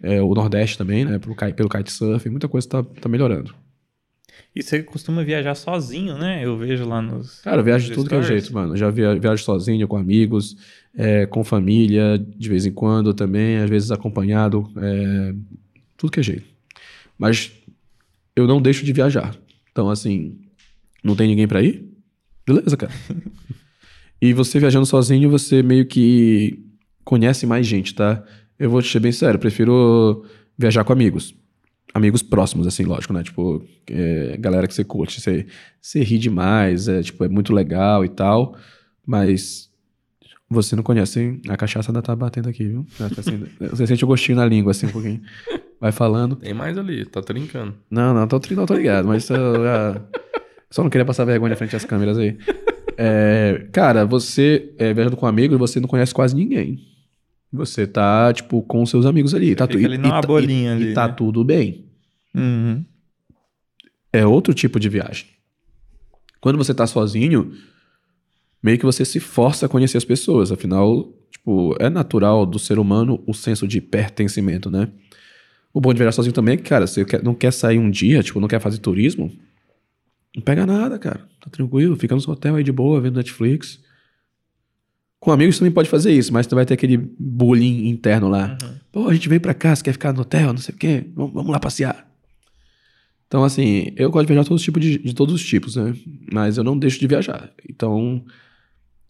É, o Nordeste também, né? Pelo, pelo kitesurf, muita coisa tá, tá melhorando. E você costuma viajar sozinho, né? Eu vejo lá nos... Cara, eu viajo de tudo que é jeito, mano. Eu já via, viajo sozinho, com amigos, é, com família, de vez em quando também, às vezes acompanhado, é, tudo que é jeito. Mas eu não deixo de viajar. Então, assim, não tem ninguém pra ir? Beleza, cara. E você viajando sozinho, você meio que conhece mais gente, tá? Eu vou te ser bem sério, prefiro viajar com amigos. Amigos próximos, assim, lógico, né? Tipo, é, galera que você curte, você, você ri demais, é, tipo, é muito legal e tal, mas você não conhece, hein? A cachaça ainda tá batendo aqui, viu? Assim, você sente o gostinho na língua, assim, um pouquinho. Vai falando. Tem mais ali, tá trincando. Não, não, tô trincando, tô ligado, mas só, já, só não queria passar vergonha na frente das câmeras aí. É, cara, você é, viajando com amigos, você não conhece quase ninguém. Você tá, tipo, com seus amigos ali. Você tá fica tu... ali numa e, bolinha e, ali, e tá, né? Tudo bem. Uhum. É outro tipo de viagem. Quando você tá sozinho, meio que você se força a conhecer as pessoas. Afinal, tipo, é natural do ser humano o senso de pertencimento, né? O bom de viajar sozinho também é que, cara, você não quer sair um dia, tipo, não quer fazer turismo, não pega nada, cara. Tá tranquilo, fica no seu hotel aí de boa, vendo Netflix... Com amigos também pode fazer isso, mas tu vai ter aquele bullying interno lá. Uhum. Pô, a gente veio pra cá, você quer ficar no hotel, não sei o quê, vamos, vamos lá passear. Então, assim, eu gosto de viajar todos os tipos de, de todos os tipos, né? Mas eu não deixo de viajar. Então,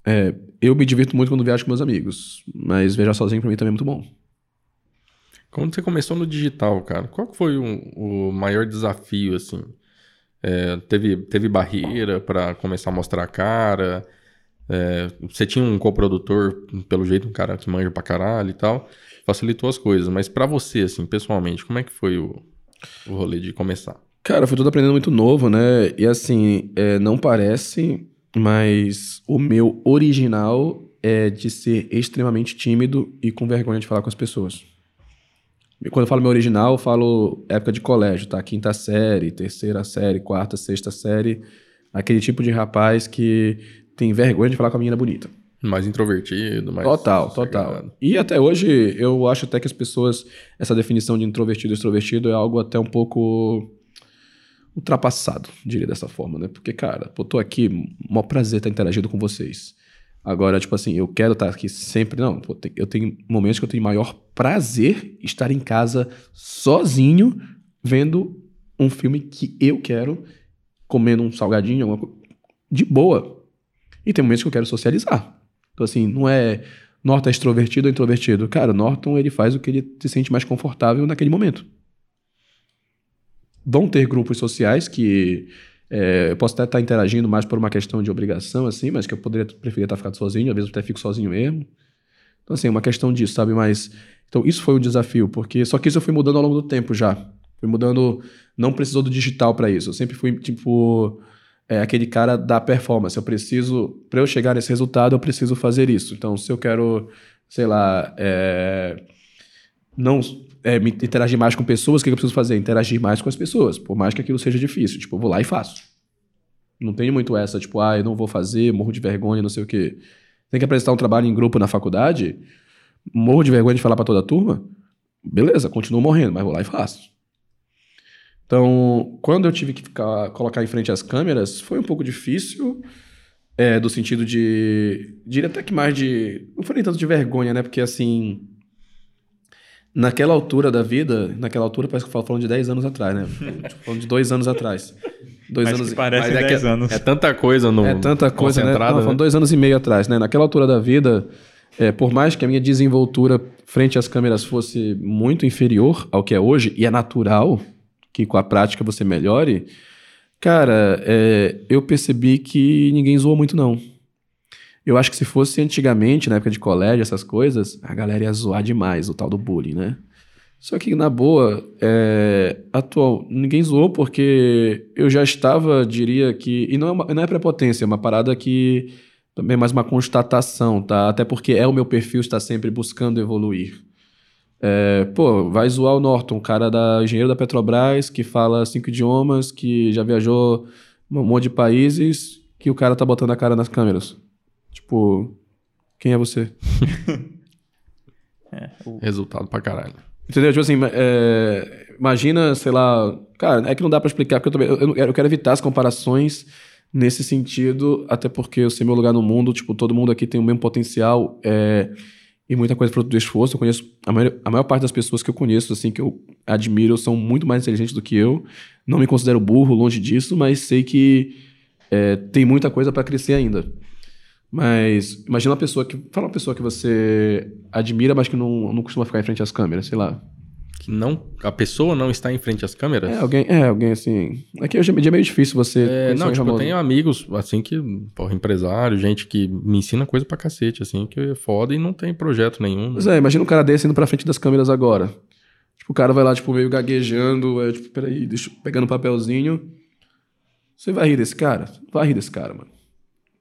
é, eu me divirto muito quando viajo com meus amigos, mas viajar sozinho pra mim também é muito bom. Quando você começou no digital, cara, qual que foi o, o maior desafio, assim? É, teve, teve barreira pra começar a mostrar a cara... É, você tinha um coprodutor, pelo jeito, um cara que manja pra caralho e tal, facilitou as coisas, mas pra você, assim, pessoalmente, como é que foi o, o rolê de começar? Cara, foi tudo aprendendo muito novo, né? E assim, é, não parece, mas o meu original é de ser extremamente tímido e com vergonha de falar com as pessoas. E quando eu falo meu original, eu falo época de colégio, tá? Quinta série, terceira série, quarta, sexta série, aquele tipo de rapaz que... tem vergonha de falar com a menina bonita. Mais introvertido, mais... Total, total. E até hoje, eu acho até que as pessoas... Essa definição de introvertido e extrovertido é algo até um pouco ultrapassado, diria dessa forma, né? Porque, cara, pô, tô aqui, maior prazer estar interagindo com vocês. Agora, tipo assim, eu quero estar aqui sempre... Não, pô, tem, eu tenho momentos que eu tenho maior prazer estar em casa sozinho, vendo um filme que eu quero, comendo um salgadinho, alguma coisa, de boa. E tem momentos que eu quero socializar. Então, assim, não é... Norton é extrovertido ou introvertido? Cara, o Norton, ele faz o que ele se sente mais confortável naquele momento. Vão ter grupos sociais que... É, eu posso até estar interagindo mais por uma questão de obrigação, assim, mas que eu poderia preferir estar ficando sozinho, às vezes eu até fico sozinho mesmo. Então, assim, é uma questão disso, sabe? Mas, então, isso foi um desafio, porque... Só que isso eu fui mudando ao longo do tempo já. Fui mudando... Não precisou do digital para isso. Eu sempre fui, tipo... É aquele cara da performance. Eu preciso... Para eu chegar nesse resultado, eu preciso fazer isso. Então, se eu quero, sei lá... É, não... É, me interagir mais com pessoas, o que eu preciso fazer? Interagir mais com as pessoas, por mais que aquilo seja difícil. Tipo, eu vou lá e faço. Não tenho muito essa, tipo, ah, eu não vou fazer, morro de vergonha, não sei o quê. Tem que apresentar um trabalho em grupo na faculdade, morro de vergonha de falar pra toda a turma, beleza, continuo morrendo, mas vou lá e faço. Então, quando eu tive que ficar, colocar em frente às câmeras, foi um pouco difícil, é, do sentido de... Diria até que mais de... Não falei tanto de vergonha, né? Porque, assim... Naquela altura da vida, naquela altura parece que eu falo falando de dez anos atrás, né? Falando de dois anos atrás. Dois acho anos que parece dez é anos. É, é tanta coisa no... É tanta coisa, né? Não, falando né? dois anos e meio atrás, né? Naquela altura da vida, é, por mais que a minha desenvoltura frente às câmeras fosse muito inferior ao que é hoje, e é natural que com a prática você melhore, cara, é, eu percebi que ninguém zoou muito, não. Eu acho que se fosse antigamente, na época de colégio, essas coisas, a galera ia zoar demais, o tal do bullying, né? Só que, na boa, é, atual, ninguém zoou porque eu já estava, diria que... E não é, uma, não é prepotência, é uma parada que também é mais uma constatação, tá? Até porque é o meu perfil estar sempre buscando evoluir. É, pô, vai zoar o Norton, um cara da, engenheiro da Petrobras, que fala cinco idiomas, que já viajou um monte de países, que o cara tá botando a cara nas câmeras. Tipo, quem é você? é, o... Resultado pra caralho. Entendeu? Tipo assim, é, imagina, sei lá... Cara, é que não dá pra explicar, porque eu também... Eu, eu quero evitar as comparações nesse sentido, até porque eu sei meu lugar no mundo, tipo, todo mundo aqui tem o mesmo potencial é, e muita coisa fruto do esforço. Eu conheço... A maior, a maior parte das pessoas que eu conheço, assim, que eu admiro, são muito mais inteligentes do que eu. Não me considero burro, longe disso, mas sei que é, tem muita coisa pra crescer ainda. Mas imagina uma pessoa que... Fala uma pessoa que você admira, mas que não, não costuma ficar em frente às câmeras, sei lá. Que não... A pessoa não está em frente às câmeras? É, alguém, é, alguém assim... É que hoje em dia é meio difícil você... É, não, tipo, eu tenho amigos, assim, que... Porra, empresário, gente que me ensina coisa pra cacete, assim, que é foda e não tem projeto nenhum. Pois é, imagina um cara desse indo pra frente das câmeras agora. Tipo, o cara vai lá, tipo, meio gaguejando, é, tipo, peraí, deixa, pegando um papelzinho. Você vai rir desse cara? Vai rir desse cara, mano.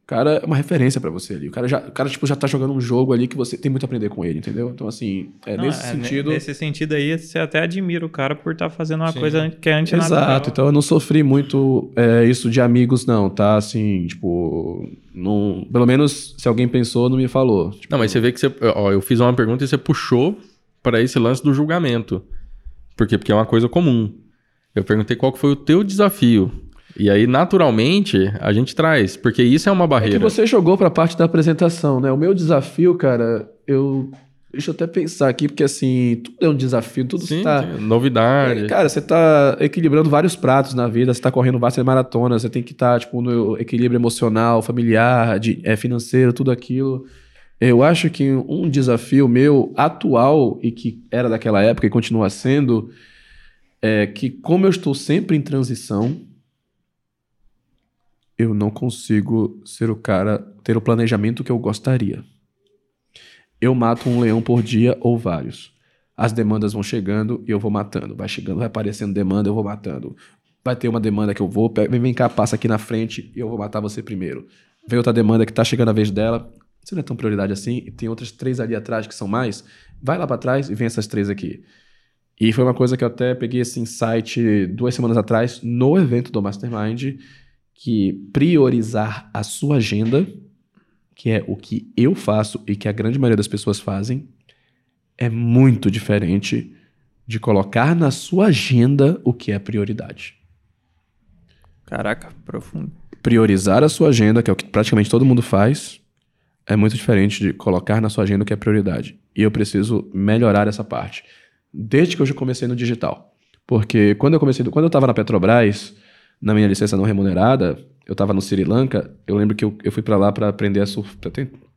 O cara é uma referência pra você ali. O cara, já, o cara, tipo, já tá jogando um jogo ali que você tem muito a aprender com ele, entendeu? Então, assim, é não, nesse é, sentido... Nesse sentido aí, você até admira o cara por estar tá fazendo uma Sim. coisa que é antinatural. Exato. Então, eu não sofri muito é, isso de amigos, não, tá? Assim, tipo... Não, pelo menos, se alguém pensou, não me falou. Tipo, não, mas você vê que você... Ó, eu fiz uma pergunta e você puxou pra esse lance do julgamento. Por quê? Porque é uma coisa comum. Eu perguntei qual que foi o teu desafio. E aí, naturalmente, a gente traz, porque isso é uma barreira. É que você jogou para a parte da apresentação, né? O meu desafio, cara, eu... Deixa eu até pensar aqui, porque assim, tudo é um desafio, tudo está... novidade. É, cara, você tá equilibrando vários pratos na vida, você tá correndo várias maratonas, você tem que estar, tá, tipo, no equilíbrio emocional, familiar, de, é, financeiro, tudo aquilo. Eu acho que um desafio meu atual, e que era daquela época e continua sendo, é que como eu estou sempre em transição... eu não consigo ser o cara, ter o planejamento que eu gostaria. Eu mato um leão por dia ou vários. As demandas vão chegando e eu vou matando. Vai chegando, vai aparecendo demanda, eu vou matando. Vai ter uma demanda que eu vou, vem, vem cá, passa aqui na frente e eu vou matar você primeiro. Vem outra demanda que tá chegando a vez dela, você não é tão prioridade assim, e tem outras três ali atrás que são mais, vai lá para trás e vem essas três aqui. E foi uma coisa que eu até peguei esse insight duas semanas atrás, no evento do Mastermind, que priorizar a sua agenda, que é o que eu faço e que a grande maioria das pessoas fazem, é muito diferente de colocar na sua agenda o que é prioridade. Caraca, profundo. Priorizar a sua agenda, que é o que praticamente todo mundo faz, é muito diferente de colocar na sua agenda o que é prioridade. E eu preciso melhorar essa parte. Desde que eu já comecei no digital. Porque quando eu comecei, quando eu estava na Petrobras, na minha licença não remunerada, eu estava no Sri Lanka, eu lembro que eu, eu fui para lá para aprender a surfar,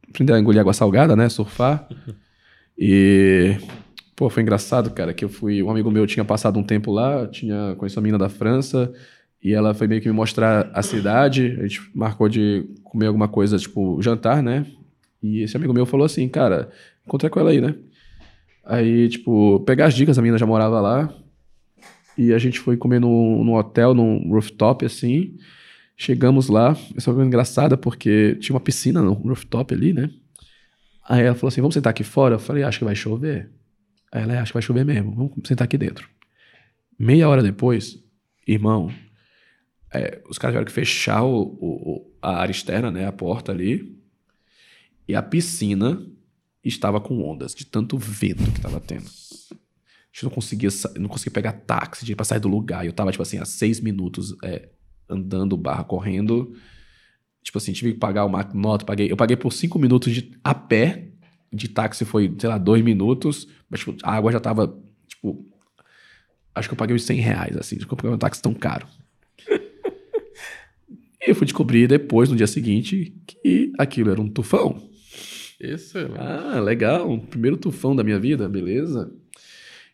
aprender a engolir água salgada, né, surfar. E, pô, foi engraçado, cara, que eu fui, um amigo meu tinha passado um tempo lá, tinha conhecido a mina da França, e ela foi meio que me mostrar a cidade, a gente marcou de comer alguma coisa, tipo, jantar, né? E esse amigo meu falou assim, cara, encontrei com ela aí, né? Aí, tipo, pegar as dicas, a mina já morava lá, e a gente foi comer num, num hotel, num rooftop, assim. Chegamos lá, isso foi engraçado, porque tinha uma piscina no rooftop ali, né? Aí ela falou assim, vamos sentar aqui fora? Eu falei, acho que vai chover. Aí ela, acho que vai chover mesmo, vamos sentar aqui dentro. Meia hora depois, irmão, é, os caras tiveram que fechar o, o, a área externa, né, a porta ali, e a piscina estava com ondas, de tanto vento que estava tendo. A gente não conseguia, não conseguia pegar táxi para sair do lugar. Eu tava, tipo assim, há seis minutos é, andando, barra, correndo. Tipo assim, tive que pagar uma nota. Paguei, eu paguei por cinco minutos de, a pé. De táxi foi, sei lá, dois minutos. Mas tipo, a água já tava, tipo... Acho que eu paguei uns cem reais, assim. Acho que eu paguei um táxi tão caro. E eu fui descobrir depois, no dia seguinte, que aquilo era um tufão. Isso. Ah, legal. O primeiro tufão da minha vida, beleza.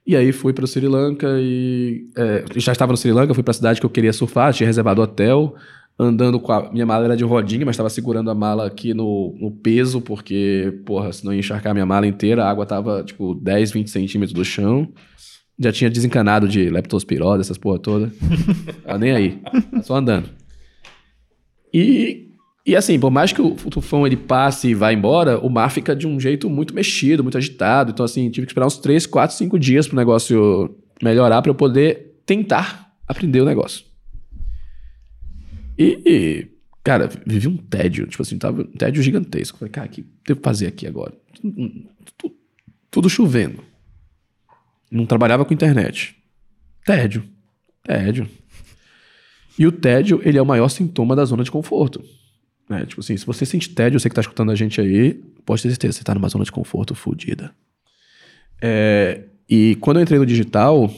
E aí fui para o Sri Lanka e... É, já estava no Sri Lanka, fui para a cidade que eu queria surfar, tinha reservado hotel, andando com a... Minha mala era de rodinha, mas estava segurando a mala aqui no, no peso, porque, porra, senão ia encharcar a minha mala inteira, a água estava, tipo, dez, vinte centímetros do chão. Já tinha desencanado de leptospirose, essas porra toda. Tava nem aí. Tava só andando. E... E assim, por mais que o tufão ele passe e vá embora, o mar fica de um jeito muito mexido, muito agitado. Então assim, tive que esperar uns três, quatro, cinco dias pro negócio melhorar para eu poder tentar aprender o negócio. E, cara, vivi um tédio. Tipo assim, tava um tédio gigantesco. Falei, cara, o que devo fazer aqui agora? Tudo, tudo chovendo. Não trabalhava com internet. Tédio. Tédio. E o tédio, ele é o maior sintoma da zona de conforto. É, tipo assim, se você sente tédio, você que tá escutando a gente aí, pode ter certeza, você tá numa zona de conforto fodida. É, e quando eu entrei no digital,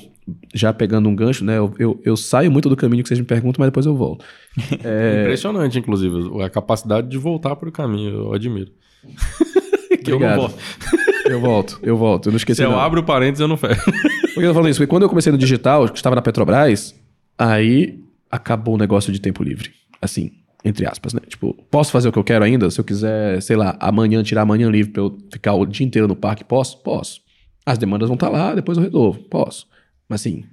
já pegando um gancho, né, eu, eu, eu saio muito do caminho que vocês me perguntam, mas depois eu volto. É... Impressionante, inclusive, a capacidade de voltar pro caminho, eu admiro. Que eu não volto. Eu volto, eu volto, eu não esqueci. Se eu não. abro parênteses, eu não fecho. Por que eu falo isso? Porque quando eu comecei no digital, eu estava na Petrobras, aí acabou o negócio de tempo livre, assim... Entre aspas, né? Tipo, posso fazer o que eu quero ainda? Se eu quiser, sei lá, amanhã, tirar amanhã livre pra eu ficar o dia inteiro no parque, posso? Posso. As demandas vão estar lá, depois eu resolvo. Posso. Mas assim,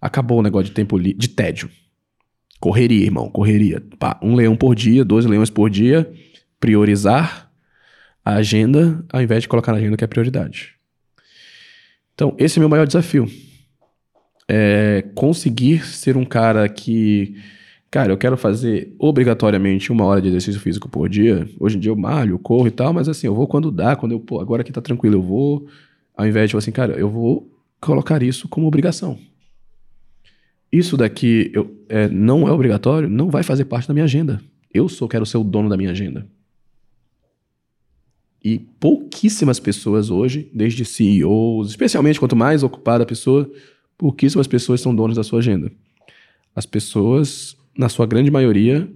acabou o negócio de tempo li- de tédio. Correria, irmão, correria. Pá, um leão por dia, dois leões por dia. Priorizar a agenda, ao invés de colocar na agenda que é prioridade. Então, esse é o meu maior desafio. É conseguir ser um cara que... Cara, eu quero fazer obrigatoriamente uma hora de exercício físico por dia. Hoje em dia eu malho, corro e tal, mas assim, eu vou quando dá, quando eu, pô, agora que tá tranquilo, eu vou. Ao invés de, tipo assim, cara, eu vou colocar isso como obrigação. Isso daqui eu, é, não é obrigatório, não vai fazer parte da minha agenda. Eu só quero ser o dono da minha agenda. E pouquíssimas pessoas hoje, desde C E Os, especialmente quanto mais ocupada a pessoa, pouquíssimas pessoas são donas da sua agenda. As pessoas... Na sua grande maioria,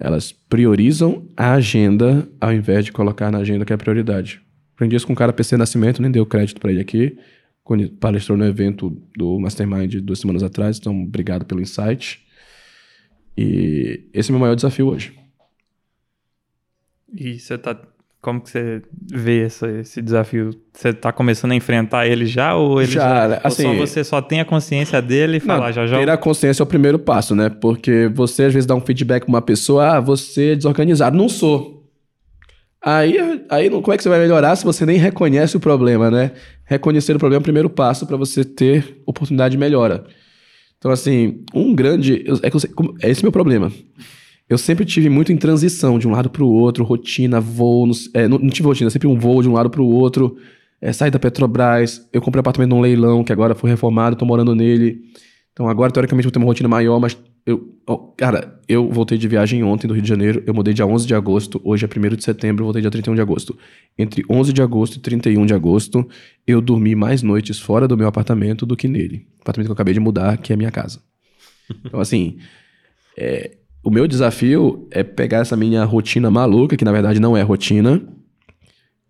elas priorizam a agenda ao invés de colocar na agenda que é a prioridade. Aprendi isso com um cara P C Nascimento, nem deu crédito para ele aqui, quando palestrou no evento do Mastermind duas semanas atrás, então obrigado pelo insight. E esse é o meu maior desafio hoje. E você tá... Como que você vê essa, esse desafio? Você está começando a enfrentar ele já? Ou, ele já, já, assim, ou só você só tem a consciência dele e falar já já? Ter a consciência é o primeiro passo, né? Porque você às vezes dá um feedback para uma pessoa, ah, você é desorganizado. Não sou. Aí, aí como é que você vai melhorar se você nem reconhece o problema, né? Reconhecer o problema é o primeiro passo para você ter oportunidade de melhora. Então, assim, um grande... É, que eu sei, é esse meu problema. Eu sempre tive muito em transição, de um lado para o outro, rotina, voo... No, é, não, não tive rotina, sempre um voo de um lado para o outro. É, saí da Petrobras, eu comprei um apartamento num leilão, que agora foi reformado, estou morando nele. Então agora, teoricamente, eu tenho uma rotina maior, mas Eu, oh, cara, eu voltei de viagem ontem do Rio de Janeiro, eu mudei dia onze de agosto, hoje é primeiro de setembro, eu voltei dia trinta e um de agosto. Entre onze de agosto e trinta e um de agosto, eu dormi mais noites fora do meu apartamento do que nele. O apartamento que eu acabei de mudar, que é a minha casa. Então, assim, é, o meu desafio é pegar essa minha rotina maluca, que na verdade não é rotina,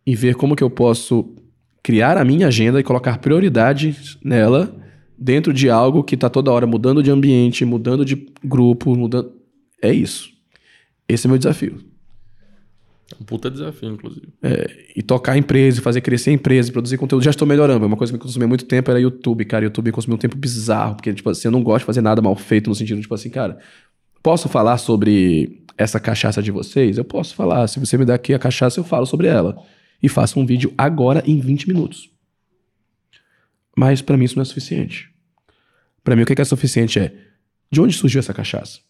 e ver como que eu posso criar a minha agenda e colocar prioridades nela dentro de algo que tá toda hora mudando de ambiente, mudando de grupo, mudando... É isso. Esse é o meu desafio. É um puta desafio, inclusive. É, e tocar a empresa, fazer crescer a empresa, produzir conteúdo. Já estou melhorando. Uma coisa que me consumia muito tempo era YouTube, cara. YouTube consumiu um tempo bizarro, porque, tipo assim, eu não gosto de fazer nada mal feito no sentido, tipo assim, cara, posso falar sobre essa cachaça de vocês? Eu posso falar. Se você me dá aqui a cachaça, eu falo sobre ela. E faço um vídeo agora em vinte minutos. Mas pra mim isso não é suficiente. Pra mim, o que é suficiente é... De onde surgiu essa cachaça?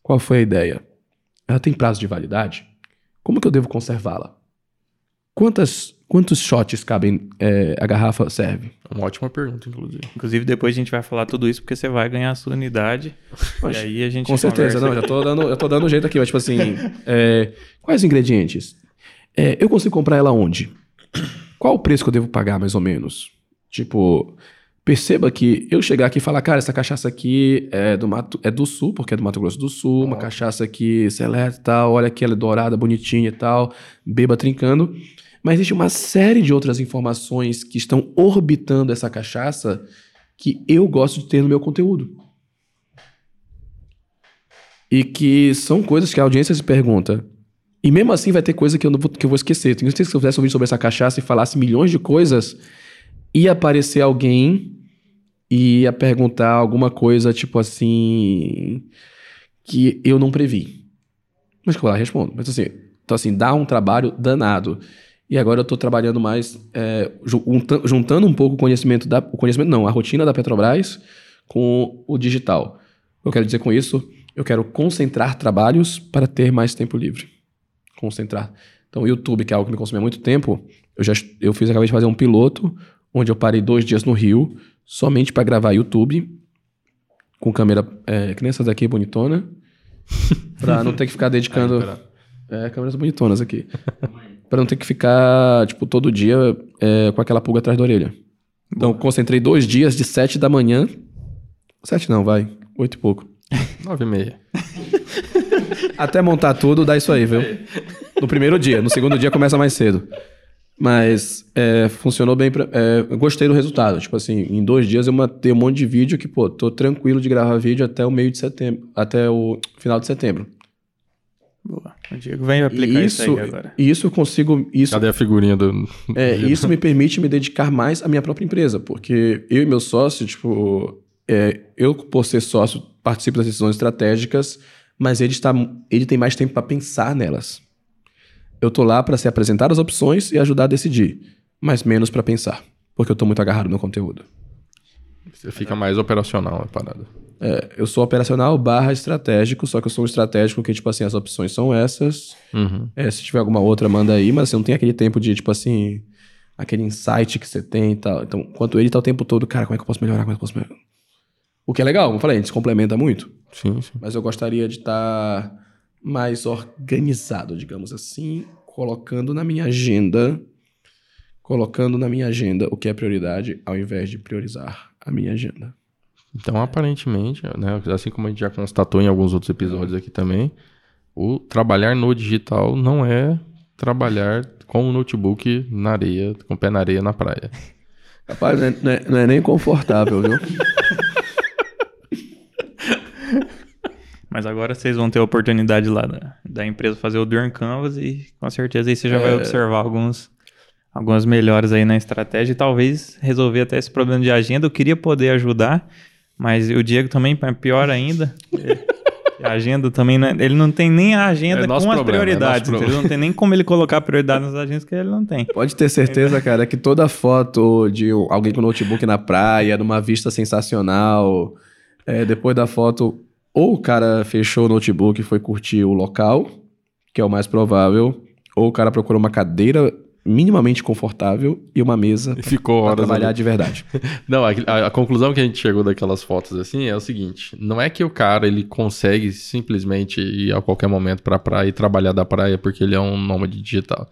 Qual foi a ideia? Ela tem prazo de validade? Como que eu devo conservá-la? Quantas, quantos shots cabem... É, a garrafa serve? Uma ótima pergunta, inclusive. Inclusive, depois a gente vai falar tudo isso, porque você vai ganhar a sua unidade. Mas, e aí a gente... Com certeza. Conversa. Não, eu já tô dando, eu tô dando um jeito aqui. Mas, tipo assim... É, quais ingredientes? É, eu consigo comprar ela onde? Qual o preço que eu devo pagar, mais ou menos? Tipo... Perceba que eu chegar aqui e falar, cara, essa cachaça aqui é do, Mato, é do Sul, porque é do Mato Grosso do Sul, uma ah. cachaça aqui seleta e tal, olha aqui, ela é dourada, bonitinha e tal, beba trincando. Mas existe uma série de outras informações que estão orbitando essa cachaça que eu gosto de ter no meu conteúdo. E que são coisas que a audiência se pergunta. E mesmo assim vai ter coisa que eu, não vou, que eu vou esquecer. Tenho certeza que se eu fizesse um vídeo sobre essa cachaça e falasse milhões de coisas... ia aparecer alguém e ia perguntar alguma coisa, tipo assim, que eu não previ. Mas que eu lá respondo. Mas assim, então assim, dá um trabalho danado. E agora eu tô trabalhando mais, é, juntando um pouco o conhecimento da... O conhecimento não, a rotina da Petrobras com o digital. Eu quero dizer com isso, eu quero concentrar trabalhos para ter mais tempo livre. Concentrar. Então, o YouTube, que é algo que me consumia há muito tempo, eu já eu fiz, acabei de fazer um piloto, onde eu parei dois dias no Rio, somente para gravar YouTube, com câmera, é, que nem essas daqui, bonitona, para não ter que ficar dedicando... É, câmeras bonitonas aqui. Para não ter que ficar, tipo, todo dia é, com aquela pulga atrás da orelha. Então, concentrei dois dias de sete da manhã... Sete não, vai. Oito e pouco. Nove e meia. Até montar tudo, dá isso aí, viu? No primeiro dia. No segundo dia começa mais cedo. Mas é, funcionou bem. Pra, é, eu gostei do resultado. Tipo assim, em dois dias eu matei um monte de vídeo que, pô, tô tranquilo de gravar vídeo até o meio de setembro. Até o final de setembro. Boa. O Diego vem aplicar isso, isso aí agora. E isso eu consigo... Isso, cadê a figurinha do... É, isso me permite me dedicar mais à minha própria empresa. Porque eu e meu sócio, tipo... É, eu, por ser sócio, participo das decisões estratégicas, mas ele, está, ele tem mais tempo para pensar nelas. Eu tô lá para se apresentar as opções e ajudar a decidir, mas menos para pensar, porque eu tô muito agarrado no meu conteúdo. Você fica mais operacional, a parada. É, eu sou operacional barra estratégico, só que eu sou um estratégico que, tipo assim, as opções são essas. Uhum. É, se tiver alguma outra, manda aí, mas você não tem aquele tempo de, tipo assim, aquele insight que você tem e tal. Então, enquanto ele tá o tempo todo, cara, como é que eu posso melhorar, como é que eu posso melhorar? O que é legal, como eu falei, a gente se complementa muito. Sim, sim. Mas eu gostaria de estar... Tá... mais organizado, digamos assim, colocando na minha agenda, colocando na minha agenda o que é prioridade, ao invés de priorizar a minha agenda. Então, aparentemente, né, assim como a gente já constatou em alguns outros episódios aqui também, o trabalhar no digital não é trabalhar com o notebook na areia, com o pé na areia na praia. Rapaz, não é, não é, não é nem confortável, viu? Mas agora vocês vão ter a oportunidade lá da, da empresa fazer o Dream Canvas e com certeza aí você já é... vai observar alguns, algumas melhoras aí na estratégia e talvez resolver até esse problema de agenda. Eu queria poder ajudar, mas o Diego também é pior ainda. A agenda também, não é, ele não tem nem a agenda é com as problema, prioridades. É ele não tem nem como ele colocar prioridade nas agendas que ele não tem. Pode ter certeza, cara, que toda foto de alguém com notebook na praia, numa vista sensacional, é, depois da foto... Ou o cara fechou o notebook e foi curtir o local, que é o mais provável, ou o cara procurou uma cadeira minimamente confortável e uma mesa para trabalhar ali de verdade. Não, a, a, a conclusão que a gente chegou daquelas fotos assim é o seguinte, não é que o cara ele consegue simplesmente ir a qualquer momento para a praia e trabalhar da praia porque ele é um nômade digital.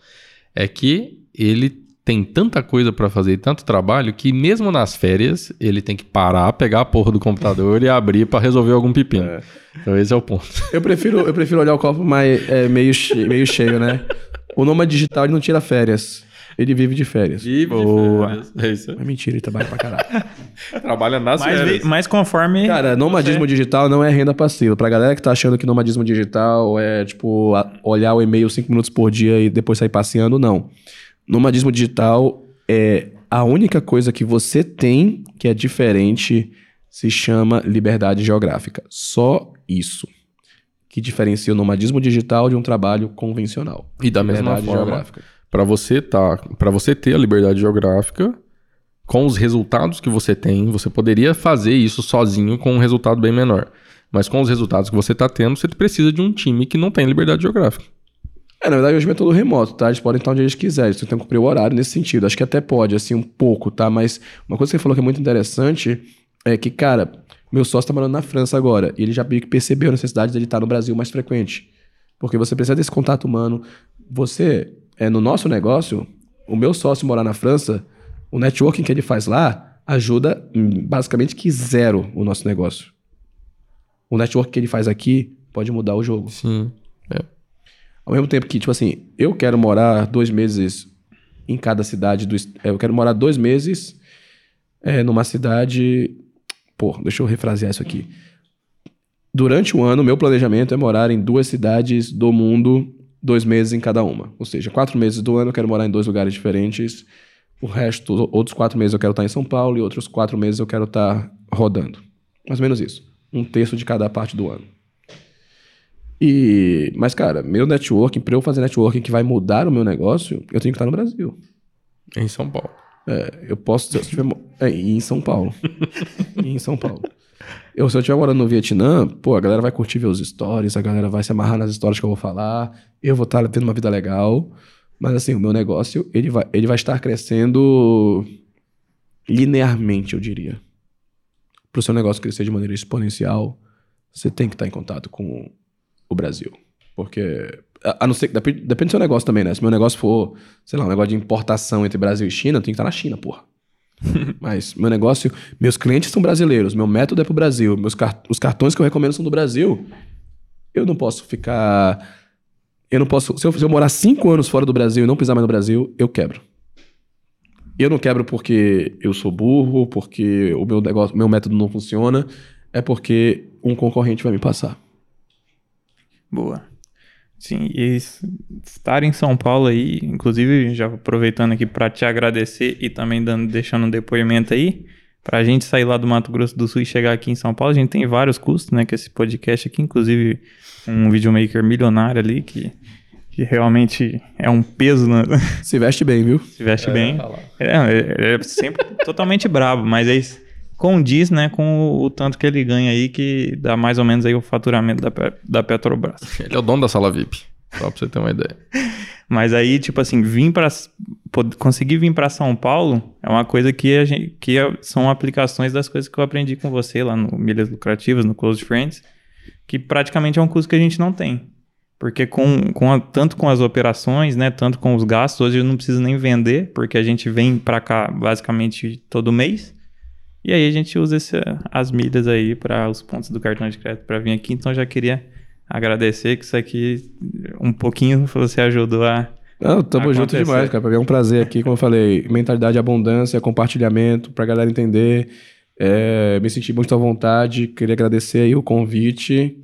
É que ele tem tanta coisa para fazer e tanto trabalho que mesmo nas férias ele tem que parar, pegar a porra do computador e abrir para resolver algum pepino. É. Então esse é o ponto. Eu prefiro, eu prefiro olhar o copo mais, é, meio, cheio, meio cheio, né? O nômade digital ele não tira férias. Ele vive de férias. Vive oh, de férias. É isso. Mas mentira, ele trabalha pra caralho. Trabalha nas mas, férias. Mas conforme... Cara, nomadismo você... digital não é renda passiva. Pra galera que tá achando que nomadismo digital é, tipo, olhar o e-mail cinco minutos por dia e depois sair passeando, não. Nomadismo digital é a única coisa que você tem que é diferente, se chama liberdade geográfica. Só isso que diferencia o nomadismo digital de um trabalho convencional. E da mesma forma... geográfica. Para você, tá, para você ter a liberdade geográfica, com os resultados que você tem, você poderia fazer isso sozinho com um resultado bem menor. Mas com os resultados que você está tendo, você precisa de um time que não tem liberdade geográfica. É, na verdade, hoje é todo remoto, tá? Eles podem estar onde eles quiserem, você tem que cumprir o horário nesse sentido. Acho que até pode, assim, um pouco, tá? Mas uma coisa que você falou que é muito interessante é que, cara, meu sócio está morando na França agora e ele já percebeu a necessidade de ele estar no Brasil mais frequente. Porque você precisa desse contato humano, você... É, no nosso negócio, o meu sócio morar na França, o networking que ele faz lá ajuda basicamente que zero o nosso negócio. O networking que ele faz aqui pode mudar o jogo. Sim. É. Ao mesmo tempo que, tipo assim, eu quero morar dois meses em cada cidade do... Eu quero morar dois meses é, numa cidade... Pô, deixa eu refrasear isso aqui. Durante o ano, meu planejamento é morar em duas cidades do mundo... Dois meses em cada uma. Ou seja, quatro meses do ano eu quero morar em dois lugares diferentes. O resto, outros quatro meses eu quero estar em São Paulo e outros quatro meses eu quero estar rodando. Mais ou menos isso. Um terço de cada parte do ano. E, mas, cara, meu networking, para eu fazer networking que vai mudar o meu negócio, eu tenho que estar no Brasil. Em São Paulo. É, eu posso... Se eu tiver, é, e em São Paulo. E em São Paulo. Eu, se eu estiver morando no Vietnã, pô, a galera vai curtir ver os stories, a galera vai se amarrar nas histórias que eu vou falar, eu vou estar tendo uma vida legal, mas assim, o meu negócio, ele vai, ele vai estar crescendo linearmente, eu diria. Para o seu negócio crescer de maneira exponencial, você tem que estar em contato com o Brasil. Porque, a, a não ser, depende, depende do seu negócio também, né? Se meu negócio for, sei lá, um negócio de importação entre Brasil e China, eu tenho que estar na China, porra. Mas meu negócio, meus clientes são brasileiros, meu método é pro Brasil, meus car- os cartões que eu recomendo são do Brasil. Eu não posso ficar... Eu não posso... Se eu, se eu morar cinco anos fora do Brasil e não pisar mais no Brasil, eu quebro. Eu não quebro porque eu sou burro, porque o meu negócio, meu método não funciona, é porque um concorrente vai me passar. Boa. Sim, e estar em São Paulo aí, inclusive já aproveitando aqui para te agradecer e também dando, deixando um depoimento aí, para a gente sair lá do Mato Grosso do Sul e chegar aqui em São Paulo, a gente tem vários custos, né, com esse podcast aqui, inclusive um videomaker milionário ali, que, que realmente é um peso. Na... Se veste bem, viu? Se veste é, bem. É, é sempre totalmente brabo, mas é isso. Condiz, né, com o, o tanto que ele ganha aí, que dá mais ou menos aí o faturamento da, da Petrobras. Ele é o dono da sala V I P, só pra você ter uma ideia. Mas aí, tipo assim, vim pra, conseguir vir para São Paulo é uma coisa que, a gente, que são aplicações das coisas que eu aprendi com você lá no Milhas Lucrativas, no Close Friends, que praticamente é um custo que a gente não tem. Porque com, com a, tanto com as operações, né, tanto com os gastos, hoje eu não preciso nem vender, porque a gente vem para cá basicamente todo mês. E aí a gente usa esse, as milhas aí para os pontos do cartão de crédito para vir aqui. Então já queria agradecer que isso aqui um pouquinho você ajudou a... Não, tamo junto demais, cara. É um prazer aqui, como eu falei, mentalidade, abundância, compartilhamento para a galera entender. É, me senti muito à vontade. Queria agradecer aí o convite.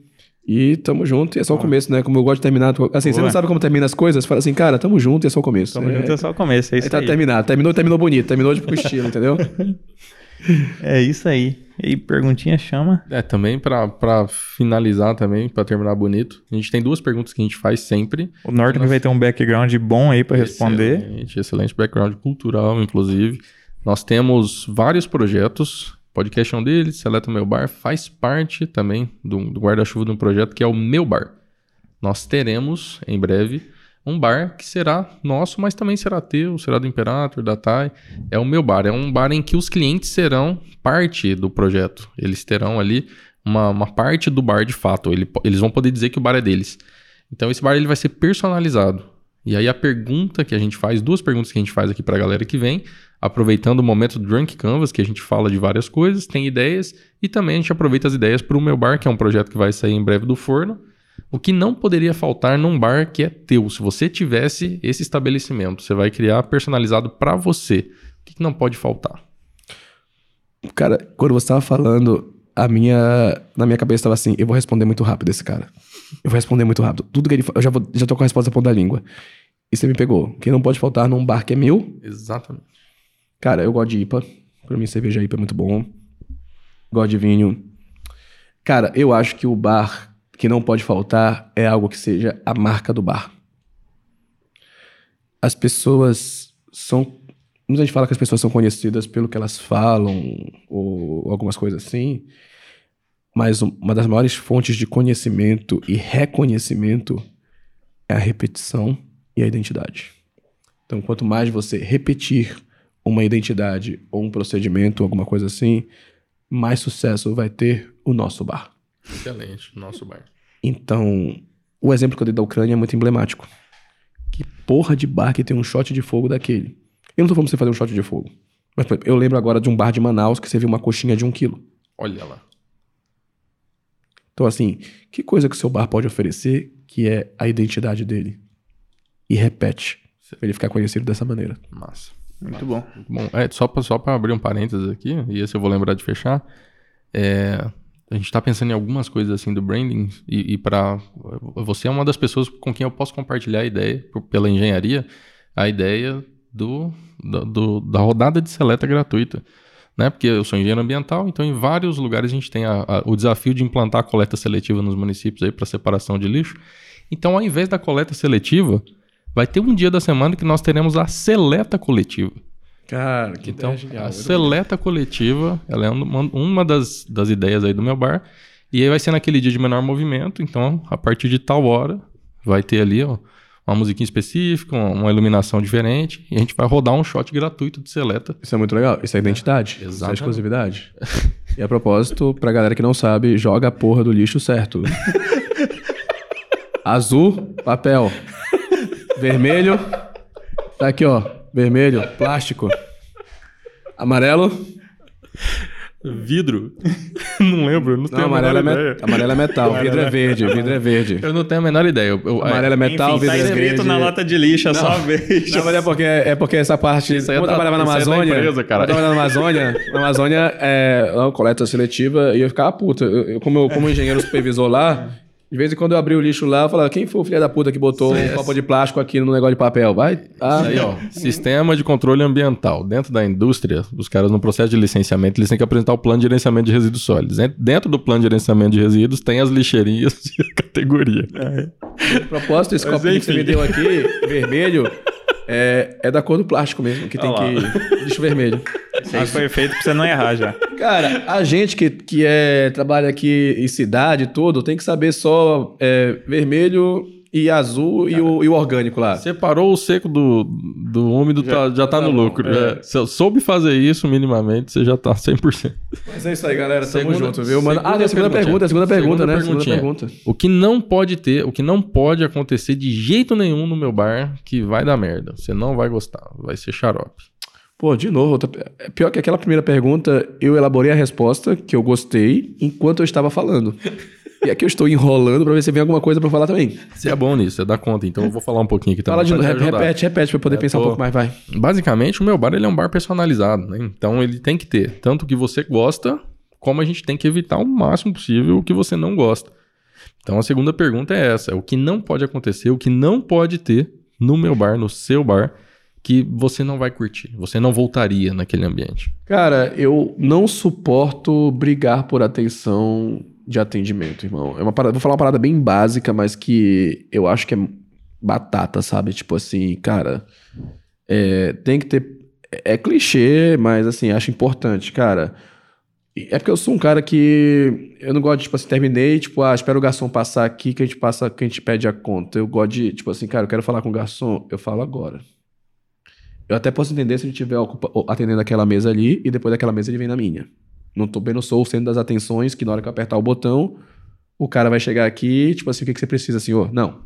E tamo junto, e é só o começo, né? Como eu gosto de terminar... Assim, boa. Você não sabe como termina as coisas? Você fala assim, cara, tamo junto e é só o começo. Tamo é, junto e é só o começo, é isso aí. Tá terminado. Terminou, terminou bonito. Terminou de tipo, estilo, entendeu? É isso aí. E aí, perguntinha chama. É, também pra, pra finalizar também, pra terminar bonito. A gente tem duas perguntas que a gente faz sempre. O Norton nós... vai ter um background bom aí pra responder. Excelente, excelente background cultural, inclusive. Nós temos vários projetos. Podcast é um deles, Seleta o Meu Bar. Faz parte também do, do guarda-chuva de um projeto que é o Meu Bar. Nós teremos, em breve, um bar que será nosso, mas também será teu, será do Imperator, da T A I. É o meu bar. É um bar em que os clientes serão parte do projeto. Eles terão ali uma, uma parte do bar de fato. Ele, eles vão poder dizer que o bar é deles. Então esse bar ele vai ser personalizado. E aí a pergunta que a gente faz, duas perguntas que a gente faz aqui para a galera que vem, aproveitando o momento do Drunk Canvas, que a gente fala de várias coisas, tem ideias, e também a gente aproveita as ideias para o Meu Bar, que é um projeto que vai sair em breve do forno. O que não poderia faltar num bar que é teu? Se você tivesse esse estabelecimento, você vai criar personalizado para você. O que não pode faltar? Cara, quando você estava falando, a minha, na minha cabeça estava assim, eu vou responder muito rápido esse cara. Eu vou responder muito rápido. Tudo que ele fala, eu já, vou, já tô com a resposta na ponta da língua. E você me pegou. O que não pode faltar num bar que é meu? Exatamente. Cara, eu gosto de I P A. Pra mim, cerveja I P A é muito bom. Gosto de vinho. Cara, eu acho que o bar que não pode faltar é algo que seja a marca do bar. As pessoas são... Muita gente fala que as pessoas são conhecidas pelo que elas falam ou algumas coisas assim, mas uma das maiores fontes de conhecimento e reconhecimento é a repetição e a identidade. Então, quanto mais você repetir uma identidade ou um procedimento, alguma coisa assim, mais sucesso vai ter o nosso bar. Excelente, nosso bar. Então, o exemplo que eu dei da Ucrânia é muito emblemático. Que porra de bar que tem um shot de fogo daquele? Eu não tô falando pra você fazer um shot de fogo. Mas por exemplo, eu lembro agora de um bar de Manaus que serviu uma coxinha de um quilo. Olha lá. Então assim, que coisa que o seu bar pode oferecer que é a identidade dele? E repete. Pra ele ficar conhecido dessa maneira. Massa. Muito massa. Bom. Bom, é, só, pra, só pra abrir um parênteses aqui, e esse eu vou lembrar de fechar. É... A gente tá pensando em algumas coisas assim do branding e, e para você é uma das pessoas com quem eu posso compartilhar a ideia pela engenharia, a ideia do, do, da rodada de seleta gratuita, né? Porque eu sou engenheiro ambiental, então em vários lugares a gente tem a, a, o desafio de implantar a coleta seletiva nos municípios aí para separação de lixo. Então, ao invés da coleta seletiva, vai ter um dia da semana que nós teremos a seleta coletiva. Cara, que então, ideia genial. A seleta coletiva, ela é uma, uma das, das ideias aí do meu bar. E aí vai ser naquele dia de menor movimento. Então, a partir de tal hora, vai ter ali ó, uma musiquinha específica, uma, uma iluminação diferente. E a gente vai rodar um shot gratuito de seleta. Isso é muito legal. Isso é identidade. É, isso é exclusividade. E a propósito, pra galera que não sabe, joga a porra do lixo certo. Azul, papel. Vermelho. Tá aqui, ó. Vermelho, plástico. Amarelo. Vidro. Não lembro, não tenho a menor ideia. Amarelo é metal, vidro é verde, vidro é verde. Eu não tenho a menor ideia. Eu, eu, amarelo é metal, enfim, vidro é verde. Tá escrito na lata de lixo, é só verde. Não, mas é porque, é porque essa parte... Quando eu trabalhava na Amazônia... Eu trabalhava na Amazônia, na Amazônia é uma coleta seletiva e eu ficava puta. Eu, eu, como, eu, como engenheiro supervisor lá... De vez em quando eu abri o lixo lá, eu falava, quem foi o filho da puta que botou um copo de plástico aqui no negócio de papel? Vai. Ah. Isso aí, ó. Sistema de controle ambiental. Dentro da indústria, os caras no processo de licenciamento, eles têm que apresentar o plano de gerenciamento de resíduos sólidos. Dentro do plano de gerenciamento de resíduos, tem as lixeirinhas de categoria. É. A propósito, esse Mas copo enfim. que você me deu aqui, vermelho, é, é da cor do plástico mesmo, que tem Olá. que... Lixo vermelho. Isso aí foi feito pra você não errar já. Cara, a gente que, que é, trabalha aqui em cidade e tudo, tem que saber só é, vermelho e azul e o, e o orgânico lá. Separou o seco do, do úmido, já, tá, já tá, tá no bom, lucro. É. É, se eu soube fazer isso minimamente, você já tá cem por cento. Mas é isso aí, galera. Tamo segunda, junto, viu? Mano? Ah, tem a segunda pergunta, a segunda pergunta, né? Segunda pergunta. O que não pode ter, o que não pode acontecer de jeito nenhum no meu bar, que vai dar merda. Você não vai gostar, vai ser xarope. Pô, de novo, outra... pior que aquela primeira pergunta, eu elaborei a resposta, que eu gostei, enquanto eu estava falando. E aqui eu estou enrolando pra ver se vem alguma coisa pra falar também. Você é bom nisso, você dá conta, então eu vou falar um pouquinho aqui também. Fala de novo, repete, repete pra eu poder é, pensar tô... um pouco mais, vai. Basicamente, o meu bar ele é um bar personalizado, né? Então ele tem que ter tanto o que você gosta, como a gente tem que evitar o máximo possível o que você não gosta. Então a segunda pergunta é essa, o que não pode acontecer, o que não pode ter no meu bar, no seu bar, que você não vai curtir, você não voltaria naquele ambiente. Cara, eu não suporto brigar por atenção de atendimento, irmão. É uma parada, vou falar uma parada bem básica, mas que eu acho que é batata, sabe? Tipo assim, cara, é, tem que ter... É clichê, mas assim, acho importante, cara. E é porque eu sou um cara que eu não gosto de, tipo assim, terminei, tipo, ah, espera o garçom passar aqui que a gente passa, que a gente pede a conta. Eu gosto de, tipo assim, cara, eu quero falar com o garçom, eu falo agora. Eu até posso entender se ele estiver atendendo aquela mesa ali e depois daquela mesa ele vem na minha. Não tô bem, não sou o centro das atenções que na hora que eu apertar o botão, o cara vai chegar aqui, tipo assim, o que, que você precisa, senhor? Não.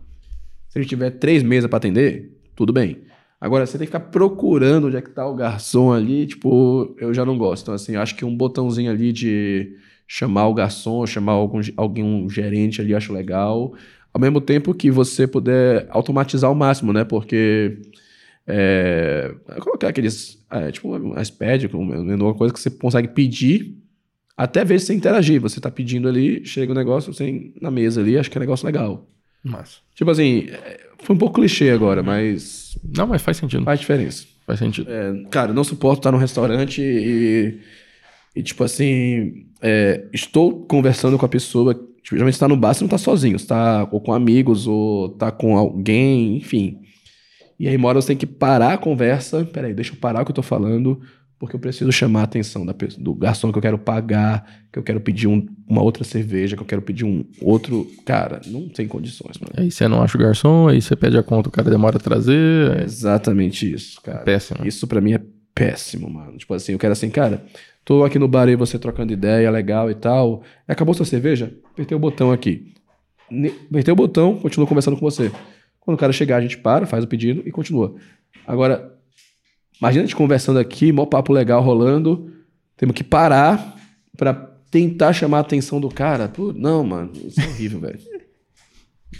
Se ele tiver três mesas pra atender, tudo bem. Agora, você tem que ficar procurando onde é que tá o garçom ali, tipo, eu já não gosto. Então, assim, eu acho que um botãozinho ali de chamar o garçom, chamar algum, alguém, um gerente ali, acho legal. Ao mesmo tempo que você puder automatizar ao máximo, né? Porque... É, colocar aqueles, é, tipo um iPad, uma coisa que você consegue pedir, até ver se você interagir. Você tá pedindo ali, chega o um negócio você, na mesa ali, acho que é um negócio legal. Mas... Tipo assim, foi um pouco clichê agora, mas... Não, mas faz sentido. Faz diferença. Faz sentido. É, cara, não suporto estar num restaurante e, e tipo assim, é, estou conversando com a pessoa, tipo, geralmente você tá no bar, você não tá sozinho, você tá ou com amigos, ou tá com alguém, enfim... E aí, uma hora você tem que parar a conversa. Peraí, deixa eu parar o que eu tô falando, porque eu preciso chamar a atenção da pessoa, do garçom que eu quero pagar, que eu quero pedir um, uma outra cerveja, que eu quero pedir um outro... Cara, não tem condições, mano. Aí você não acha o garçom, aí você pede a conta, o cara demora a trazer... É exatamente isso, cara. Péssimo. Isso pra mim é péssimo, mano. Tipo assim, eu quero assim, cara, tô aqui no bar e você trocando ideia, legal e tal. Acabou sua cerveja? Apertei o botão aqui. Apertei o botão, continuo conversando com você. Quando o cara chegar, a gente para, faz o pedido e continua. Agora, imagina a gente conversando aqui, mó papo legal rolando, temos que parar pra tentar chamar a atenção do cara. Pô, não, mano, isso é horrível, velho.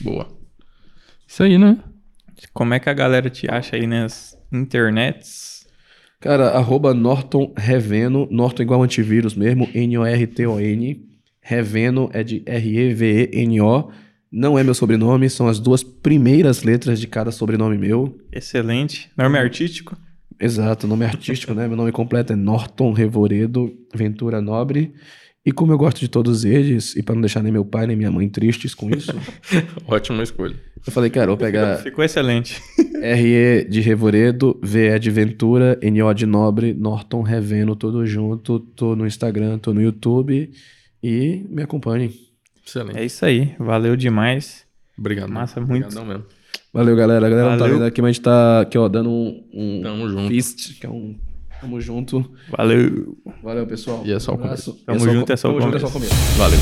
Boa. Isso aí, né? Como é que a galera te acha aí nas internets? Cara, arroba Norton Reveno, Norton igual antivírus mesmo, N O R T O N, Reveno é de R E V E N O, não é meu sobrenome, são as duas primeiras letras de cada sobrenome meu. Excelente. Nome artístico? Exato, nome artístico, né? Meu nome completo é Norton Revoredo Ventura Nobre. E como eu gosto de todos eles, e pra não deixar nem meu pai nem minha mãe tristes com isso... Ótima escolha. Eu falei, cara, vou pegar... Ficou excelente. R E de Revoredo, V E de Ventura, N O de Nobre, Norton Reveno, tudo junto. Tô no Instagram, tô no YouTube. E me acompanhem. Excelente. É isso aí. Valeu demais. Obrigado. Massa, muito. Obrigadão mesmo. Valeu, galera. A galera Valeu. Não tá vendo aqui, mas a gente tá aqui, ó, dando um, um tamo junto. Fist, que é um tamo junto. Valeu. Valeu, pessoal. E é só o começo. Tamo junto, é só o começo. Valeu.